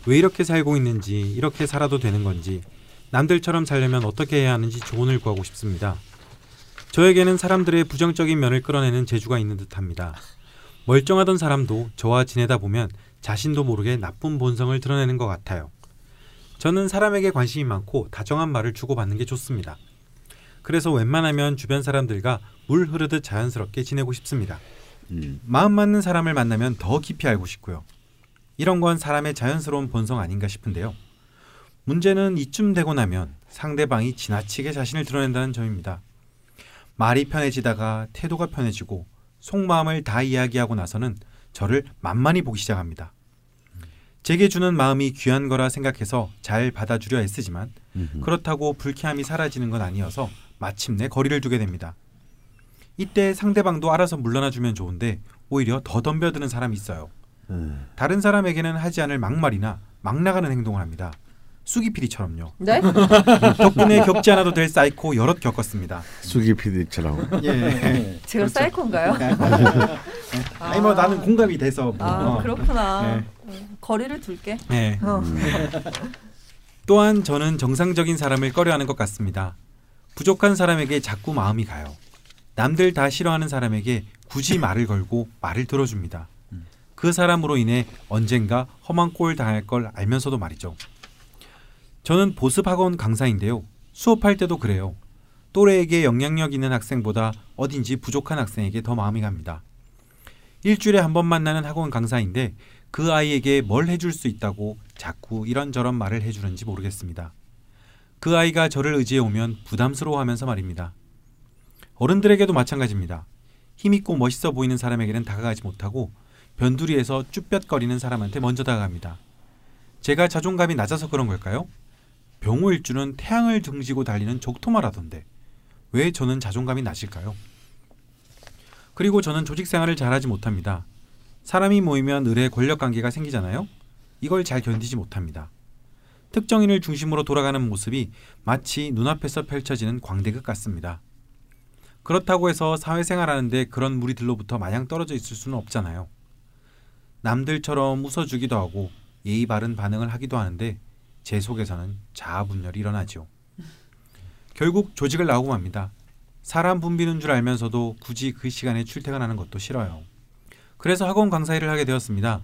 왜 이렇게 살고 있는지, 이렇게 살아도 되는 건지, 남들처럼 살려면 어떻게 해야 하는지 조언을 구하고 싶습니다. 저에게는 사람들의 부정적인 면을 끌어내는 재주가 있는 듯합니다. 멀쩡하던 사람도 저와 지내다 보면 자신도 모르게 나쁜 본성을 드러내는 것 같아요. 저는 사람에게 관심이 많고 다정한 말을 주고받는 게 좋습니다. 그래서 웬만하면 주변 사람들과 물 흐르듯 자연스럽게 지내고 싶습니다. 음. 마음 맞는 사람을 만나면 더 깊이 알고 싶고요. 이런 건 사람의 자연스러운 본성 아닌가 싶은데요. 문제는 이쯤 되고 나면 상대방이 지나치게 자신을 드러낸다는 점입니다. 말이 편해지다가 태도가 편해지고 속마음을 다 이야기하고 나서는 저를 만만히 보기 시작합니다. 제게 주는 마음이 귀한 거라 생각해서 잘 받아주려 애쓰지만 그렇다고 불쾌함이 사라지는 건 아니어서 마침내 거리를 두게 됩니다. 이때 상대방도 알아서 물러나주면 좋은데 오히려 더 덤벼드는 사람이 있어요. 다른 사람에게는 하지 않을 막말이나 막 나가는 행동을 합니다. 수기 피디처럼요. 네? 덕분에 겪지 않아도 될 사이코 여럿 겪었습니다. 수기 피디처럼. 예. 제가 그렇죠. 사이코인가요? 아. 아니 뭐 나는 공감이 돼서. 뭐. 아 그렇구나. 네. 거리를 둘게. 네. 어. 또한 저는 정상적인 사람을 꺼려하는 것 같습니다. 부족한 사람에게 자꾸 마음이 가요. 남들 다 싫어하는 사람에게 굳이 말을 걸고 말을 들어줍니다. 그 사람으로 인해 언젠가 험한 꼴 당할 걸 알면서도 말이죠. 저는 보습학원 강사인데요. 수업할 때도 그래요. 또래에게 영향력 있는 학생보다 어딘지 부족한 학생에게 더 마음이 갑니다. 일주일에 한 번 만나는 학원 강사인데 그 아이에게 뭘 해줄 수 있다고 자꾸 이런저런 말을 해주는지 모르겠습니다. 그 아이가 저를 의지해오면 부담스러워하면서 말입니다. 어른들에게도 마찬가지입니다. 힘있고 멋있어 보이는 사람에게는 다가가지 못하고 변두리에서 쭈뼛거리는 사람한테 먼저 다가갑니다. 제가 자존감이 낮아서 그런 걸까요? 병오일 줄은 태양을 등지고 달리는 족토마라던데 왜 저는 자존감이 낮을까요? 그리고 저는 조직생활을 잘하지 못합니다. 사람이 모이면 을의 권력관계가 생기잖아요? 이걸 잘 견디지 못합니다. 특정인을 중심으로 돌아가는 모습이 마치 눈앞에서 펼쳐지는 광대극 같습니다. 그렇다고 해서 사회생활하는데 그런 무리들로부터 마냥 떨어져 있을 수는 없잖아요. 남들처럼 웃어주기도 하고 예의 바른 반응을 하기도 하는데 제 속에서는 자아 분열이 일어나죠. 결국 조직을 나오고 맙니다. 사람 붐비는 줄 알면서도 굳이 그 시간에 출퇴근하는 것도 싫어요. 그래서 학원 강사 일을 하게 되었습니다.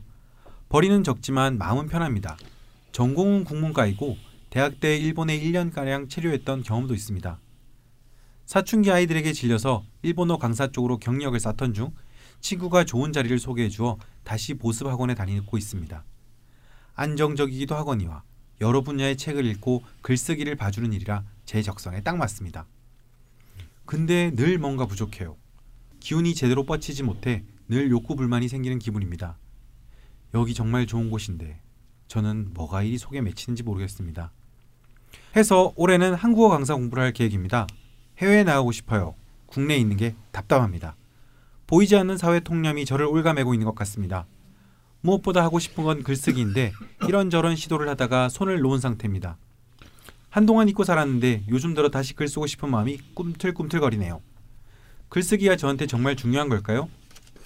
벌이는 적지만 마음은 편합니다. 전공은 국문과이고 대학 때 일본에 일 년가량 체류했던 경험도 있습니다. 사춘기 아이들에게 질려서 일본어 강사 쪽으로 경력을 쌓던 중 친구가 좋은 자리를 소개해 주어 다시 보습 학원에 다니고 있습니다. 안정적이기도 하거니와 여러 분야의 책을 읽고 글쓰기를 봐주는 일이라 제 적성에 딱 맞습니다. 근데 늘 뭔가 부족해요. 기운이 제대로 뻗치지 못해 늘 욕구 불만이 생기는 기분입니다. 여기 정말 좋은 곳인데 저는 뭐가 이리 속에 맺히는지 모르겠습니다. 해서 올해는 한국어 강사 공부를 할 계획입니다. 해외에 나가고 싶어요. 국내에 있는 게 답답합니다. 보이지 않는 사회 통념이 저를 올가매고 있는 것 같습니다. 무엇보다 하고 싶은 건 글쓰기인데 이런저런 시도를 하다가 손을 놓은 상태입니다. 한동안 잊고 살았는데 요즘 들어 다시 글 쓰고 싶은 마음이 꿈틀꿈틀거리네요. 글쓰기가 저한테 정말 중요한 걸까요?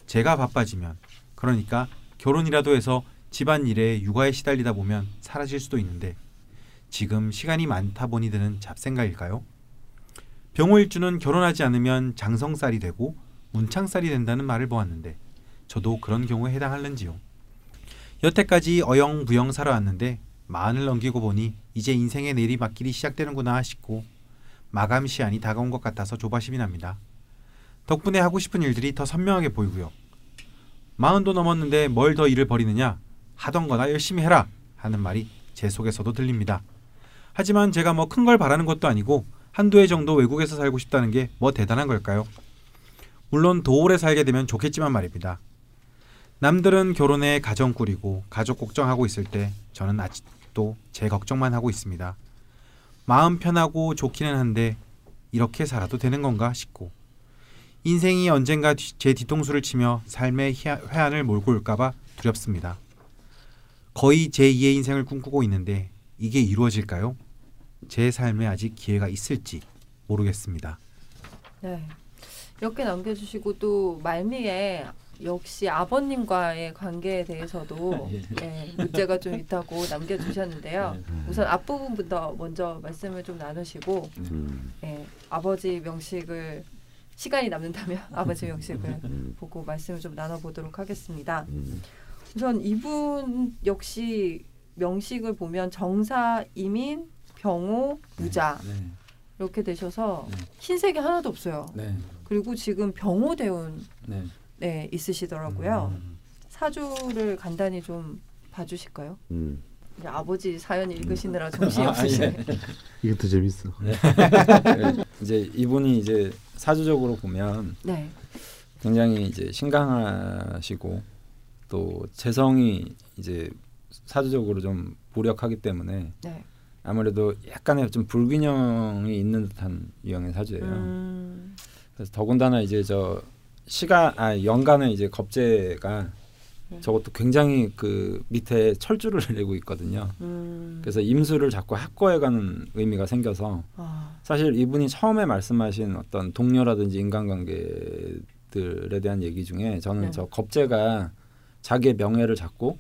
제가 바빠지면, 그러니까 결혼이라도 해서 집안일에 육아에 시달리다 보면 사라질 수도 있는데 지금 시간이 많다 보니 드는 잡생각일까요? 병호일주는 결혼하지 않으면 장성살이 되고 문창살이 된다는 말을 보았는데 저도 그런 경우에 해당하는지요. 여태까지 어영부영 살아왔는데 마흔을 넘기고 보니 이제 인생의 내리막길이 시작되는구나 싶고 마감 시한이 다가온 것 같아서 조바심이 납니다. 덕분에 하고 싶은 일들이 더 선명하게 보이고요. 마흔도 넘었는데 뭘 더 일을 벌이느냐, 하던 거나 열심히 해라 하는 말이 제 속에서도 들립니다. 하지만 제가 뭐 큰 걸 바라는 것도 아니고 한두 해 정도 외국에서 살고 싶다는 게 뭐 대단한 걸까요? 물론 더 오래 살게 되면 좋겠지만 말입니다. 남들은 결혼해 가정 꾸리고 가족 걱정하고 있을 때 저는 아직도 제 걱정만 하고 있습니다. 마음 편하고 좋기는 한데 이렇게 살아도 되는 건가 싶고 인생이 언젠가 제 뒤통수를 치며 삶의 회한을 몰고 올까봐 두렵습니다. 거의 제이의 인생을 꿈꾸고 있는데 이게 이루어질까요? 제 삶에 아직 기회가 있을지 모르겠습니다. 네, 이렇게 남겨주시고 또 말미에 역시 아버님과의 관계에 대해서도 예. 예, 문제가 좀 있다고 남겨주셨는데요. 우선 앞부분부터 먼저 말씀을 좀 나누시고 음. 예, 아버지 명식을 시간이 남는다면 아버지 명식을 보고 말씀을 좀 나눠보도록 하겠습니다. 우선 이분 역시 명식을 보면 정사, 이민, 병호, 무자 네. 네. 이렇게 되셔서 네. 흰색이 하나도 없어요. 네. 그리고 지금 병호 대운 네. 네, 있으시더라고요. 음. 사주를 간단히 좀 봐주실까요? 음. 이제 아버지 사연 읽으시느라 정신이 아, 없으시네. 아, 예. 이게 더 재밌어. 네. 이제 이분이 이제 사주적으로 보면 네. 굉장히 이제 신강하시고 또 재성이 이제 사주적으로 좀 무력하기 때문에 네. 아무래도 약간의 좀 불균형이 있는 듯한 유형의 사주예요. 음. 그래서 더군다나 이제 저 시간 아 연간의 이제 겁재가 네. 저것도 굉장히 그 밑에 철주를 내고 있거든요. 음. 그래서 임수를 자꾸 합거해가는 의미가 생겨서 아. 사실 이분이 처음에 말씀하신 어떤 동료라든지 인간관계들에 대한 얘기 중에 저는 네. 저 겁재가 자기의 명예를 자꾸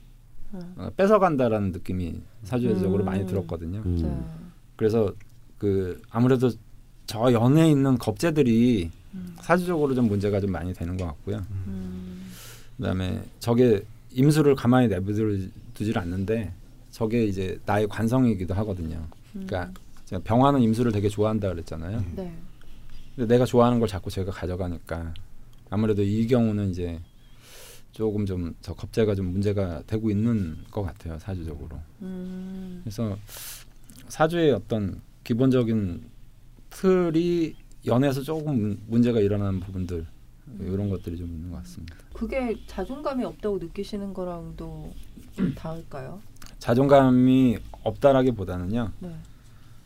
음. 어, 뺏어간다라는 느낌이 사주적으로 음. 많이 들었거든요. 음. 음. 그래서 그 아무래도 저 연에 있는 겁재들이 음. 사주적으로 좀 문제가 좀 많이 되는 것 같고요. 음. 그다음에 저게 임수를 가만히 내버려두질 않는데 저게 이제 나의 관성이기도 하거든요. 음. 그러니까 제가 병화는 임수를 되게 좋아한다 그랬잖아요. 네. 근데 내가 좋아하는 걸 자꾸 제가 가져가니까 아무래도 이 경우는 이제 조금 좀 저 겁재가 좀 문제가 되고 있는 것 같아요 사주적으로. 음. 그래서 사주의 어떤 기본적인 틀이 연애에서 조금 문제가 일어나는 부분들 음. 이런 것들이 좀 있는 것 같습니다. 그게 자존감이 없다고 느끼시는 거랑도 좀 다를까요? 자존감이 없다라기보다는요. 네.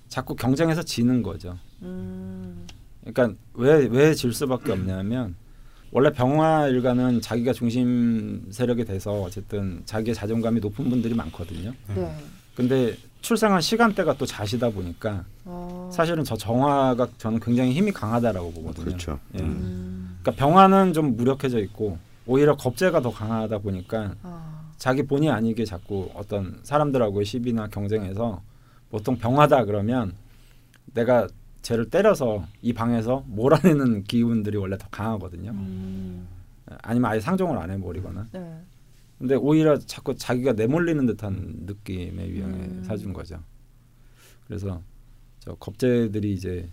자꾸 경쟁에서 지는 거죠. 음. 그러니까 왜 왜 질 수밖에 없냐면 원래 병화 일가는 자기가 중심 세력이 돼서 어쨌든 자기의 자존감이 높은 분들이 많거든요. 네. 근데 출생한 시간대가 또 자시다 보니까 어. 사실은 저 정화가 저는 굉장히 힘이 강하다라고 보거든요. 그렇죠. 예. 음. 그러니까 병화는 좀 무력해져 있고 오히려 겁재가 더 강하다 보니까 어. 자기 본의 아니게 자꾸 어떤 사람들하고의 시비나 경쟁에서 보통 병화다 그러면 내가 쟤를 때려서 이 방에서 몰아내는 기운들이 원래 더 강하거든요. 음. 아니면 아예 상종을 안 해버리거나. 네. 근데 오히려 자꾸 자기가 내몰리는 듯한 느낌의 유형의 음. 사주인 거죠. 그래서 저 겁재들이 이제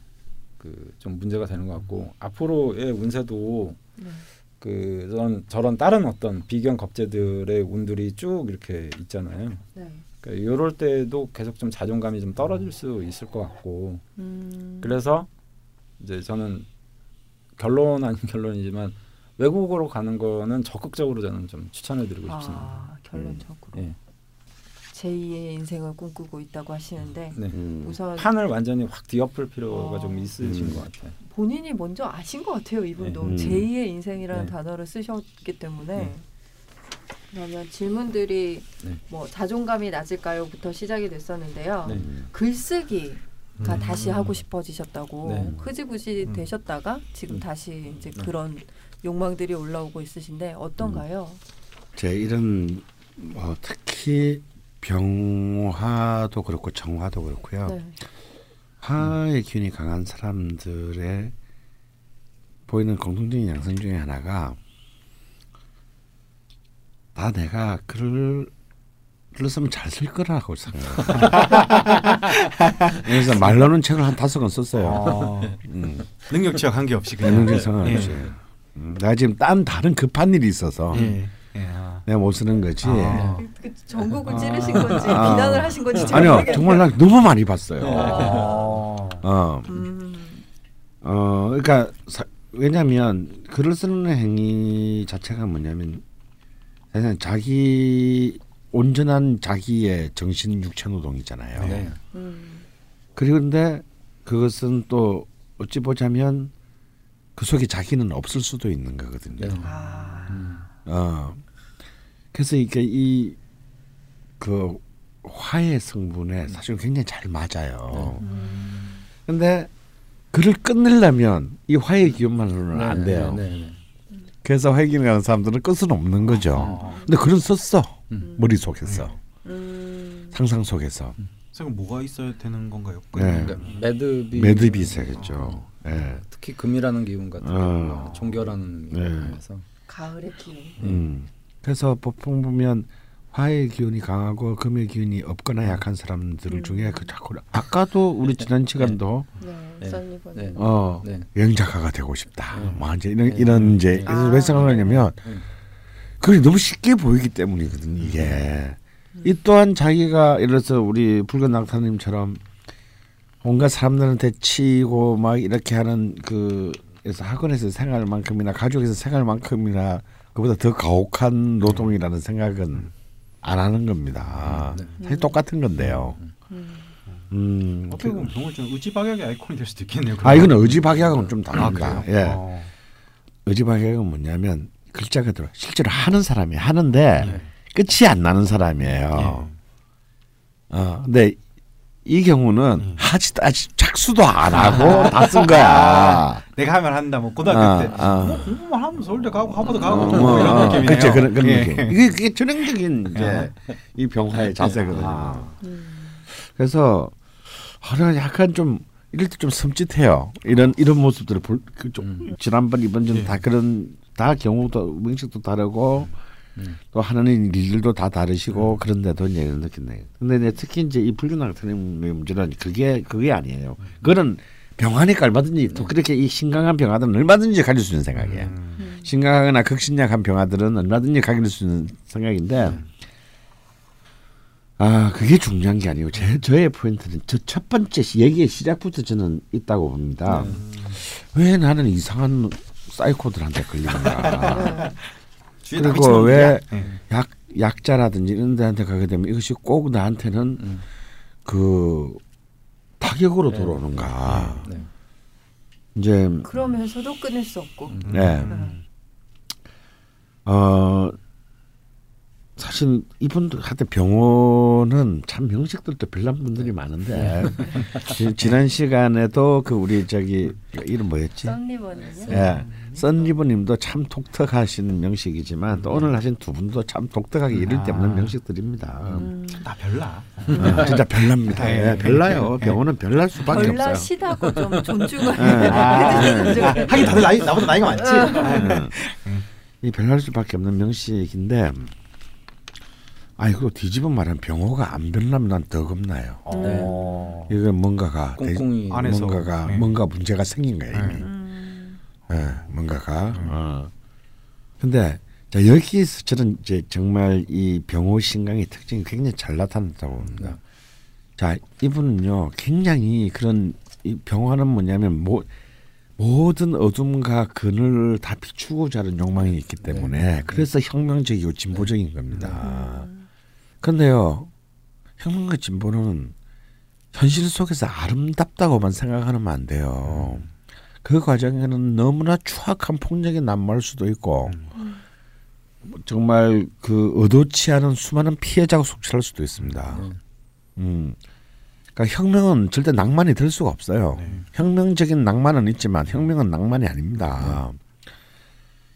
그 좀 문제가 되는 것 같고 앞으로의 운세도 네. 그 저런, 저런 다른 어떤 비견 겁재들의 운들이 쭉 이렇게 있잖아요. 네. 그러니까 이럴 때도 계속 좀 자존감이 좀 떨어질 수 있을 것 같고 음. 그래서 이제 저는 결론 아닌 결론이지만 외국으로 가는 거는 적극적으로 저는 좀 추천해드리고 싶습니다. 아, 결론적으로. 음, 예. 제이의 인생을 꿈꾸고 있다고 하시는데 네. 음. 우선 판을 완전히 확 뒤엎을 필요가 아, 좀 있으신 음. 것 같아요. 본인이 먼저 아신 것 같아요. 이분도 네. 음. 제이의 인생이라는 네. 단어를 쓰셨기 때문에 네. 그러면 질문들이 네. 뭐 자존감이 낮을까요?부터 시작이 됐었는데요. 네. 글쓰기. 가 음. 다시 하고 싶어지셨다고 네. 흐지부지 음. 되셨다가 지금 음. 다시 이제 그런 욕망들이 올라오고 있으신데 어떤가요? 제 이런 뭐 특히 병화도 그렇고 정화도 그렇고요. 네. 화의 기운이 강한 사람들의 보이는 공통적인 양상 중에 하나가 다 내가 글을 글렀으면 잘 쓸 거라고 생각해요. 그래서 말로는 책을 한 다섯 권 썼어요. 아. 음. 능력치와 관계없이 그냥. 능력치와 관계없이. 예. 음. 내가 지금 딴 다른 급한 일이 있어서 예. 내가 못 쓰는 거지. 아. 그, 그 전국을 찌르신 건지 아. 비난을 하신 건지 잘 아니요. 모르겠네요. 정말 난 너무 많이 봤어요. 아. 어. 음. 어, 그러니까 사, 왜냐하면 글을 쓰는 행위 자체가 뭐냐면 그냥 자기 온전한 자기의 정신 육체 노동이잖아요. 네. 음. 그런데 그것은 또 어찌 보자면 그 속에 자기는 없을 수도 있는 거거든요. 네. 아. 음. 어. 그래서 이게 이 그 화의 성분에 사실 굉장히 잘 맞아요. 그런데 네. 음. 글을 끝내려면 이 화의 기운만으로는 네, 안 돼요. 네, 네, 네. 그래서 화기를 가는 사람들은 끝은 없는 거죠. 근데 글은 썼어. 음. 머릿속에서. 음. 상상 속에서. 음. 그럼 뭐가 있어야 되는 건가요? 네. 그러니까 매듭이. 매듭이 있어야겠죠. 어. 네. 특히 금이라는 기운 같은 어. 종결하는 의미에서. 네. 가을의 기운. 음. 그래서 보통 보면 화의 기운이 강하고 금의 기운이 없거나 약한 사람들 음. 중에 그 자꾸 아까도 우리 지난 시간도 네. 어, 네. 여행 작가가 되고 싶다. 네. 막 이제 이런, 네. 이런 이제 아. 왜 생각하냐면 네. 그게 너무 쉽게 보이기 때문이거든요. 이게 음. 이 또한 자기가 예를 들어서 우리 붉은 낙타님처럼 온갖 사람들한테 치이고 막 이렇게 하는 그 그래서 학원에서 생활만큼이나 가족에서 생활만큼이나 그보다 더 가혹한 노동이라는 생각은 안 하는 겁니다. 네. 사실 똑같은 건데요. 음. 음. 어떻게 보면 정말 좀 의지박약의 아이콘이 될 수도 있겠네요. 그러면. 아 이건 의지박약은 좀 다릅니다. 아, 예. 아. 의지박약은 뭐냐면 글자가 들어 실제로 하는 사람이 하는데 네. 끝이 안 나는 사람이에요. 네. 어, 근데 이 경우는 네. 하지도 아직 착수도 안 하고 다 쓴 거야. 내가 하면 한다. 뭐 고등학교 때 뭐 공부만 하면 서울대 가고 하버드 가고 뭐 이런 느낌이네요. 그렇죠, 그런 그런 예. 느낌. 이게, 이게 전형적인 이제 이 병화의 자세거든요. 아. 그래서 하나 약간 좀 이럴 때 좀 섬찟해요. 이런 이런 모습들을 볼 좀 지난번 이번 전 다 그런 다 경우도 명식도 다르고. 음. 또 하는 일들도 다 다르시고 음. 그런데도 얘기를 느끼네요. 근데 이제 특히 이제 이 불륜학생의 문제는 그게 그게 아니에요. 음. 그거는 병하니까 얼마든지 또 그렇게 이 심각한 병아들은 얼마든지 가질 수 있는 생각이에요. 음. 심각하거나 극신약한 병아들은 얼마든지 가질 수 있는 생각인데 음. 아 그게 중요한 게 아니고 제, 저의 포인트는 저 첫 번째 얘기의 시작부터 저는 있다고 봅니다. 음. 왜 나는 이상한 사이코들한테 걸리는가. 그리고 왜 약, 약자라든지 이런 데한테 가게 되면 이것이 꼭 나한테는 음. 그 타격으로 네. 돌아오는가. 네. 네. 이제 그러면서도 끊을 수 없고. 네. 음. 어, 사실 이분들한테 병원은 참 명식들도 별난 분들이 많은데 지, 지난 시간에도 그 우리 저기 이름 뭐였지? 썬리버님요. 예, 썬리버님도 참 독특하시는 명식이지만 음. 또 오늘 하신 두 분도 참 독특하게 아. 이를 데 없는 명식들입니다. 음. 다 별나. 네, 진짜 별납니다. 네, 예, 별나요. 병원은 별날 수밖에 별나 없어요. 별나시다고 좀 존중을. 아, 하긴 다들 나이, 나보다 나이가 많지. 아. 이 별날 수밖에 없는 명식인데. 아니 그거 뒤집어 말하면 병호가 안 변하면 난 더 겁나요. 네. 이건 뭔가가 꽁꽁이 안에서 뭔가가 네. 뭔가 문제가 생긴 거야 이미. 네. 음. 네, 뭔가가. 음. 어. 근데 자, 여기서 저는 이제 정말 이 병호 신강의 특징이 굉장히 잘 나타났다고 봅니다. 음. 자 이분은요 굉장히 그런 이 병화는 뭐냐면 뭐 모든 어둠과 그늘을 다 비추고자 하는 욕망이 있기 때문에 네. 그래서 혁명적이고 진보적인 네. 겁니다. 음. 근데요, 혁명과 진보는 현실 속에서 아름답다고만 생각하면 안 돼요. 그 과정에는 너무나 추악한 폭력이 난무할 수도 있고 음. 정말 그 의도치 않은 수많은 피해자가 속출할 수도 있습니다. 음. 음. 그러니까 혁명은 절대 낭만이 될 수가 없어요. 네. 혁명적인 낭만은 있지만 혁명은 낭만이 아닙니다. 네.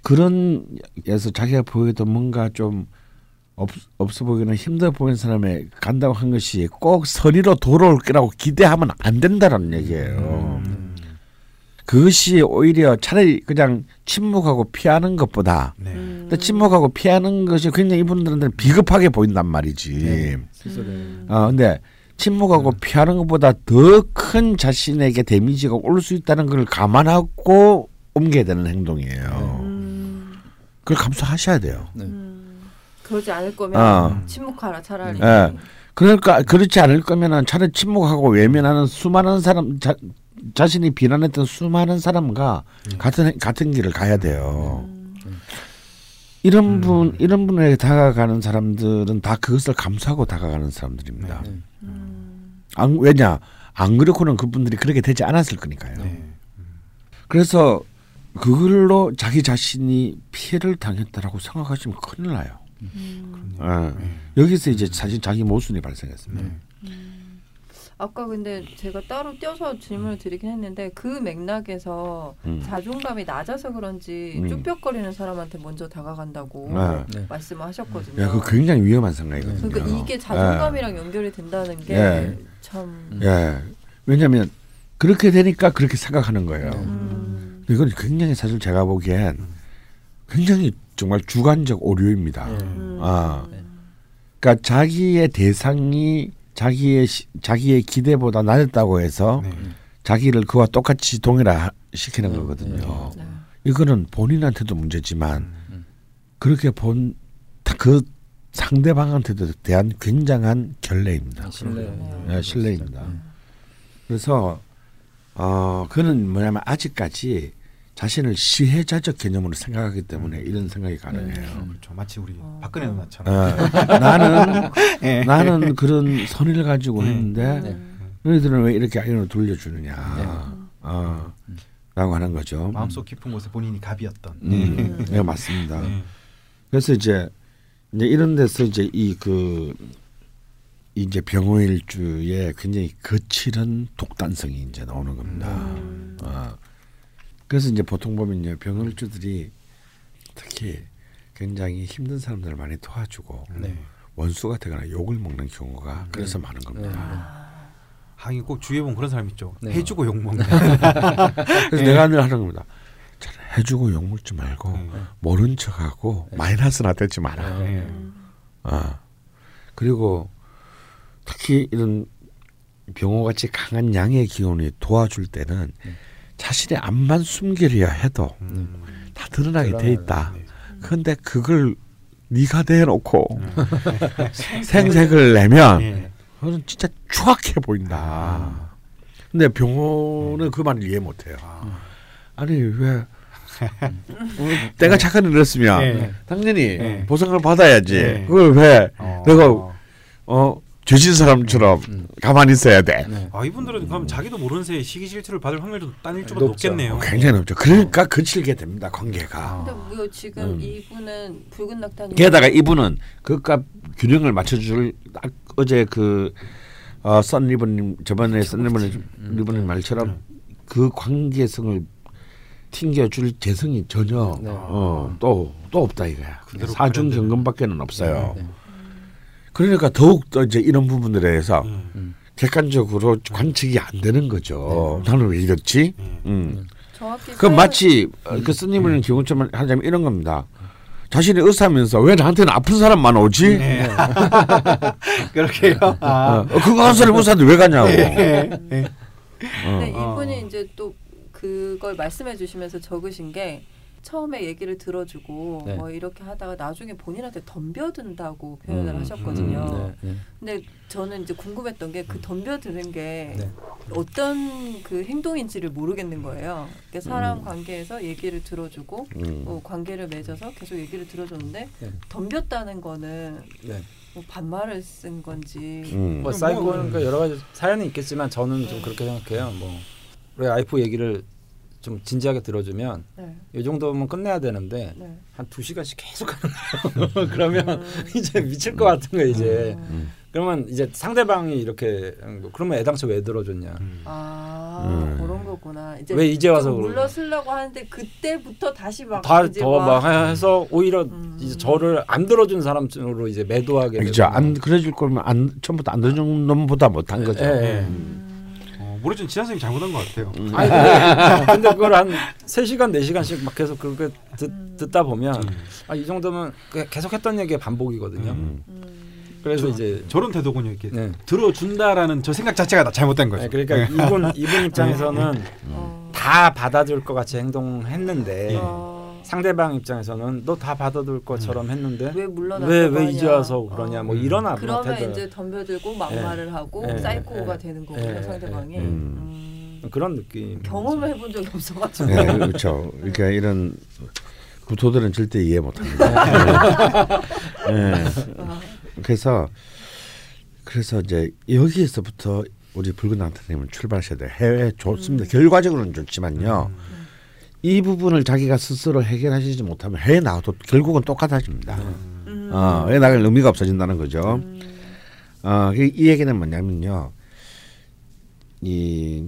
그런 에서 자기가 보여도 뭔가 좀 없, 없어 보이거나 힘들어 보이는 사람의 간다고 한 것이 꼭 선의로 돌아올 거라고 기대하면 안 된다라는 얘기예요. 음. 그것이 오히려 차라리 그냥 침묵하고 피하는 것보다 네. 근데 침묵하고 피하는 것이 굉장히 이분들한테 비겁하게 보인단 말이지. 네. 음. 어, 근데 침묵하고 네. 피하는 것보다 더 큰 자신에게 데미지가 올 수 있다는 걸 감안하고 옮겨야 되는 행동이에요. 음. 그걸 감수하셔야 돼요. 네. 그러지 않을 거면 어. 침묵하라 차라리. 네. 그러니까 그렇지 않을 거면은 차라리 침묵하고 외면하는 수많은 사람 자, 자신이 비난했던 수많은 사람과 음. 같은 같은 길을 가야 돼요. 음. 이런 음. 분 이런 분에게 다가가는 사람들은 다 그것을 감수하고 다가가는 사람들입니다. 네. 음. 안, 왜냐 안 그렇고는 그분들이 그렇게 되지 않았을 거니까요. 네. 음. 그래서 그걸로 자기 자신이 피해를 당했다라고 생각하시면 큰일 나요. 음. 어. 네. 여기서 이제 사실 자기 모순이 발생했습니다. 네. 음. 아까 근데 제가 따로 떼어서 질문을 드리긴 했는데 그 맥락에서 음. 자존감이 낮아서 그런지 음. 쭈뼛거리는 사람한테 먼저 다가간다고 네. 말씀을 하셨거든요. 야, 그거 굉장히 위험한 생각이거든요. 그러니까 이게 자존감이랑 네. 연결이 된다는 게 네. 참. 예. 왜냐하면 그렇게 되니까 그렇게 생각하는 거예요. 음. 이건 굉장히 사실 제가 보기엔 굉장히 정말 주관적 오류입니다. 음. 아, 그러니까 자기의 대상이 자기의 자기의 기대보다 낮았다고 해서 네. 자기를 그와 똑같이 동일화 시키는 음. 거거든요. 네. 이거는 본인한테도 문제지만 음. 그렇게 본 그 상대방한테도 대한 굉장한 결례입니다. 신뢰, 네, 신뢰입니다. 네. 그래서 어, 그는 뭐냐면 아직까지 자신을 시혜자적 개념으로 생각하기 때문에 이런 생각이 가능해요. 네, 그렇죠. 마치 우리 박근혜 누나처럼. 어, 나는 네. 나는 그런 선의를 가지고 네. 했는데 네. 너희들은 왜 이렇게 아이언을 돌려주느냐 네. 어, 음. 라고 하는 거죠. 마음속 깊은 곳에 본인이 갑이었던. 음, 네. 네, 맞습니다. 네. 그래서 이제, 이제 이런 데서 이제 이 그 이제 병오일주의 굉장히 거칠은 독단성이 이제 나오는 겁니다. 음. 어. 그래서 이제 보통 보면요 병오일주들이 특히 굉장히 힘든 사람들을 많이 도와주고 네. 원수가 되거나 욕을 먹는 경우가 네. 그래서 많은 겁니다. 하긴 네. 꼭 주위에 보면 그런 사람 있죠. 네. 해주고 욕 먹는. 그래서 네. 내가 늘 하는 겁니다. 잘 해주고 욕 먹지 말고 네. 모른 척하고 네. 마이너스나 되지 마라. 네. 아 그리고 특히 이런 병오같이 강한 양의 기운이 도와줄 때는. 네. 자신의 앞만 숨기려 해도 음. 다 드러나게 돼 있다. 그런데 그걸 네가 대놓고 생색을 내면 그건 진짜 추악해 보인다. 근데 병원은 그 말을 이해 못해요. 아니 왜 내가 착한 일을 했으면 당연히 보상을 받아야지. 그걸 왜 내가 어 죄진 사람처럼 음. 가만히 있어야 돼. 네. 아 이분들은 그럼 자기도 모르는 새에 시기 질투를 받을 확률도 딴 일주가 높겠네요. 굉장히 높죠. 그러니까 거칠게 됩니다. 관계가. 근데 뭐 지금 음. 이분은 붉은 낙타님. 게다가 이분은 그값 균형을 맞춰줄 어제 그 어, 선리버님 저번에 선리버님 리버님 말처럼 네. 그 관계성을 튕겨줄 재성이 전혀 또또 네. 어, 또 없다 이거야. 사중 경건밖에는 없어요. 네. 네. 그러니까 더욱 더 이제 이런 부분들에 대해서 음, 음. 객관적으로 관측이 안 되는 거죠. 네. 나는 왜 이렇지? 네. 음. 그 마치 음. 그 스님을 기본처럼 하자면 이런 겁니다. 자신이 의사면서 왜 나한테는 아픈 사람만 오지? 네. 그렇게요. 아. 어, 그거 한 사람 의사인데 왜 가냐고. 네. 네. 어. 근데 이분이 이제 또 그걸 말씀해 주시면서 적으신 게. 처음에 얘기를 들어주고 네. 뭐 이렇게 하다가 나중에 본인한테 덤벼든다고 표현을 음, 하셨거든요. 음, 네, 네. 근데 저는 이제 궁금했던 게 그 덤벼드는 게 네. 어떤 그 행동인지를 모르겠는 거예요. 그러니까 사람 음. 관계에서 얘기를 들어주고 음. 뭐 관계를 맺어서 계속 얘기를 들어줬는데 네. 덤볐다는 거는 네. 뭐 반말을 쓴 건지 음. 뭐 쌓인 뭐, 거니까 여러 가지 사연이 있겠지만 저는 네. 좀 그렇게 생각해요. 뭐 우리 와이프 얘기를 좀 진지하게 들어주면 네. 이 정도면 끝내야 되는데 네. 한 두 시간씩 계속 하는 거예요. 그러면 음. 이제 미칠 것 같은 거예요. 이제 음. 그러면 이제 상대방이 이렇게 그러면 애당초 왜 들어줬냐. 음. 아 음. 그런 거. 그러구나. 이제 왜 이제 와서 물러서려고 하는데 그때부터 다시 막 다 더 막 해서 오히려 음. 이제 저를 안 들어준 사람으로 이제 매도하게. 그렇죠. 안 그래줄 거면 안 처음부터 안 들어준 놈보다 못한 네, 거죠. 네, 네. 음. 모르지만 지난 선생님 잘못한 것 같아요. 음. 아니, 근데, 근데 그걸 한 세 시간 네 시간씩 막 계속 그렇게 듣, 듣다 보면 음. 아, 이 정도면 계속 했던 얘기의 반복이거든요. 음. 그래서 저, 이제 저런 태도군요. 이렇게 네. 들어준다라는 저 생각 자체가 잘못된 거죠. 네, 그러니까 네. 이분, 이분 입장에서는 음. 다 받아줄 것 같이 행동했는데 음. 상대방 입장에서는 너 다 받아줄 것처럼 했는데 왜 물러나냐, 왜, 왜 이제 와서 그러냐, 어. 뭐 이런 아무 태도. 그러면 이제 덤벼들고 막말을 네. 하고 네. 사이코가 네. 되는 거고요. 네. 상대방이 음. 음. 그런 느낌. 경험을 해본 적이 없어가지고. 네, 그렇죠. 그러니까 이런 구토들은 절대 이해 못합니다. 네. 네. 그래서 그래서 이제 여기에서부터 우리 붉은 낙타님은 출발하셔야 돼요. 해외 좋습니다. 음. 결과적으로는 좋지만요. 음. 이 부분을 자기가 스스로 해결하시지 못하면 해외 나와도 결국은 똑같아집니다. 음. 어, 해외 나갈 의미가 없어진다는 거죠. 음. 어, 이, 이 얘기는 뭐냐면요. 이,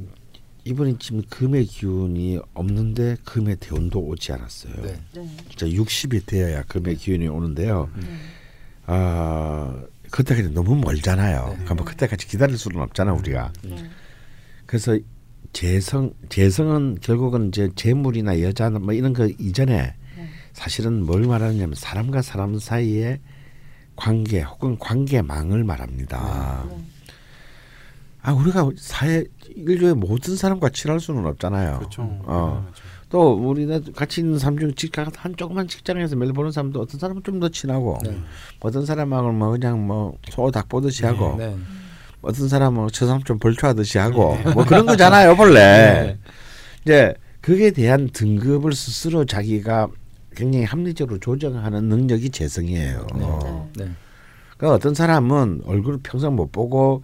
이번에 지금 금의 기운이 없는데 금의 대운도 오지 않았어요. 네. 네. 진짜 육십이 되어야 금의 기운이 오는데요. 음. 아 어, 그때까지 너무 멀잖아요. 네. 그럼 그때까지 기다릴 수는 없잖아 우리가. 네. 그래서 재성 재성은 결국은 이제 재물이나 여자나 뭐 이런 거 이전에 네. 사실은 뭘 말하느냐면 사람과 사람 사이의 관계 혹은 관계망을 말합니다. 네. 아 우리가 사회 인류의 모든 사람과 친할 수는 없잖아요. 그렇죠. 어. 네, 그렇죠. 또 우리나 같이 있는 사람 중에 한 조그만 직장에서 매일 보는 사람도 어떤 사람은 좀 더 친하고 네. 어떤 사람하고 뭐 그냥 뭐 소 닭 보듯이 네, 하고 네. 어떤 사람은 저 사람 좀 벌초하듯이 하고 네. 뭐 그런 거잖아요 본래. 네. 이제 그에 대한 등급을 스스로 자기가 굉장히 합리적으로 조정하는 능력이 재성이에요. 네. 어. 네. 그러니까 어떤 사람은 얼굴 평생 못 보고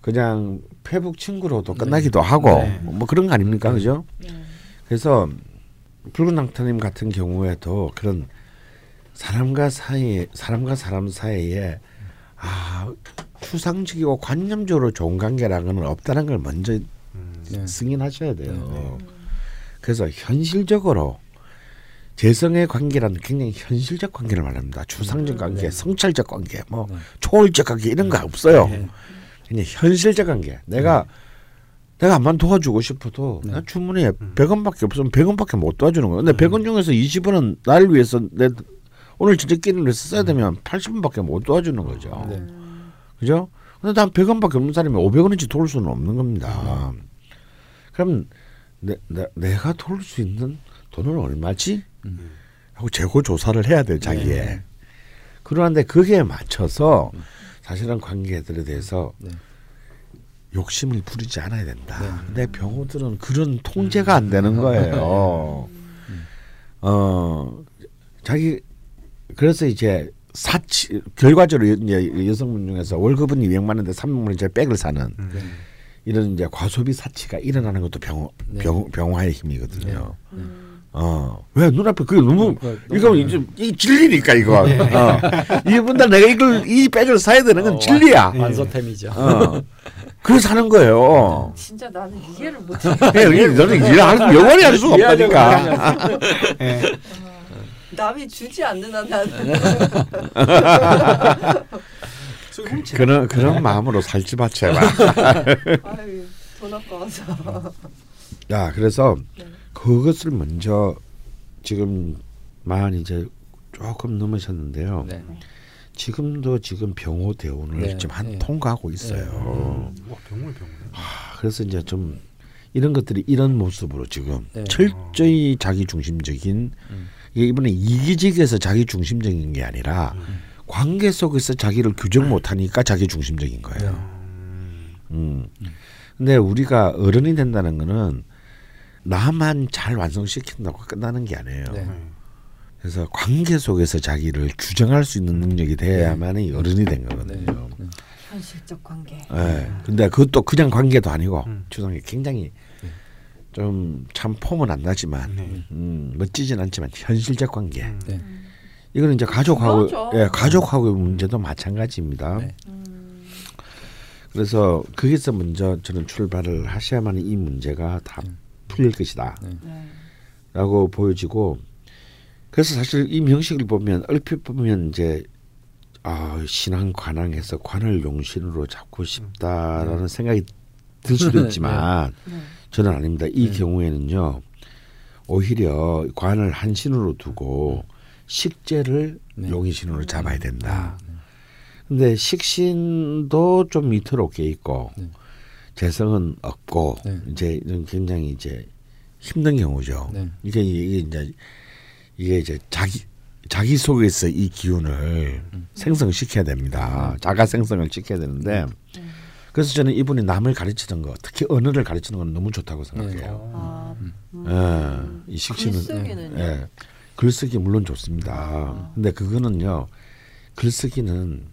그냥 페북 친구로도 끝나기도 네. 하고 네. 뭐 그런 거 아닙니까, 네. 그죠? 네. 그래서 붉은 낙타님 같은 경우에도 그런 사람과 사이 사람과 사람 사이에 아 추상적이고 관념적으로 좋은 관계라는 건 없다는 걸 먼저 네. 승인하셔야 돼요. 네. 그래서 현실적으로 재성의 관계라는 굉장히 현실적 관계를 말합니다. 추상적 관계, 네. 성찰적 관계, 뭐 네. 초월적 관계 이런 거 없어요. 네. 그냥 현실적 관계. 내가 네. 내가 암만 도와주고 싶어도 네. 나 주문에 백 원밖에 없으면 백 원밖에 못 도와주는 거야. 근데 음. 백 원 중에서 이십 원은 나를 위해서 내 오늘 진짜 끼니를 위해서 써야 되면 팔십 원밖에 못 도와주는 거죠. 네. 그죠? 근데 난 백 원밖에 없는 사람이 오백 원인지 도울 수는 없는 겁니다. 음. 그럼 내, 내, 내가 도울 수 있는 돈은 얼마지? 음. 하고 재고 조사를 해야 돼요. 자기의. 네. 그러는데 거기에 맞춰서 사실은 관계들에 대해서 네. 욕심을 부리지 않아야 된다. 네. 근데 병호들은 그런 통제가 안 되는 거예요. 어, 자기 그래서 이제 사치 결과적으로 이제 여성분 중에서 월급은 이백만 원인데 삼백만 원 이제 백을 사는 네. 이런 이제 과소비 사치가 일어나는 것도 병호 병 병화의 힘이거든요. 네. 네. 어, 왜 눈앞에 그게 너무 이거 이제 이 진리니까 이거 네. 어. 이분들 내가 이걸 이 백을 사야 되는 건 어, 진리야. 완소템이죠. 어. 그래서 하는 거예요. 진짜 나는 이해를 못해. 너는 이해하는 영원히 할 수가 없다니까. 네. 남이 주지 않는 한 나는. 그, 그런 그런 마음으로 살지 마 제발. 아유, 돈 아까워서. 야, 그래서 네. 그것을 먼저 지금 만 이제 조금 넘으셨는데요. 네. 지금도 지금 병호 대운을 네, 지금 한 네. 통과하고 있어요. 네. 와, 병호 병호. 아, 그래서 이제 좀 이런 것들이 이런 모습으로 지금 네. 철저히 자기 중심적인 음. 이게 이번에 이기적에서 자기 중심적인 게 아니라 음. 관계 속에서 자기를 규정 못하니까 자기 중심적인 거예요. 음. 음. 근데 우리가 어른이 된다는 거는 나만 잘 완성시킨다고 끝나는 게 아니에요. 네. 그래서 관계 속에서 자기를 규정할 수 있는 능력이 돼야만 이 어른이 된 거거든요. 네. 현실적 관계. 네. 근데 그것도 그냥 관계도 아니고 추상이 음. 굉장히 네. 좀 참 폼은 안 나지만 네. 음, 멋지진 않지만 현실적 관계. 네. 이거는 이제 가족하고 예, 가족하고의 문제도 마찬가지입니다. 네. 그래서 거기서 먼저 저는 출발을 하셔야만 이 문제가 다 풀릴 것이다 네. 라고 보여지고 그래서 사실 이 명식을 보면 얼핏 보면 이제 아, 신앙 관항에서 관을 용신으로 잡고 싶다라는 네. 생각이 들 수도 있지만 네. 네. 저는 아닙니다. 이 네. 경우에는요. 오히려 관을 한신으로 두고 식재를 네. 용신으로 잡아야 된다. 근데 식신도 좀 밑으로 깨 있고 네. 재성은 없고 네. 이제 굉장히 이제 힘든 경우죠. 네. 이게 이게 이제 이게 이제 자기 자기 속에서 이 기운을 음. 생성시켜야 됩니다. 음. 자가 생성을 시켜야 되는데 음. 그래서 저는 이분이 남을 가르치는 거, 특히 언어를 가르치는 건 너무 좋다고 생각해요. 네. 아, 음. 예, 이 식신은 글쓰기는요? 예, 글쓰기 물론 좋습니다. 아. 근데 그거는요, 글쓰기는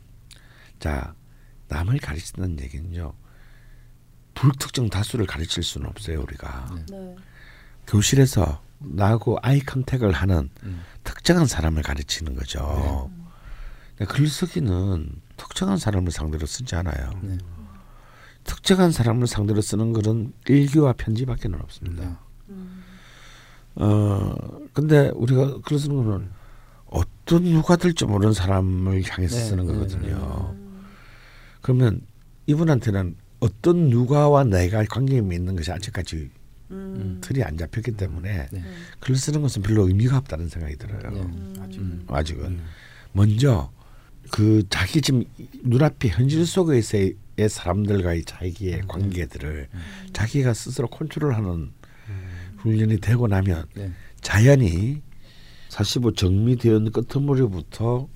자 남을 가르친다는 얘기는요, 불특정 다수를 가르칠 수는 없어요 우리가. 네. 교실에서 나하고 아이 컨택을 하는 음. 특정한 사람을 가르치는 거죠. 네. 글쓰기는 특정한 사람을 상대로 쓰지 않아요. 네. 특정한 사람을 상대로 쓰는 것은 일기와 편지밖에 없습니다. 음. 어, 근데 우리가 글 쓰는 것은 어떤 누가 될지 모르는 사람을 향해서 네. 쓰는 거거든요. 네. 그러면 이분한테는 어떤 누가와 내가 관계에 있는 것이 아직까지 음. 틀이 안 잡혔기 때문에 네. 글 쓰는 것은 별로 의미가 없다는 생각이 들어요. 네. 음. 아직은 음. 먼저 그 자기 지금 눈앞에 현실 속에서의 사람들과의 자기의 음. 관계들을 음. 자기가 스스로 컨트롤하는 음. 훈련이 되고 나면 네. 자연히 사십오 정미대원 끝머리부터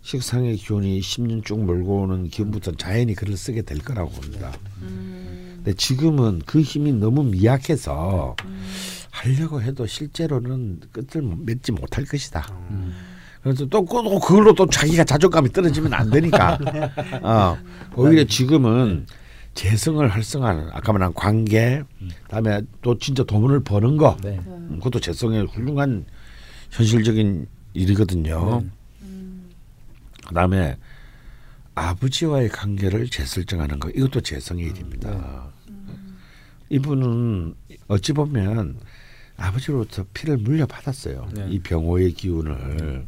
식상의 기운이 십 년 쭉 몰고 오는 기운부터는 자연히 글을 쓰게 될 거라고 봅니다. 음. 근데 지금은 그 힘이 너무 미약해서 음. 하려고 해도 실제로는 끝을 맺지 못할 것이다. 음. 그래서 또 그걸로 또 자기가 자존감이 떨어지면 안 되니까. 어, 오히려 지금은 재성을 활성화하는 아까 말한 관계, 그다음에 또 진짜 돈을 버는 거, 네. 그것도 재성의 훌륭한 현실적인 일이거든요. 네. 음. 그다음에 아버지와의 관계를 재설정하는 거 이것도 재성의 일입니다. 음. 이분은 어찌 보면 아버지로부터 피를 물려받았어요. 네. 이 병호의 기운을.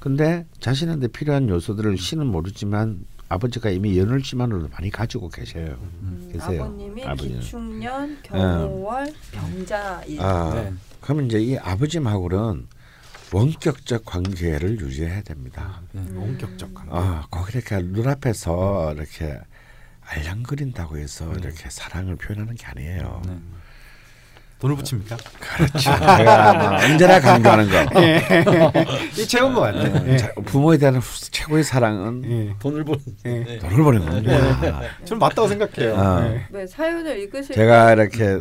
근데 음. 자신한테 필요한 요소들을 신은 모르지만 아버지가 이미 연월지만으로 많이 가지고 계셔요. 음. 계세요. 아버님이 아버지는. 기축년, 경호월, 음. 병자일. 아, 네. 그러면 이제 이 아버지하고는 원격적 관계를 유지해야 됩니다. 네. 음. 원격적 관계. 아, 거기 이렇게 눈앞에서 이렇게 알랑거린다고 해서 음. 이렇게 사랑을 표현하는 게 아니에요. 네. 돈을 붙입니까? 그렇죠. 언제나 강조하는 거. 예. 이 최고인 것 같아요. 예. 부모에 대한 최고의 사랑은 예. 돈을 버는 예. 돈을 버는 겁니다. 예. 저는 맞다고 생각해요. 어. 네. 네, 사연을 읽으실 제가 이렇게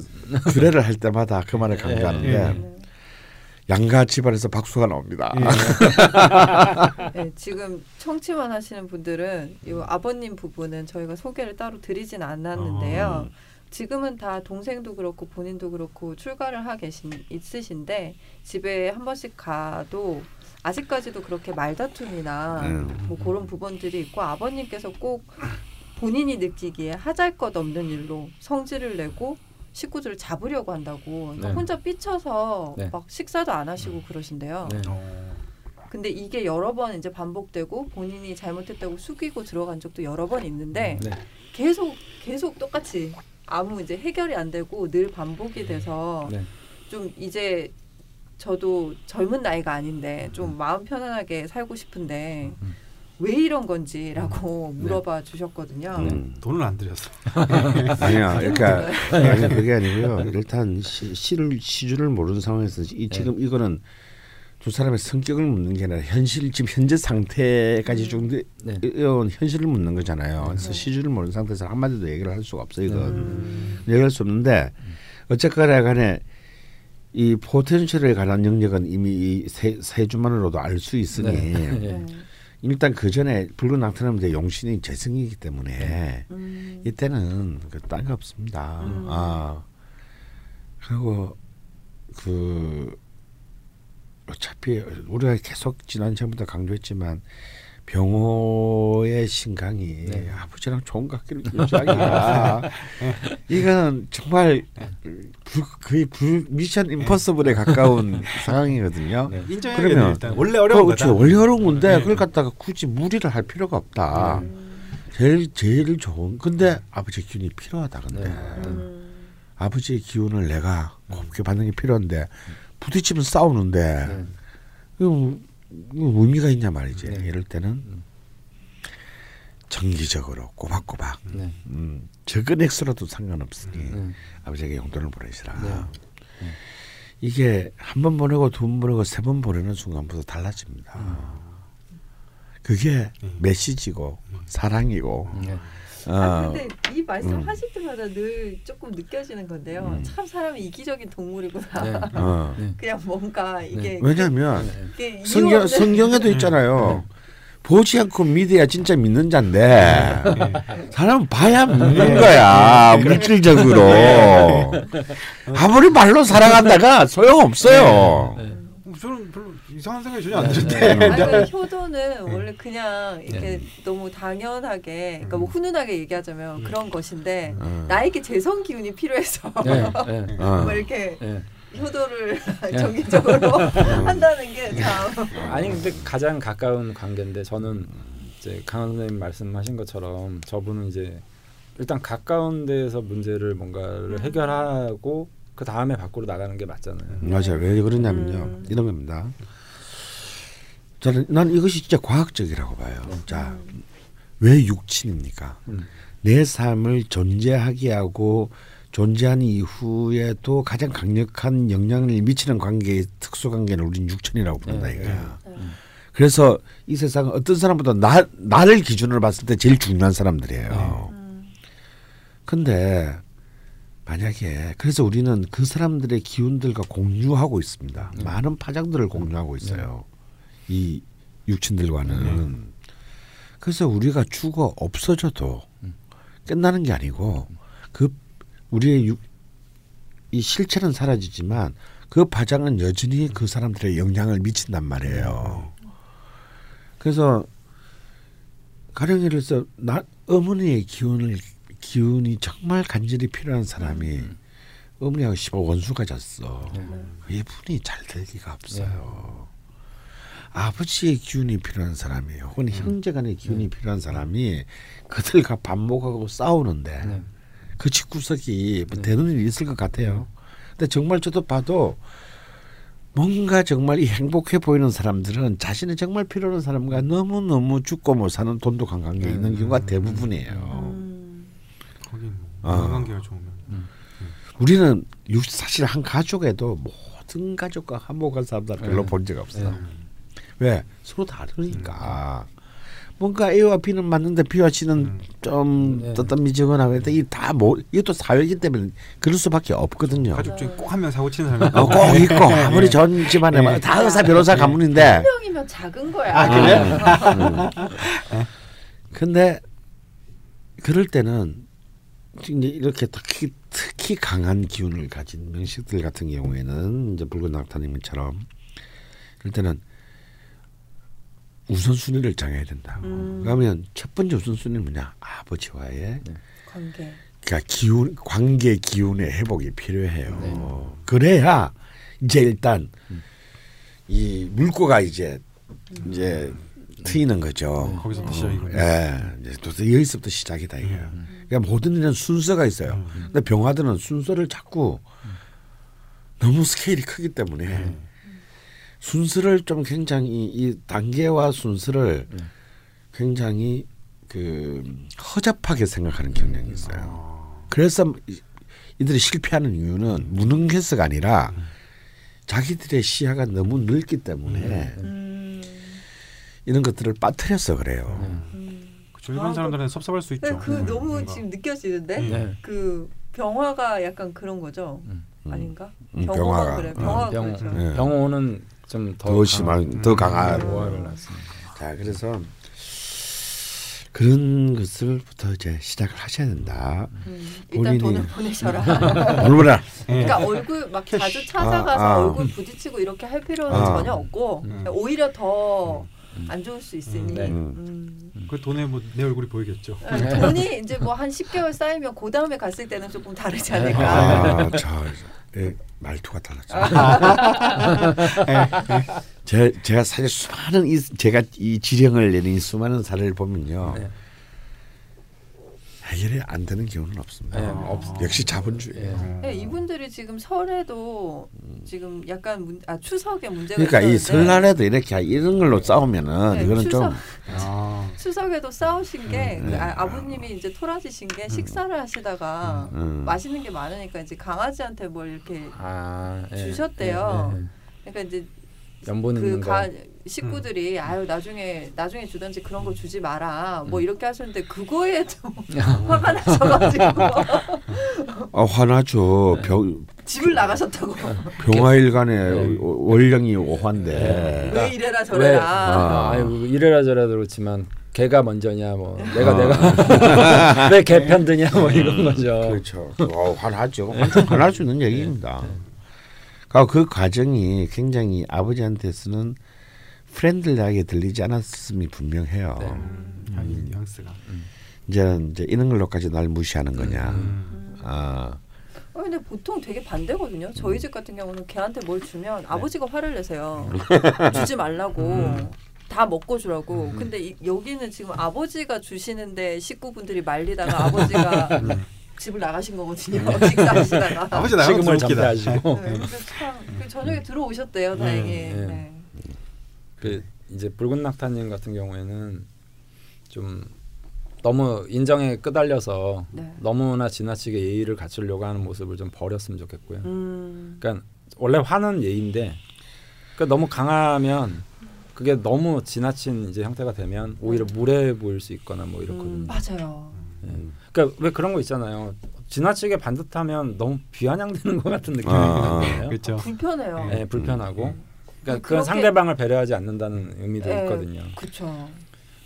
주례를 할 때마다 그 말을 강조하는데 예. 예. 양가 집안에서 박수가 나옵니다. 네, 지금 청취만 하시는 분들은 이 아버님 부분은 저희가 소개를 따로 드리진 않았는데요. 지금은 다 동생도 그렇고 본인도 그렇고 출가를 하 계신 있으신데 집에 한 번씩 가도 아직까지도 그렇게 말다툼이나 뭐 그런 부분들이 있고 아버님께서 꼭 본인이 느끼기에 하잘것 없는 일로 성질을 내고 식구들을 잡으려고 한다고 그러니까 네. 혼자 삐쳐서 네. 막 식사도 안 하시고 그러신대요. 네. 근데 이게 여러 번 이제 반복되고 본인이 잘못했다고 숙이고 들어간 적도 여러 번 있는데 네. 계속 계속 똑같이 아무 이제 해결이 안 되고 늘 반복이 돼서 네. 좀 이제 저도 젊은 나이가 아닌데 좀 마음 편안하게 살고 싶은데 음. 왜 이런 건지라고 네. 물어봐 주셨거든요. 음. 돈을 안 드렸어. 아니요, 그러니까 아니, 그게 아니고요. 일단 시, 시를 시주를 모르는 상황에서 이, 지금 네. 이거는 두 사람의 성격을 묻는 게 아니라 현실 지금 현재 상태까지 좀 네. 현실을 묻는 거잖아요. 그래서 네. 시주를 모르는 상태에서 한 마디도 얘기를 할 수가 없어요. 이건 음. 얘기할 수 없는데 어쨌거나간에. 이 포텐셜에 관한 영역은 이미 세, 세 주만으로도 알 수 있으니 네. 네. 일단 그 전에 붉은 낙타는 이제 용신이 재성이기 때문에 음. 이때는 그 딴 거 없습니다. 음. 아 그리고 그 어차피 우리가 계속 지난 시간부터 강조했지만 병호의 내 신강이 네. 아버지랑 좋은 관계로 유지하기가 이거는 정말 불, 거의 불, 미션 임퍼서블에 가까운 상황이거든요. 네. 인정해야 돼요. 일단 원래 어려운 거다. 그렇죠. 원래 어려운 건데 네. 그걸 갖다가 굳이 무리를 할 필요가 없다. 음. 제일 제일 좋은. 근데 아버지 기운이 필요하다. 근데 네. 음. 아버지의 기운을 내가 곱게 받는 게 필요한데 부딪히면 싸우는데. 네. 음, 의미가 있냐 말이지. 네. 이럴 때는 정기적으로 꼬박꼬박 네. 음, 적은 액수라도 상관없으니 네. 아버지에게 용돈을 보내시라. 네. 네. 이게 한 번 보내고 두 번 보내고 세 번 보내는 순간부터 달라집니다. 음. 그게 음. 메시지고 음. 사랑이고 네. 어. 아, 근데 이 말씀 음. 하실 때마다 늘 조금 느껴지는 건데요. 음. 참 사람이 이기적인 동물이구나. 네. 어. 그냥 뭔가 이게 네. 왜냐하면 네. 성경, 성경에도 있잖아요. 네. 보지 않고 믿어야 진짜 믿는 자인데 네. 사람은 봐야 믿는 거야. 네. 물질적으로 네. 아무리 말로 사랑한다가 소용없어요. 네. 네. 저는 별로 이상한 생각이 전혀 안 드는데 네, 네. 그러니까 효도는 네. 원래 그냥 이렇게 네. 너무 당연하게 그러니까 뭐 훈훈하게 얘기하자면 네. 그런 것인데 네. 나에게 재성 기운이 필요해서 네. 네. 뭐 이렇게 네. 효도를 네. 정기적으로 한다는 게 참 아니 근데 가장 가까운 관계인데 저는 이제 강원 선생님 말씀하신 것처럼 저분은 이제 일단 가까운 데에서 문제를 뭔가를 해결하고 그 다음에 밖으로 나가는 게 맞잖아요. 맞아요. 왜 그러냐면요. 음. 이런 겁니다. 저는 난 이것이 진짜 과학적이라고 봐요. 네. 자, 왜 육친입니까? 음. 내 삶을 존재하게 하고 존재한 이후에도 가장 강력한 영향을 미치는 관계의 특수관계는 우린 육친이라고 부른다 네. 이거야. 네. 그래서 이 세상은 어떤 사람보다 나, 나를 기준으로 봤을 때 제일 중요한 사람들이에요. 네. 음. 근데 만약에 그래서 우리는 그 사람들의 기운들과 공유하고 있습니다. 네. 많은 파장들을 공유하고 있어요. 네. 이 육친들과는. 네. 그래서 우리가 죽어 없어져도 네. 끝나는 게 아니고 그 우리의 육, 이 실체는 사라지지만 그 파장은 여전히 그 사람들의 영향을 미친단 말이에요. 그래서 가령 예를 들어서 나, 어머니의 기운을 기운이 정말 간절히 필요한 사람이 음. 어머니하고 시발 원수가 잤어. 음. 이분이 잘 될 리가 없어요. 음. 아버지의 기운이 필요한 사람이 혹은 음. 형제 간의 기운이 음. 필요한 사람이 그들과 반목하고 싸우는데 음. 그 집구석이 뭐 되는 일이 있을 것 같아요. 음. 근데 정말 저도 봐도 뭔가 정말 이 행복해 보이는 사람들은 자신이 정말 필요한 사람과 너무너무 죽고 못 사는 돈독한 관계에 음. 있는 경우가 대부분이에요. 음. 어. 음. 우리는 사실 한 가족에도 모든 가족과 화목한 사람들 별로 네. 본 적 없어. 네. 왜? 서로 다르니까. 음. 뭔가 A와 B는 맞는데 B와 C는 음. 좀 네. 떠떠미지거나 이 다 뭐 이것도 사회이기 때문에 그럴 수밖에 없거든요. 가족 중에 꼭 한 명 사고 치는 사람이 어, 꼭 있고 아무리 네. 전 집안에 네. 다 의사, 변호사, 가문인데 한 명이면 작은 거야. 아, 그래? 음. 근데 그럴 때는 이렇게 특히, 특히 강한 기운을 가진 명식들 같은 경우에는 이제 붉은 낙타님처럼 일단은 우선순위를 정해야 된다. 음. 그러면 첫 번째 우선순위는 뭐냐? 아버지와의 네. 관계. 그러니까 기운, 관계 기운의 회복이 필요해요. 네. 그래야 이제 일단 음. 이 물고가 이제 음. 이제 트이는 거죠. 네, 거기서부터 어, 시작이군요. 예, 이제 여기서부터 시작이다 이거예요. 음, 음. 그러니까 모든 일은 순서가 있어요. 음, 음. 근데 병화들은 순서를 자꾸 음. 너무 스케일이 크기 때문에 음. 순서를 좀 굉장히 이 단계와 순서를 음. 굉장히 그 허접하게 생각하는 경향이 있어요. 음. 그래서 이들이 실패하는 이유는 무능해서가 아니라 음. 자기들의 시야가 너무 넓기 때문에. 음. 이런 것들을 빠뜨려서 그래요. 음. 젊은 아, 사람들은 섭섭할 수 있죠. 네, 그 음, 너무 뭔가. 지금 느껴지는데 네. 그 병화가 약간 그런 거죠. 음. 아닌가? 음, 병화가 그래. 병화가 병, 그렇죠. 네. 병호는 좀 더 심한, 더 강한. 음. 자, 그래서 그런 것을부터 이제 시작을 하셔야 된다. 음, 일단 돈을 보내셔라. 물어라. 그러니까 얼굴 막 자주 찾아가서 아, 아. 얼굴 부딪히고 이렇게 할 필요는 아. 전혀 없고 음. 오히려 더 음. 음. 안 좋을 수 있으니. 음, 네. 음. 음. 그 돈에 뭐 내 얼굴이 보이겠죠. 네, 돈이 이제 뭐 한 십 개월 쌓이면 그 다음에 갔을 때는 조금 다르지 않을까. 아, 자, 예, 말투가 달랐죠. 아. 예, 제 제가 사실 수많은 이 제가 이 지령을 내는 이 수많은 사례를 보면요. 네. 해결이 안 되는 경우는 없습니다. 네, 아, 역시 자본주의예요. 네. 네, 이분들이 지금 설에도 지금 약간 문, 아, 추석에 문제가 그러니까 있었는데. 이 설날에도 이렇게 이런 걸로 싸우면은 네, 이거는 추석, 좀 아. 추석에도 싸우신 게 네. 아, 아버님이 이제 토라지신 게 식사를 하시다가 음. 맛있는 게 많으니까 이제 강아지한테 뭘 이렇게 아, 네. 주셨대요. 네, 네, 네. 그러니까 이제 연본 그 있는 가, 거. 식구들이 음. 아유 나중에 나중에 주던지 그런 거 주지 마라 뭐 음. 이렇게 하셨는데 그거에 좀 화가 나셔가지고 아 화나죠. 병, 집을 나가셨다고 병화일간에 월령이 오환데 왜 이래라 저래라 아. 아이고 이래라 저래라 그렇지만 걔가 먼저냐 뭐 내가 아. 내가 왜 걔 편드냐 뭐 이런 거죠. 그렇죠. 어, 화나죠. 화날 수 있는 얘기입니다. 네. 아, 그 과정이 굉장히 아버지한테서는 프렌들리하게 들리지 않았음이 분명해요. 네. 음. 음. 뉘앙스가. 음. 이제는 이제 이런 걸로까지 날 무시하는 거냐. 음. 아. 어, 근데 보통 되게 반대거든요. 저희 집 같은 경우는 걔한테 뭘 주면 네. 아버지가 화를 내세요. 주지 말라고. 음. 다 먹고 주라고. 음. 근데 이, 여기는 지금 아버지가 주시는데 식구분들이 말리다가 아버지가 집을 나가신 거거든요. 식사하시다가. 아버지 나가면 잠자시고. 네. 그 저녁에 들어오셨대요. 다행히. 네. 네. 네. 그 이제 붉은 낙타님 같은 경우에는 좀 너무 인정에 끄달려서 네. 너무나 지나치게 예의를 갖추려고 하는 모습을 좀 버렸으면 좋겠고요. 음. 그러니까 원래 화는 예의인데 그러니까 너무 강하면 그게 너무 지나친 이제 형태가 되면 오히려 무례해 보일 수 있거나 뭐 이렇거든요. 음, 맞아요. 음. 그러니까 왜 그런 거 있잖아요. 지나치게 반듯하면 너무 비아냥되는 것 같은 느낌이 드는데요. 아, 그렇죠. 아, 불편해요. 네, 불편하고. 음. 그러니까 그런 상대방을 배려하지 않는다는 의미도 에, 있거든요. 그렇죠.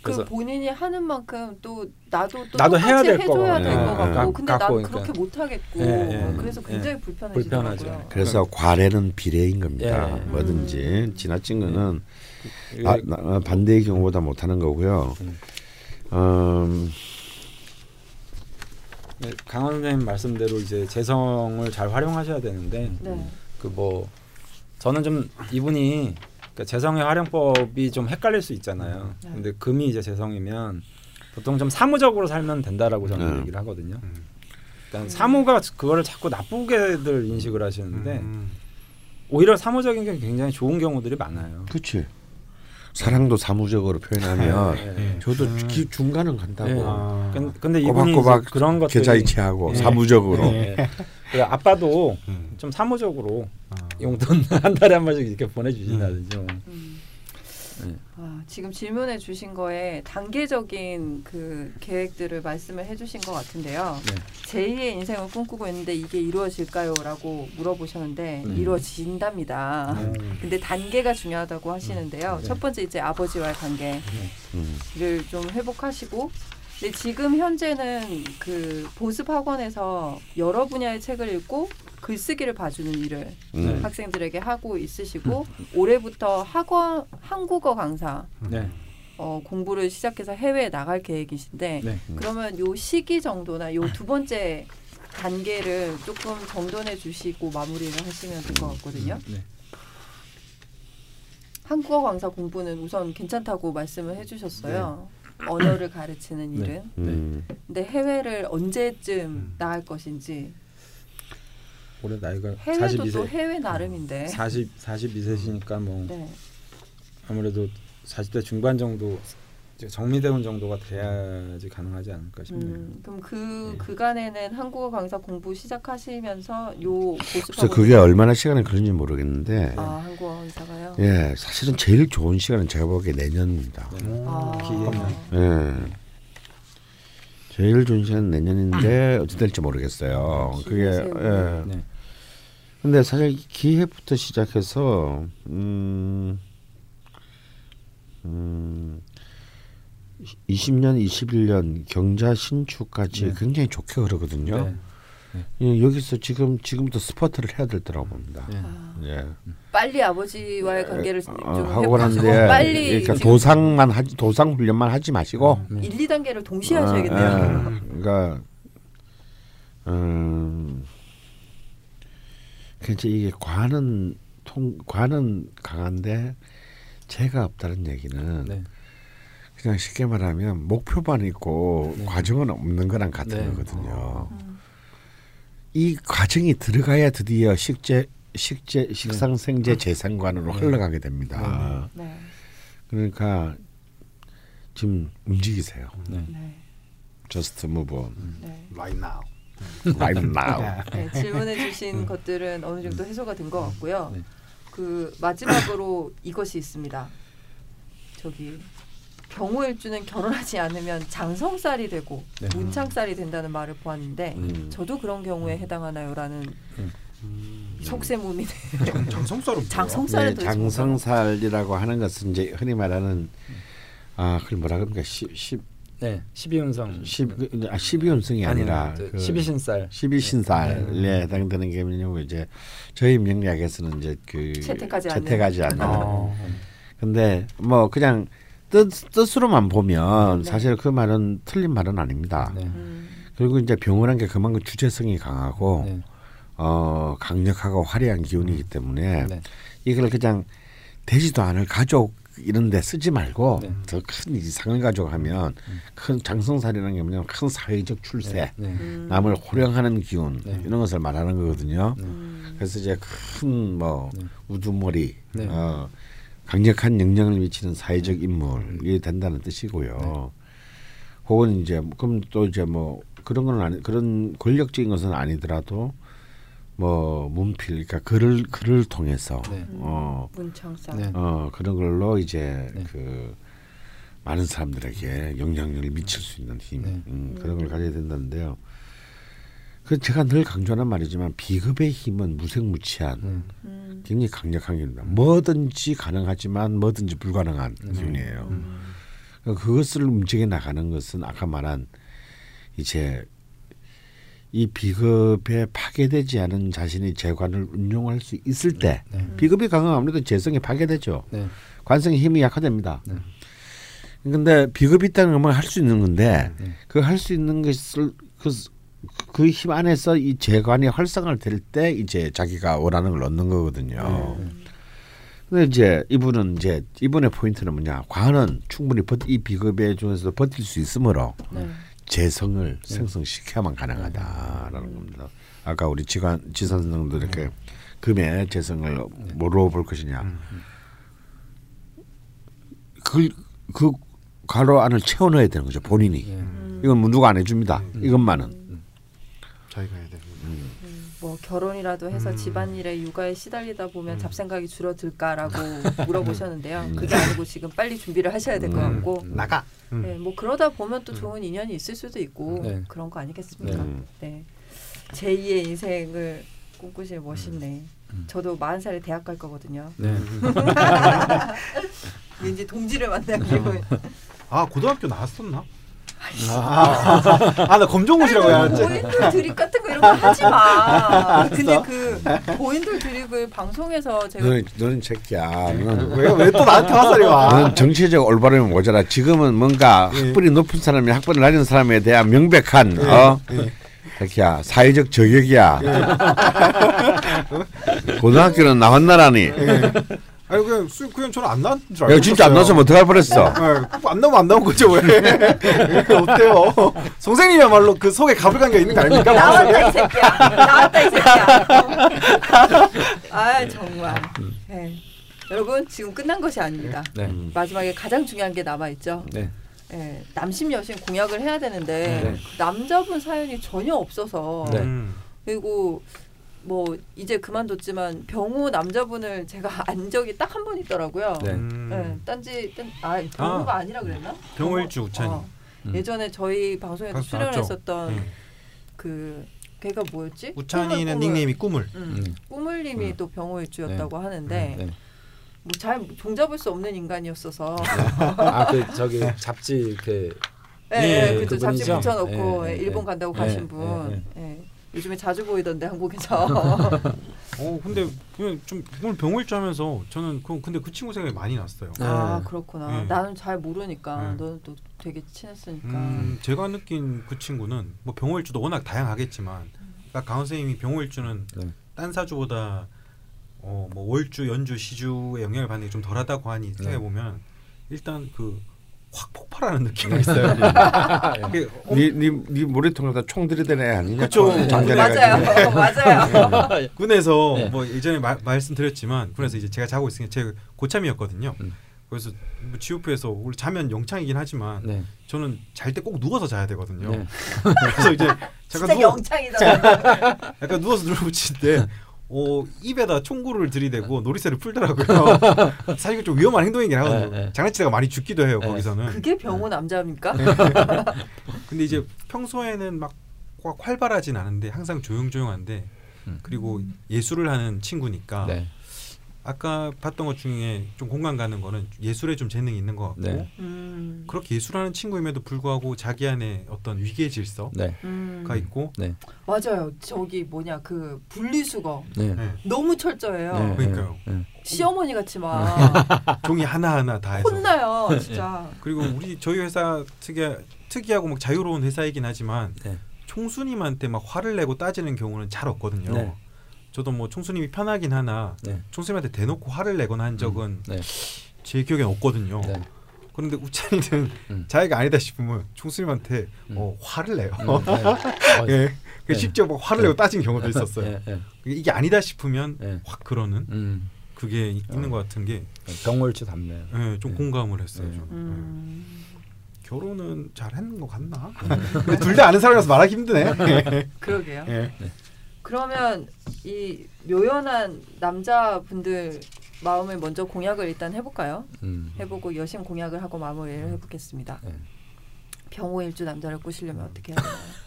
그 본인이 하는 만큼 또 나도 또 나도 해야 될 거 해줘야 될 거 같고, 근데 난 그러니까. 그렇게 못 하겠고, 예, 예, 그래서 굉장히 예, 불편해지더라고요. 불편하죠. 그래서 네. 과례는 비례인 겁니다. 예, 예. 뭐든지 음. 지나친 거는 예. 나, 나, 반대의 경우보다 못하는 거고요. 음. 음. 네, 강원 선생님 말씀대로 이제 재성을 잘 활용하셔야 되는데, 네. 그 뭐. 저는 좀 이분이 그러니까 재성의 활용법이 좀 헷갈릴 수 있잖아요. 네. 근데 금이 이제 재성이면 보통 좀 사무적으로 살면 된다라고 저는 네. 얘기를 하거든요. 음. 그러니까 사무가 그거를 자꾸 나쁘게들 인식을 하시는데 음. 오히려 사무적인 게 굉장히 좋은 경우들이 많아요. 그렇지. 사랑도 사무적으로 표현하면 네, 네. 저도 음. 기, 중간은 간다고. 네. 아. 근데 이분이 꼬박꼬박 그런 것들 계좌이체하고 네. 사무적으로. 네. 네. 그러니까 아빠도 음. 좀 사무적으로 아. 용돈 한 달에 한 번씩 이렇게 보내주신다든지. 음. 음. 네. 아, 지금 질문해 주신 거에 단계적인 그 계획들을 말씀을 해주신 것 같은데요. 네. 제이의 인생을 꿈꾸고 있는데 이게 이루어질까요?라고 물어보셨는데 음. 이루어진답니다. 음. 근데 단계가 중요하다고 하시는데요. 네. 첫 번째 이제 아버지와의 관계를 네. 좀 회복하시고. 근데 지금 현재는 그 보습 학원에서 여러 분야의 책을 읽고 글쓰기를 봐주는 일을 네. 학생들에게 하고 있으시고 올해부터 학원 한국어 강사 네. 어, 공부를 시작해서 해외에 나갈 계획이신데 네. 그러면 요 시기 정도나 요 두 번째 단계를 조금 정돈해 주시고 마무리를 하시면 될 것 같거든요. 네. 한국어 강사 공부는 우선 괜찮다고 말씀을 해주셨어요. 네. 언어를 가르치는 네. 일은. 네. 근데 해외를 언제쯤 음. 나갈 것인지. 올해 나이가 해외도 사십이 세. 또 해외 나름인데. 사십 사십이 세시니까 뭐 네. 아무래도 사십 대 중반 정도 정리되는 정도가 돼야지 가능하지 않을까 싶네요. 음, 그럼 그 네. 그간에는 한국어 강사 공부 시작하시면서 요. 그래서 그게 얼마나 시간이 걸리는지 모르겠는데. 아 한국어 강사가요? 예, 사실은 제일 좋은 시간은 제가 보기에 내년입니다. 네. 아. 기회는. 예. 제일 좋은 시간은 내년인데 어찌 될지 모르겠어요. 그게 예. 네. 근데 사실 기회부터 시작해서 음. 음. 이십 년, 이십일 년 경자 신축까지 네. 굉장히 좋게 흐르거든요. 네. 예, 여기서 지금 지금부터 스포트를 해야 될 거라고 봅니다. 예. 아, 예. 빨리 아버지와의 관계를 좀 회복하시고 빨리 그러니까 도상만 하지 도상 훈련만 하지 마시고 음, 네. 일, 이 단계를 동시에 하셔야겠네요. 아, 아, 그러니까 음, 그치 이게 과는 통 과는 강한데 재가 없다는 얘기는. 네. 그냥 쉽게 말하면 목표만 있고 네. 과정은 없는 거랑 같은 네. 거거든요. 음. 이 과정이 들어가야 드디어 식재, 식재, 식상생재 네. 재생관으로 네. 흘러가게 됩니다. 네. 네. 그러니까 지금 움직이세요. 네. 네. Just move on. 네. Right now. Right now. 네, 질문해 주신 것들은 어느 정도 해소가 된 것 같고요. 네. 그 마지막으로 이것이 있습니다. 저기 경호일주는 결혼하지 않으면 장성쌀이 되고 네. 문창쌀이 된다는 말을 보았는데 음. 저도 그런 경우에 해당하나요라는 음. 속세무민의 장성쌀은 장성쌀은 네, 장성쌀이라고 하는 것은 이제 흔히 말하는 아 그걸 뭐라 그럽니까 십네 십이운성 십아 십이운성이 아니라 그 십이신쌀 십이신쌀에 네. 해당되는 게면요 이제 저희 명리학에서는 이제 그 채택하지 않는 채택하지 않는 어. 근데 뭐 그냥 뜻, 뜻으로만 보면 네. 사실 그 말은 틀린 말은 아닙니다. 네. 음. 그리고 이제 병원한 게 그만큼 주체성이 강하고 네. 어, 강력하고 화려한 기운이기 때문에 네. 이걸 그냥 되지도 않을 가족 이런 데 쓰지 말고 네. 더 큰 이상을 가져가면 음. 큰 장성살이라는 게 뭐냐면 큰 사회적 출세, 네. 네. 음. 남을 호령하는 기운 네. 이런 것을 말하는 거거든요. 음. 그래서 이제 큰 뭐 네. 우두머리 네. 어, 강력한 영향을 미치는 사회적 인물이 된다는 뜻이고요. 네. 혹은 이제 그럼 또 이제 뭐 그런 건 아니 그런 권력적인 것은 아니더라도 뭐 문필 그러니까 글을 글을 통해서 네. 어, 문창사 네. 어 그런 걸로 이제 네. 그 많은 사람들에게 영향력을 미칠 수 있는 힘 네. 음, 그런 걸 가져야 된다는데요. 그 제가 늘 강조하는 말이지만 비급의 힘은 무색무취한 음. 굉장히 강력한 기운입니다. 뭐든지 가능하지만 뭐든지 불가능한 음. 기운이에요. 음. 그것을 움직여 나가는 것은 아까 말한 이제 이 비급에 파괴되지 않은 자신의 재관을 운용할 수 있을 때 네. 네. 비급이 강하면 아무래도 재성이 파괴되죠. 네. 관성의 힘이 약화됩니다. 네. 근데 비급이 있다는 것만 할 수 있는 건데 네. 그 할 수 있는 것을 그 그 힘 안에서 이 재관이 활성화될 때 이제 자기가 원하는 걸 얻는 거거든요. 네. 근데 이제 이분은 이제 이분의 포인트는 뭐냐? 과는 충분히 버티, 이 비급에 중에서도 버틸 수 있으므로 네. 재성을 네. 생성시켜야만 가능하다라는 네. 겁니다. 아까 우리 지관 지선 선생님도 이렇게 네. 금의 재성을 네. 뭐로 볼 것이냐? 네. 그, 그 과로 안을 채워 넣어야 되는 거죠. 본인이 네. 이건 뭐 누가 안 해줍니다. 네. 이것만은. 음. 음, 뭐 결혼이라도 해서 음. 집안일에 육아에 시달리다 보면 음. 잡생각이 줄어들까라고 물어보셨는데요. 음. 그게 아니고 지금 빨리 준비를 하셔야 될 것 같고 음. 나가. 음. 네, 뭐 그러다 보면 또 좋은 인연이 있을 수도 있고 네. 그런 거 아니겠습니까? 네. 네. 제이의 인생을 꿈꾸실 멋있네. 음. 저도 마흔 살에 대학 갈 거거든요. 네. 왠지 동지를 만나기로. 아 고등학교 나왔었나? 아, 나 검정고시라고 해야지. 고인돌 드립 같은 거 이런 거 하지 마. 근데 그 고인돌 드립을 방송에서 제가 너는, 너는 새끼야. 왜 왜 또 나한테 화살이 와? 너는 정치적 올바름이 모자라. 지금은 뭔가 예. 학벌이 높은 사람이 학벌을 낮은 사람에 대한 명백한 예. 어? 예. 새끼야 사회적 저격이야. 예. 고등학교는 나왔나라니. 예. 아니 그냥 수 그냥 저는 안 나온 줄 알고 야, 진짜 안 나왔으면 어떡할 뻔했어. 안 나오면 안 나온 거죠 왜? 어때요? 선생님이야말로 그 속에 가불관계가 있는 거 아닙니까? 나왔다 이 새끼야. 나왔다 이 새끼야. 아 정말. 네. 여러분 지금 끝난 것이 아닙니다. 네. 마지막에 가장 중요한 게 남아 있죠. 네. 네. 남심 여심 공약을 해야 되는데 네. 남자분 사연이 전혀 없어서 네. 그리고. 뭐 이제 그만뒀지만 병우 남자분을 제가 안 적이 딱 한 번 있더라고요. 네. 음. 네, 딴지 딴, 아 병우가 아, 아니라 그랬나? 병우일주 우찬이. 어, 음. 예전에 저희 방송에도 출연했었던 음. 그 걔가 뭐였지? 우찬이는 꿈을, 닉네임이 꿈을. 음. 음. 꿈을님이 음. 또 병우일주였다고 네. 하는데 음. 네. 뭐 잘 종잡을 수 없는 인간이었어서. 아 그 저기 잡지 이렇게. 네, 네, 네, 네, 네 그죠 잡지 붙여놓고 네, 네, 일본 간다고 네, 가신 분. 네, 네. 네. 요즘에 자주 보이던데 한국에서. 어 근데 그냥 좀 오늘 병을 짜면서 저는 그 근데 그 친구 생각이 많이 났어요. 아 네. 그렇구나. 네. 나는 잘 모르니까. 네. 너는 또 되게 친했으니까. 음, 제가 느낀 그 친구는 뭐 병호일주도 워낙 다양하겠지만 그러니까 강원 선생님이 병호일주는 네. 딴 사주보다 어, 뭐 월주, 연주, 시주의 영향을 받는 게 좀 덜하다고 하니 생각해 보면 네. 일단 그 확 폭발하는 느낌이 있어요. 네네 모래통에 다 총 들이댄 애 아니냐? 그쵸. 맞아요, 맞아요. 군에서 네. 뭐 예전에 마, 말씀드렸지만 군에서 이제 제가 자고 있으니까 제가 고참이었거든요. 음. 그래서 뭐 지오프에서 원래 자면 영창이긴 하지만 네. 저는 잘 때 꼭 누워서 자야 되거든요. 네. 그래서 이제 잠깐 누워. 영창이다. 약간 누워서 눌러붙이는데 어, 입에다 총구를 들이대고 놀이쇠를 풀더라고요. 사실 좀 위험한 행동이긴 하거든요. 네, 네. 장난치다가 많이 죽기도 해요. 네. 거기서는. 그게 병호 남자입니까? 근데 이제 평소에는 막 활발하진 않은데 항상 조용조용한데 음. 그리고 예술을 하는 친구니까 네. 아까 봤던 것 중에 좀 공감 가는 거는 예술에 좀 재능이 있는 것 같고 네. 음. 그렇게 예술하는 친구임에도 불구하고 자기 안에 어떤 위계 질서가 네. 음. 있고 네. 맞아요. 저기 뭐냐 그 분리수거 네. 네. 너무 철저해요. 네. 그러니까요. 네. 시어머니 같이 막 종이 하나하나 다 해서 혼나요. 진짜. 그리고 우리 저희 회사 특이하, 특이하고 막 자유로운 회사이긴 하지만 네. 총수님한테 막 화를 내고 따지는 경우는 잘 없거든요. 네. 저도 뭐 총수님이 편하긴 하나 네. 총수님한테 대놓고 화를 내거나 한 적은 음, 네. 제 기억엔 없거든요. 네. 그런데 우찬이는 음. 자기가 아니다 싶으면 총수님한테 음. 어, 화를 내요. 음, 네. 네. 네. 쉽게 막 화를 네. 내고 따진 경우도 있었어요. 네. 네. 이게 아니다 싶으면 네. 확 그러는 음. 그게 있는 어. 것 같은 게 병월치 답네요. 네, 좀 네. 공감을 했어요. 네. 저는. 음. 네. 결혼은 잘했는 것 같나? 네. 둘 다 아는 사람이라서 말하기 힘드네. 그러게요. 네. 네. 그러면 이 묘연한 남자분들 마음을 먼저 공약을 일단 해볼까요? 음. 해보고 여심 공약을 하고 마무리를 음. 해보겠습니다. 네. 병호일주 남자를 꼬시려면 음. 어떻게 해야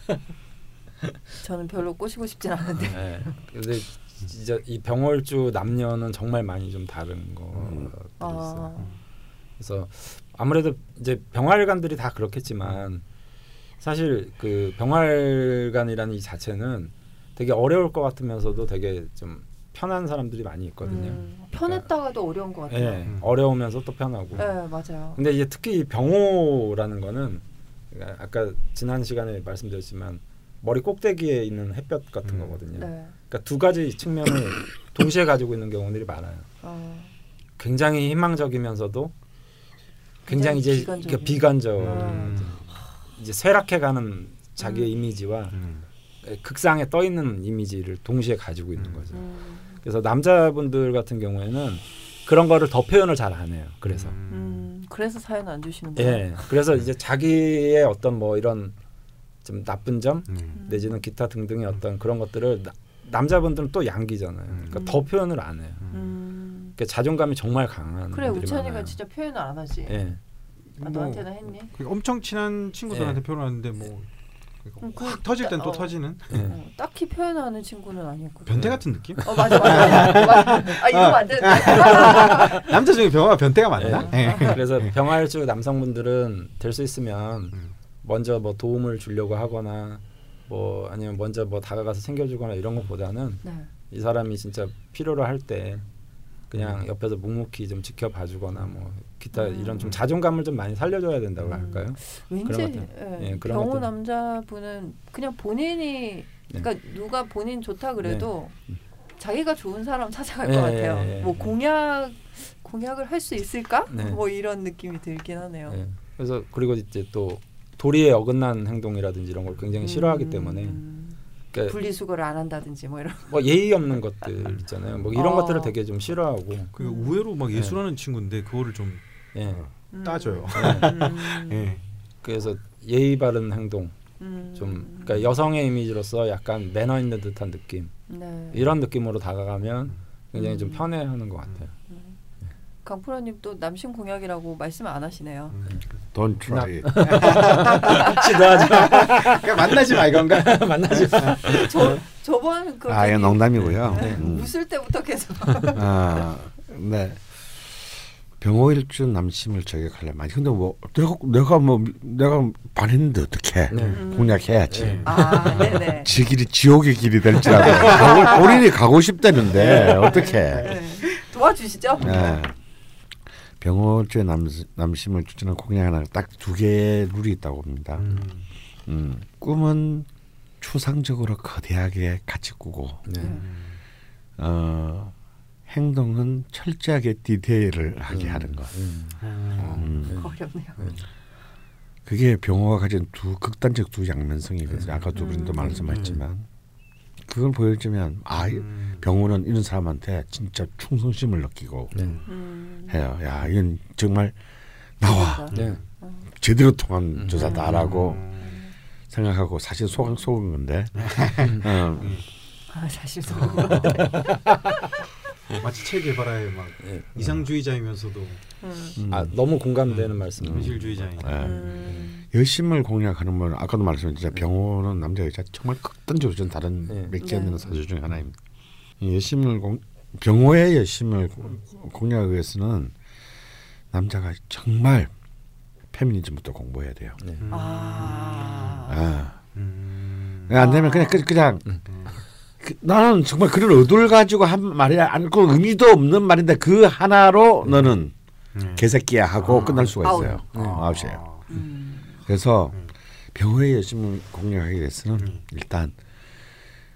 되나요? 저는 별로 꼬시고 싶진 않은데. 네. 근데 진짜 이 병호일주 남녀는 정말 많이 좀 다른 것들이 음. 있어요. 아. 그래서 아무래도 이제 병활관들이 다 그렇겠지만 사실 그 병활관이라는 이 자체는 되게 어려울 것 같으면서도 되게 좀 편한 사람들이 많이 있거든요. 음, 편했다가도 그러니까, 어려운 것 같아요. 예, 음. 어려우면서 또 편하고. 네, 맞아요. 근데 이제 특히 병호라는 거는 그러니까 아까 지난 시간에 말씀드렸지만 머리 꼭대기에 있는 햇볕 같은 음. 거거든요. 네. 그러니까 두 가지 측면을 동시에 가지고 있는 경우들이 많아요. 어. 굉장히 희망적이면서도 굉장히, 굉장히 이제 비관적인. 그러니까 비관적 음. 이제 쇠락해가는 자기의 음. 이미지와. 음. 극상에 떠 있는 이미지를 동시에 가지고 있는 거죠. 음. 그래서 남자분들 같은 경우에는 그런 거를 더 표현을 잘 안 해요. 그래서 음, 그래서 사연 안 주시는 거예요. 예. 그래서 이제 자기의 어떤 뭐 이런 좀 나쁜 점 음. 내지는 기타 등등의 어떤 그런 것들을 나, 남자분들은 또 양기잖아요. 그러니까 음. 더 표현을 안 해요. 음. 그러니까 자존감이 정말 강한. 그래 우찬이가 많아요. 진짜 표현을 안 하지. 예. 아, 너한테는 했니? 엄청 친한 친구들한테 예. 표현하는데 뭐. 확 그, 터질 땐 또 어, 터지는. 네. 딱히 표현하는 친구는 아니었고. 변태 같은 느낌? 어 맞아 맞아. 맞아. 아 이러면 안 되는데. 남자 중에 병화가 변태가 많나? 네. 네. 그래서 병화일주 남성분들은 될 수 있으면 음. 먼저 뭐 도움을 주려고 하거나 뭐 아니면 먼저 뭐 다가가서 챙겨주거나 이런 것보다는 네. 이 사람이 진짜 필요로 할 때 그냥 옆에서 묵묵히 좀 지켜봐주거나 뭐. 기타 음. 이런 좀 자존감을 좀 많이 살려줘야 된다고 음. 할까요? 왠지 예, 병호 남자분은 그냥 본인이 네. 그러니까 누가 본인 좋다 그래도 네. 자기가 좋은 사람 찾아갈 네. 것 같아요. 네. 뭐 공약 공약을 할 수 있을까? 네. 뭐 이런 느낌이 들긴 하네요. 네. 그래서 그리고 이제 또 도리에 어긋난 행동이라든지 이런 걸 굉장히 싫어하기 음. 때문에 그러니까 분리수거를 안 한다든지 뭐 이런 뭐 예의 없는 것들 있잖아요. 뭐 이런 어. 것들을 되게 좀 싫어하고 그 음. 우회로 막 예술하는 네. 친구인데 그거를 좀 예 따져요. 음. 예. 그래서 예의 바른 행동, 음. 좀 그러니까 여성의 이미지로서 약간 매너 있는 듯한 느낌 네. 이런 느낌으로 다가가면 굉장히 음. 좀 편해하는 것 같아요. 음. 예. 강프로님 또 남신 공약이라고 말씀 안 하시네요. 음. Don't try. 시도하지 마. 그러니까 만나지 마 이건가? 만나지 마. 저 저번 그 아, 이건 농담이고요. 네. 음. 웃을 때부터 계속. 아, 네. 병호일준 남심을 저격하려면 아니 근데 뭐 내가 내가 뭐 내가 반했는데 어떡해. 네. 공략해야지. 네. 아, 네네. 지 길이 지옥의 길이 될지라도 본인이 가고 싶다는데 어떡해. 네. 도와주시죠. 네. 병호일준 남심을 추천한 공략 하나 딱 두 개의 룰이 있다고 봅니다. 음. 음. 꿈은 추상적으로 거대하게 같이 꾸고 네. 어. 행동은 철저하게 디테일을 하게 음, 하는 것. 음. 음. 어렵네요. 음. 그게 병호가 가진 두 극단적 두 양면성이거든요. 아까 두 분도 음. 말씀하셨지만 그걸 보여주면 아 음. 병호는 이런 사람한테 진짜 충성심을 느끼고 음. 해요. 야 이건 정말 나와 네. 제대로 통한 음. 조사다라고 음. 생각하고 사실 속은 속은 건데. 음. 아 사실 속은 건데. 마치 책에 바라에 막 네. 이상주의자이면서도 음. 아 너무 공감되는 음. 말씀. 현실주의자인. 네. 음. 열심을 공략하는 건 아까도 말씀드렸지만 병호는 남자 여자 정말 극단적으로 전 다른 네. 몇 개 안 되는 네. 사주 중에 하나입니다. 열심을 공 병호의 열심을 공략하기 위해서는 남자가 정말 페미니즘부터 공부해야 돼요. 네. 음. 아. 아. 음. 안 되면 그냥 그냥. 그냥 음. 그, 나는 정말 그런 의도를 가지고 한 말이 아니고 의미도 없는 말인데 그 하나로 네. 너는 네. 개새끼야 하고 아, 끝날 수가 있어요. 아웃이에요. 아, 아, 음. 그래서 음. 병호의 열심을 공략하기 위해서는 음. 일단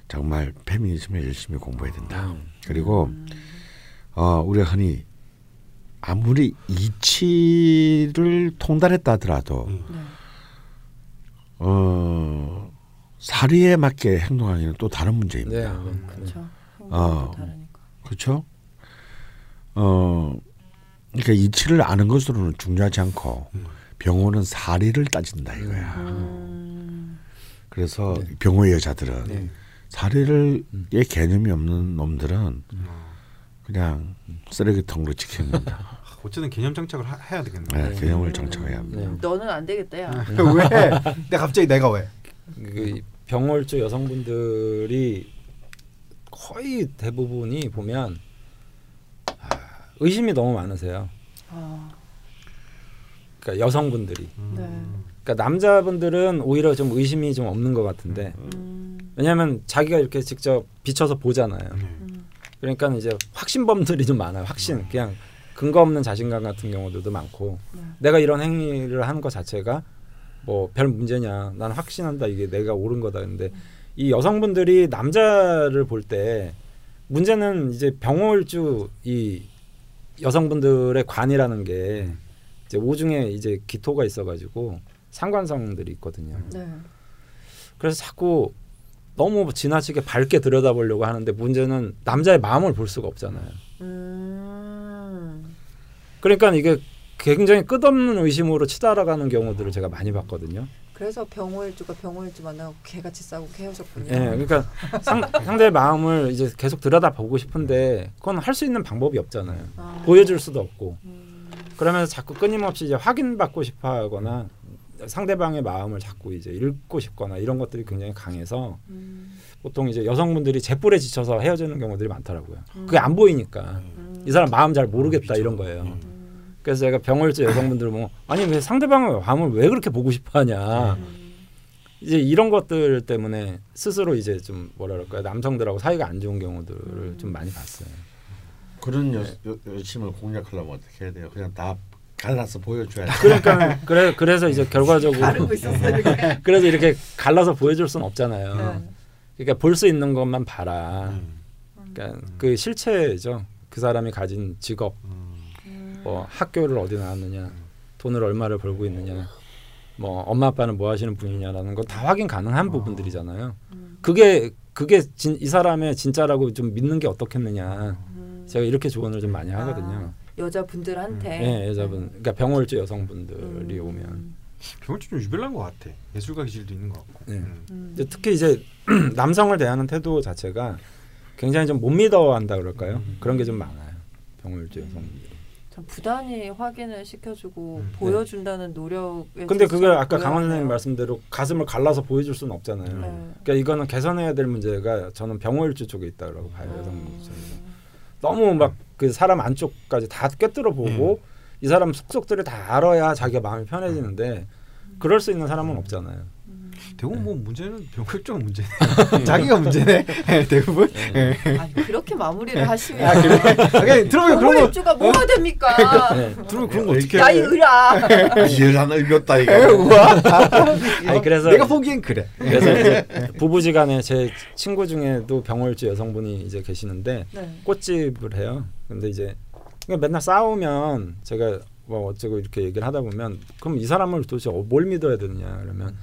정말 페미니즘을 열심히 공부해야 된다. 음. 그리고 음. 어, 우리가 흔히 아무리 이치를 통달했다 하더라도 음. 어. 사리에 맞게 행동하기는 또 다른 문제입니다. 네, 음, 그렇죠. 어, 그렇죠. 어, 그러니까 이치를 아는 것으로는 중요하지 않고 음. 병호는 사리를 따진다 이거야. 음. 그래서 네. 병호의 여자들은 네. 사리를의 음. 개념이 없는 놈들은 음. 그냥 쓰레기통으로 지킵니다. 어쨌든 개념 장착을 하, 해야 되겠네요. 네, 개념을 장착해야 합니다. 네. 너는 안 되겠다. 야. 왜? 내가 갑자기 내가 왜? 그 병월주 여성분들이 거의 대부분이 보면 의심이 너무 많으세요. 아. 그러니까 여성분들이. 음. 그러니까 남자분들은 오히려 좀 의심이 좀 없는 것 같은데 음. 왜냐하면 자기가 이렇게 직접 비춰서 보잖아요. 음. 그러니까 이제 확신범들이 좀 많아요. 확신 음. 그냥 근거 없는 자신감 같은 경우들도 많고 네. 내가 이런 행위를 하는 것 자체가 뭐 별 문제냐 난 확신한다 이게 내가 옳은 거다. 근데 음. 이 여성분들이 남자를 볼 때 문제는 이제 병월주 이 여성분들의 관이라는 게 음. 이제 오중에 이제 기토가 있어가지고 상관성들이 있거든요. 네. 그래서 자꾸 너무 지나치게 밝게 들여다보려고 하는데 문제는 남자의 마음을 볼 수가 없잖아요. 음. 그러니까 이게 굉장히 끝없는 의심으로 치달아가는 경우들을 제가 많이 봤거든요. 그래서 병호일주가 병호일주 만나고 개같이 싸우고 헤어졌군요. 네, 그러니까 상, 상대의 마음을 이제 계속 들여다보고 싶은데 그건 할 수 있는 방법이 없잖아요. 아. 보여줄 수도 없고 음. 그러면서 자꾸 끊임없이 이제 확인받고 싶어하거나 상대방의 마음을 자꾸 이제 읽고 싶거나 이런 것들이 굉장히 강해서 음. 보통 이제 여성분들이 재뿔에 지쳐서 헤어지는 경우들이 많더라고요. 음. 그게 안 보이니까 음. 이 사람 마음 잘 모르겠다 음. 이런 거예요. 음. 그래서 제가 병월주 여성분들 보면 아니 왜 상대방의 마음을 왜 그렇게 보고 싶어하냐 음. 이제 이런 것들 때문에 스스로 이제 좀 뭐랄까요 남성들하고 사이가 안 좋은 경우들을 음. 좀 많이 봤어요. 그런 여, 여, 열심을 공략하려면 어떻게 해야 돼요? 그냥 다 갈라서 보여줘야 돼. 그러니까 그래, 그래서 이제 결과적으로 그래서 이렇게 갈라서 보여줄 수는 없잖아요. 그러니까 볼 수 있는 것만 봐라. 그러니까 그 실체죠. 그 사람이 가진 직업. 뭐 학교를 어디 나왔느냐, 돈을 얼마를 벌고 있느냐, 뭐 엄마 아빠는 뭐 하시는 분이냐라는 거 다 확인 가능한 부분들이잖아요. 음. 그게 그게 진, 이 사람의 진짜라고 좀 믿는 게 어떻겠느냐. 음. 제가 이렇게 조언을 좀 많이 하거든요. 아, 여자분들한테. 음. 네, 여자분. 그러니까 병월주 여성분들이 음. 오면. 병월주 좀 유별난 것 같아. 예술가 기질도 있는 것 같고. 네. 음. 근데 특히 이제 남성을 대하는 태도 자체가 굉장히 좀 못 믿어한다 그럴까요? 음. 그런 게 좀 많아요. 병월주 여성분들. 부단히 확인을 시켜주고 음. 보여준다는 노력. 근데 그걸 아까 강원 선생님 말씀대로 가슴을 갈라서 보여줄 수는 없잖아요. 음. 그러니까 이거는 개선해야 될 문제가 저는 병호일주 쪽에 있다고 봐요. 음. 너무 막 그 사람 안쪽까지 다 꿰뚫어 보고 음. 이 사람 속속들을 다 알아야 자기가 마음이 편해지는데 그럴 수 있는 사람은 없잖아요. 대부분 뭐 문제는 병격적 문제네. 자기가 문제네. 대부분. 네. 아니, 그렇게 마무리를 하시면. 아, 그래? 그러니까 들어보면 그런 거. 주가 뭐가 됩니까? 네. 들어보면 그런 거 어떻게. 나이 의라. 이해를 하나 읽었다 이거. 아니 그래서 내가 보기엔 그래. 그래서 이제 부부지간에 제 친구 중에도 병월주 여성분이 이제 계시는데 네. 꽃집을 해요. 근데 이제 맨날 싸우면 제가 뭐 어쩌고 이렇게 얘기를 하다 보면 그럼 이 사람을 도대체 뭘 믿어야 되느냐 그러면.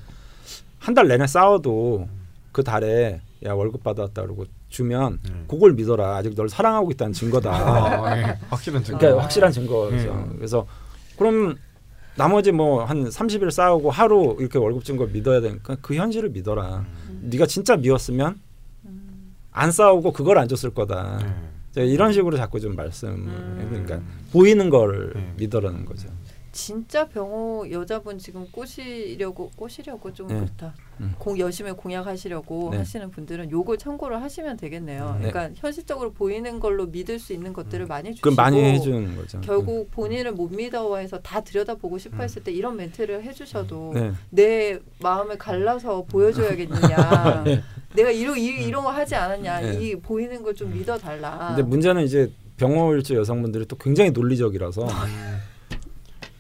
한 달 내내 싸워도 그 달에 야 월급 받아왔다 그러고 주면 음. 그걸 믿어라. 아직 널 사랑하고 있다는 증거다. 아, 네. 확실한 증거. 그러니까 확실한 증거죠. 네. 그래서 그럼 나머지 뭐 한 삼십 일 싸우고 하루 이렇게 월급 증거 믿어야 되니까 그 현실을 믿어라. 음. 네가 진짜 미웠으면 안 싸우고 그걸 안 줬을 거다. 네. 이런 식으로 자꾸 좀 말씀을 음. 그러니까 보이는 걸 네. 믿으라는 거죠. 진짜 병호 여자분 지금 꼬시려고 꼬시려고 좀 네. 그렇다. 음. 공, 열심히 공약하시려고 네. 하시는 분들은 요거 참고를 하시면 되겠네요. 네. 그러니까 현실적으로 보이는 걸로 믿을 수 있는 것들을 음. 많이 주시고 그럼 많이 해주는 거죠. 결국 음. 본인을 못 믿어와해서 다 들여다보고 싶어 했을 때 이런 멘트를 해주셔도 네. 내 마음을 갈라서 보여줘야겠느냐. 네. 내가 이러, 이, 이런 거 하지 않았냐. 네. 이 보이는 걸 좀 믿어달라. 근데 문제는 이제 병호일주 여성분들이 또 굉장히 논리적이라서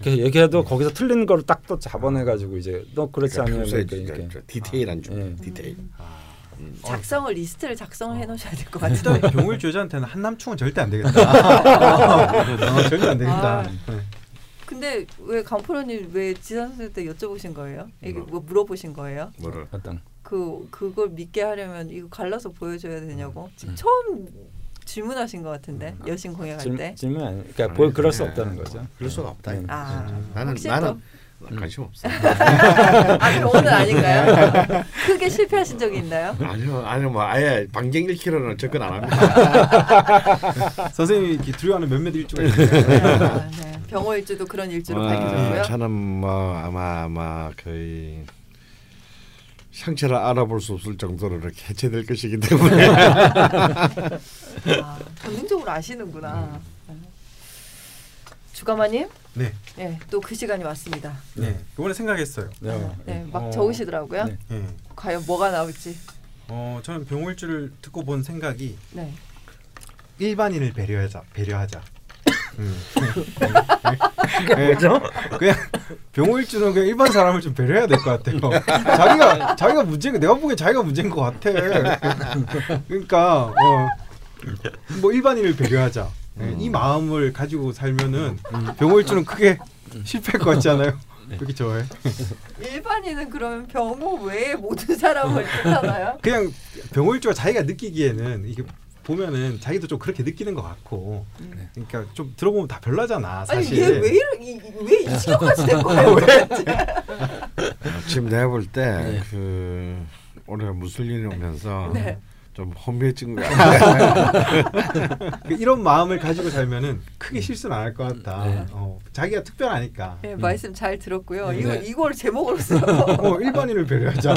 얘기해도 네. 거기서 틀린 거를 딱 또 잡아내가지고 이제 너 그렇지 않으면 이렇게 디테일한 중 네. 디테일. 아, 음. 작성을 리스트를 작성을 해놓으셔야 될 것 같은데. 일단 병을 여자한테는 한남충은 절대 안 되겠다. 아, 절대 안 되겠다. 아. 네. 근데 왜 강프로님 왜 지선 선생님 때 여쭤보신 거예요? 이게 뭐 물어보신 거예요? 뭐를? 그 그걸 믿게 하려면 이거 갈라서 보여줘야 되냐고. 음. 처음. 질문하신 것 같은데 음, 여신 공약할 질, 때 질문 아니 그러니까 아니, 볼 그럴 수 없다는 거죠. 어, 그럴 수가 없다. 네. 아, 나는 나는 음. 관심 없어. 아 병원은 아닌가요? 크게 실패하신 적이 있나요? 아니요 아니요 뭐 아예 방쟁 일 킬로미터는 접근 안 합니다. 선생님이 두려워하는 몇몇 일주가 있어요. 병호 일주도 그런 일주로 아, 밝혀졌고요. 저는 뭐 아마 아마 거의 상체를 알아볼 수 없을 정도로 이렇게 해체될 것이기 때문에. 아, 전문적으로 아시는구나. 음. 주가마님. 네. 네, 또 그 시간이 왔습니다. 네, 이번에 생각했어요. 네, 네. 네 막 어, 적으시더라고요. 네. 네. 과연 뭐가 나올지. 어, 저는 병월주를 듣고 본 생각이 네. 일반인을 배려하자, 배려하자. 음. 그죠? 그냥 병호일주는 그냥 일반 사람을 좀 배려해야 될 것 같아요. 자기가 자기가 문제인 거 내가 보기엔 자기가 문제인 것 같아. 그러니까 어, 뭐 일반인을 배려하자 음. 이 마음을 가지고 살면은 음. 병호일주는 크게 실패할 것 같지 않아요? 그렇게 좋아해. 일반인은 그러면 병호 외에 모든 사람을 뜻하나요? 그냥 병호일주가 자기가 느끼기에는 이게. 보면은 자기도 좀 그렇게 느끼는 것 같고, 네. 그러니까 좀 들어보면 다 별나잖아. 사실. 아니 얘 왜 이 시각까지 된 거예요? 지금 내가 볼 때 그 올해 무슬림이 오면서 네. 좀 혼미해진 것 같아. 이런 마음을 가지고 살면은 크게 실수는 안 할 것 같다. 네. 어, 자기가 특별하니까. 네, 말씀 잘 들었고요. 네. 이거 이걸 제목으로 써요. 어, 일반인을 배려하자.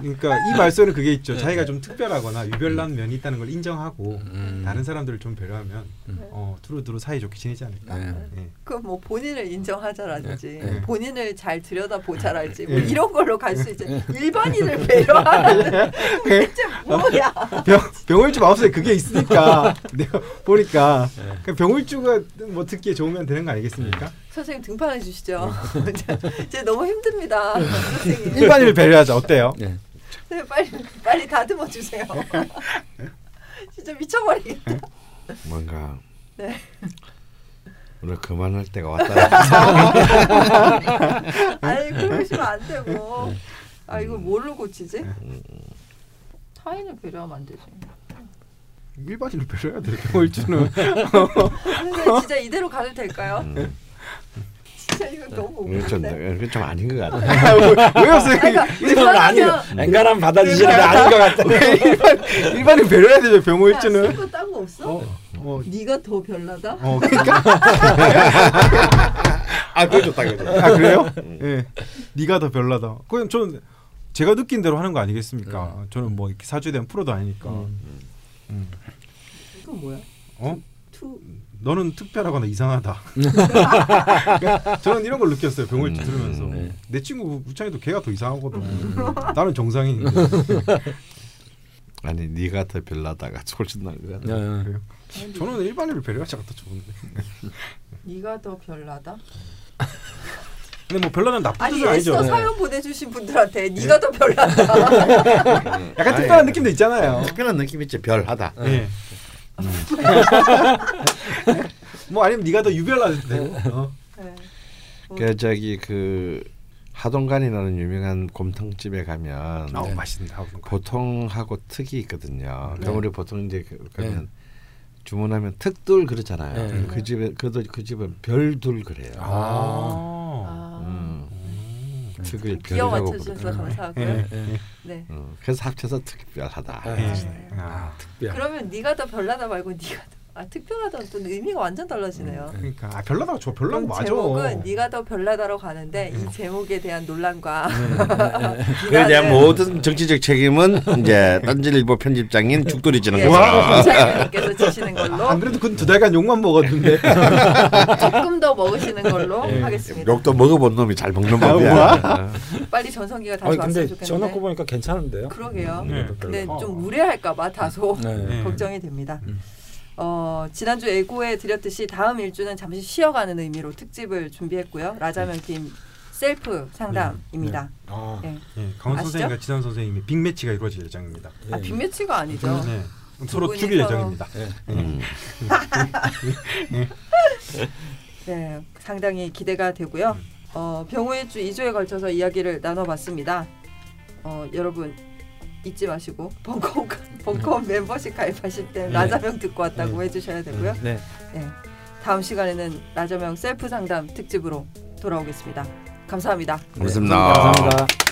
그러니까 이 말소는 그게 있죠. 네. 자기가 좀 특별하거나 유별난 면이 있다는 걸 인정하고 음. 다른 사람들을 좀 배려하면 음. 어, 두루두루 사이좋게 지내지 않을까. 네. 네. 그럼 뭐 본인을 인정하자라든지 네. 본인을 잘 들여다보자랄지 네. 뭐 이런 걸로 갈 수 있지. 네. 일반인을 배려하라는 대체 뭐야. 병, 병월주 마음속에 그게 있으니까 내가 보니까 네. 병월주가 뭐 듣기에 좋으면 되는 거 아니겠습니까? 선생님 등판해 주시죠. 이제 너무 힘듭니다. 일반인을 배려하자. 어때요? 네. 네, 빨리 빨리 다듬어 주세요. 진짜 미쳐버리겠다. 뭔가 네. 오늘 그만할 때가 왔다. 아니 그러시면 안 되고. 아 이거 뭘로 고치지? 타인을 배려하면 안 되지. 일반인을 배려해야 돼. 병월주는. 근데 진짜 이대로 가도 될까요? 음. 이건 너무 오묘한데 좀 아닌 것 같아. 왜 없어요? 이건 아니고 앵간한 받아주시는 게 아닌 것 같아. 일반 일반인 배려해야 되죠. 병호일주는. 쓸거 딴 거 없어? 어, 어. 네가 더 별나다. 어, 그러니까. 아, 그거 좋다, 그거 좋다. 아, 그래요? 예. 네가 더 별나다. 그건 저는 제가 느낀 대로 하는 거 아니겠습니까? 음. 저는 뭐 사주에 대한 프로도 아니니까. 음. 음. 이건 뭐야? 어? 투. 너는 특별하거나 이상하다. 그러니까 저는 이런 걸 느꼈어요. 병을 들으면서. 음, 네. 내 친구 우찬이도 걔가 더 이상하거든. 음. 나는 정상인인데. 아니 네가 더 별나다가 훨씬 나은 거 같아. 야, 야. 그래요? 저는 일반 애들 별나다 같아 좋은데. 네가 더 별나다? 근데 뭐 별나는 나쁜 뜻은 아니죠. 아니 사연 보내주신 분들한테 네. 네가 더 별나다. 네. 약간 아니, 특별한 느낌도 있잖아요. 특별한 느낌 있죠. 별하다. 네. 뭐 아니면 네가 더 유별나도 되고. 어. 네. 그 저기 그 하동간이라는 유명한 곰탕집에 가면 어, 네. 맛있다. 보통하고 특이 있거든요. 네. 우리 보통 이제 그러면 네. 주문하면 특둘 그러잖아요. 네. 그 집에 그도 그 집은 별둘 그래요. 아. 음. 아. 특을 별이라고 부르더라고요. 네. 네. 네. 음. 그래서 합쳐서 특별하다. 네. 네. 아, 특별. 그러면 네가 더 별나다 말고 네가 더 아 특별하다는 또 의미가 완전 달라지네요. 음, 그러니까 아, 별나다가 저 별난 거 맞아. 제목은 네가 더 별나다로 가는데 음. 이 제목에 대한 논란과 음. 그에 대한 모든 정치적 책임은 이제 딴지일보 편집장인 죽돌이 지는 거죠. 편집장님께서 지시는 걸로. 안 그래도 그 두 달간 욕만 먹었는데 조금 더 먹으시는 걸로 네. 하겠습니다. 욕도 먹어본 놈이 잘 먹는 법이야. 빨리 전성기가 다시 아니, 왔으면 좋겠는데. 전화 꺼보니까 괜찮은데요. 그러게요. 네. 근데 어. 좀 무례할까 봐 다소 네. 걱정이 됩니다. 음. 어, 지난주 예고해 드렸듯이 다음 일주는 잠시 쉬어가는 의미로 특집을 준비했고요. 라자명팀 셀프 상담입니다. 네, 네. 아, 네. 네. 강원 아시죠? 선생님과 지난 선생님이 빅매치가 이루어질 예정입니다. 네. 아, 빅매치가 아니죠. 네. 서로 죽일 서로... 예정입니다. 네. 네. 네. 네, 상당히 기대가 되고요. 어, 병호의 주 이 주에 걸쳐서 이야기를 나눠봤습니다. 어, 여러분 잊지 마시고 벙커 벙커 멤버십 가입하실 때 네. 라자명 듣고 왔다고 네. 해주셔야 되고요. 네. 네. 다음 시간에는 라자명 셀프 상담 특집으로 돌아오겠습니다. 감사합니다. 고맙습니다. 네. 감사합니다.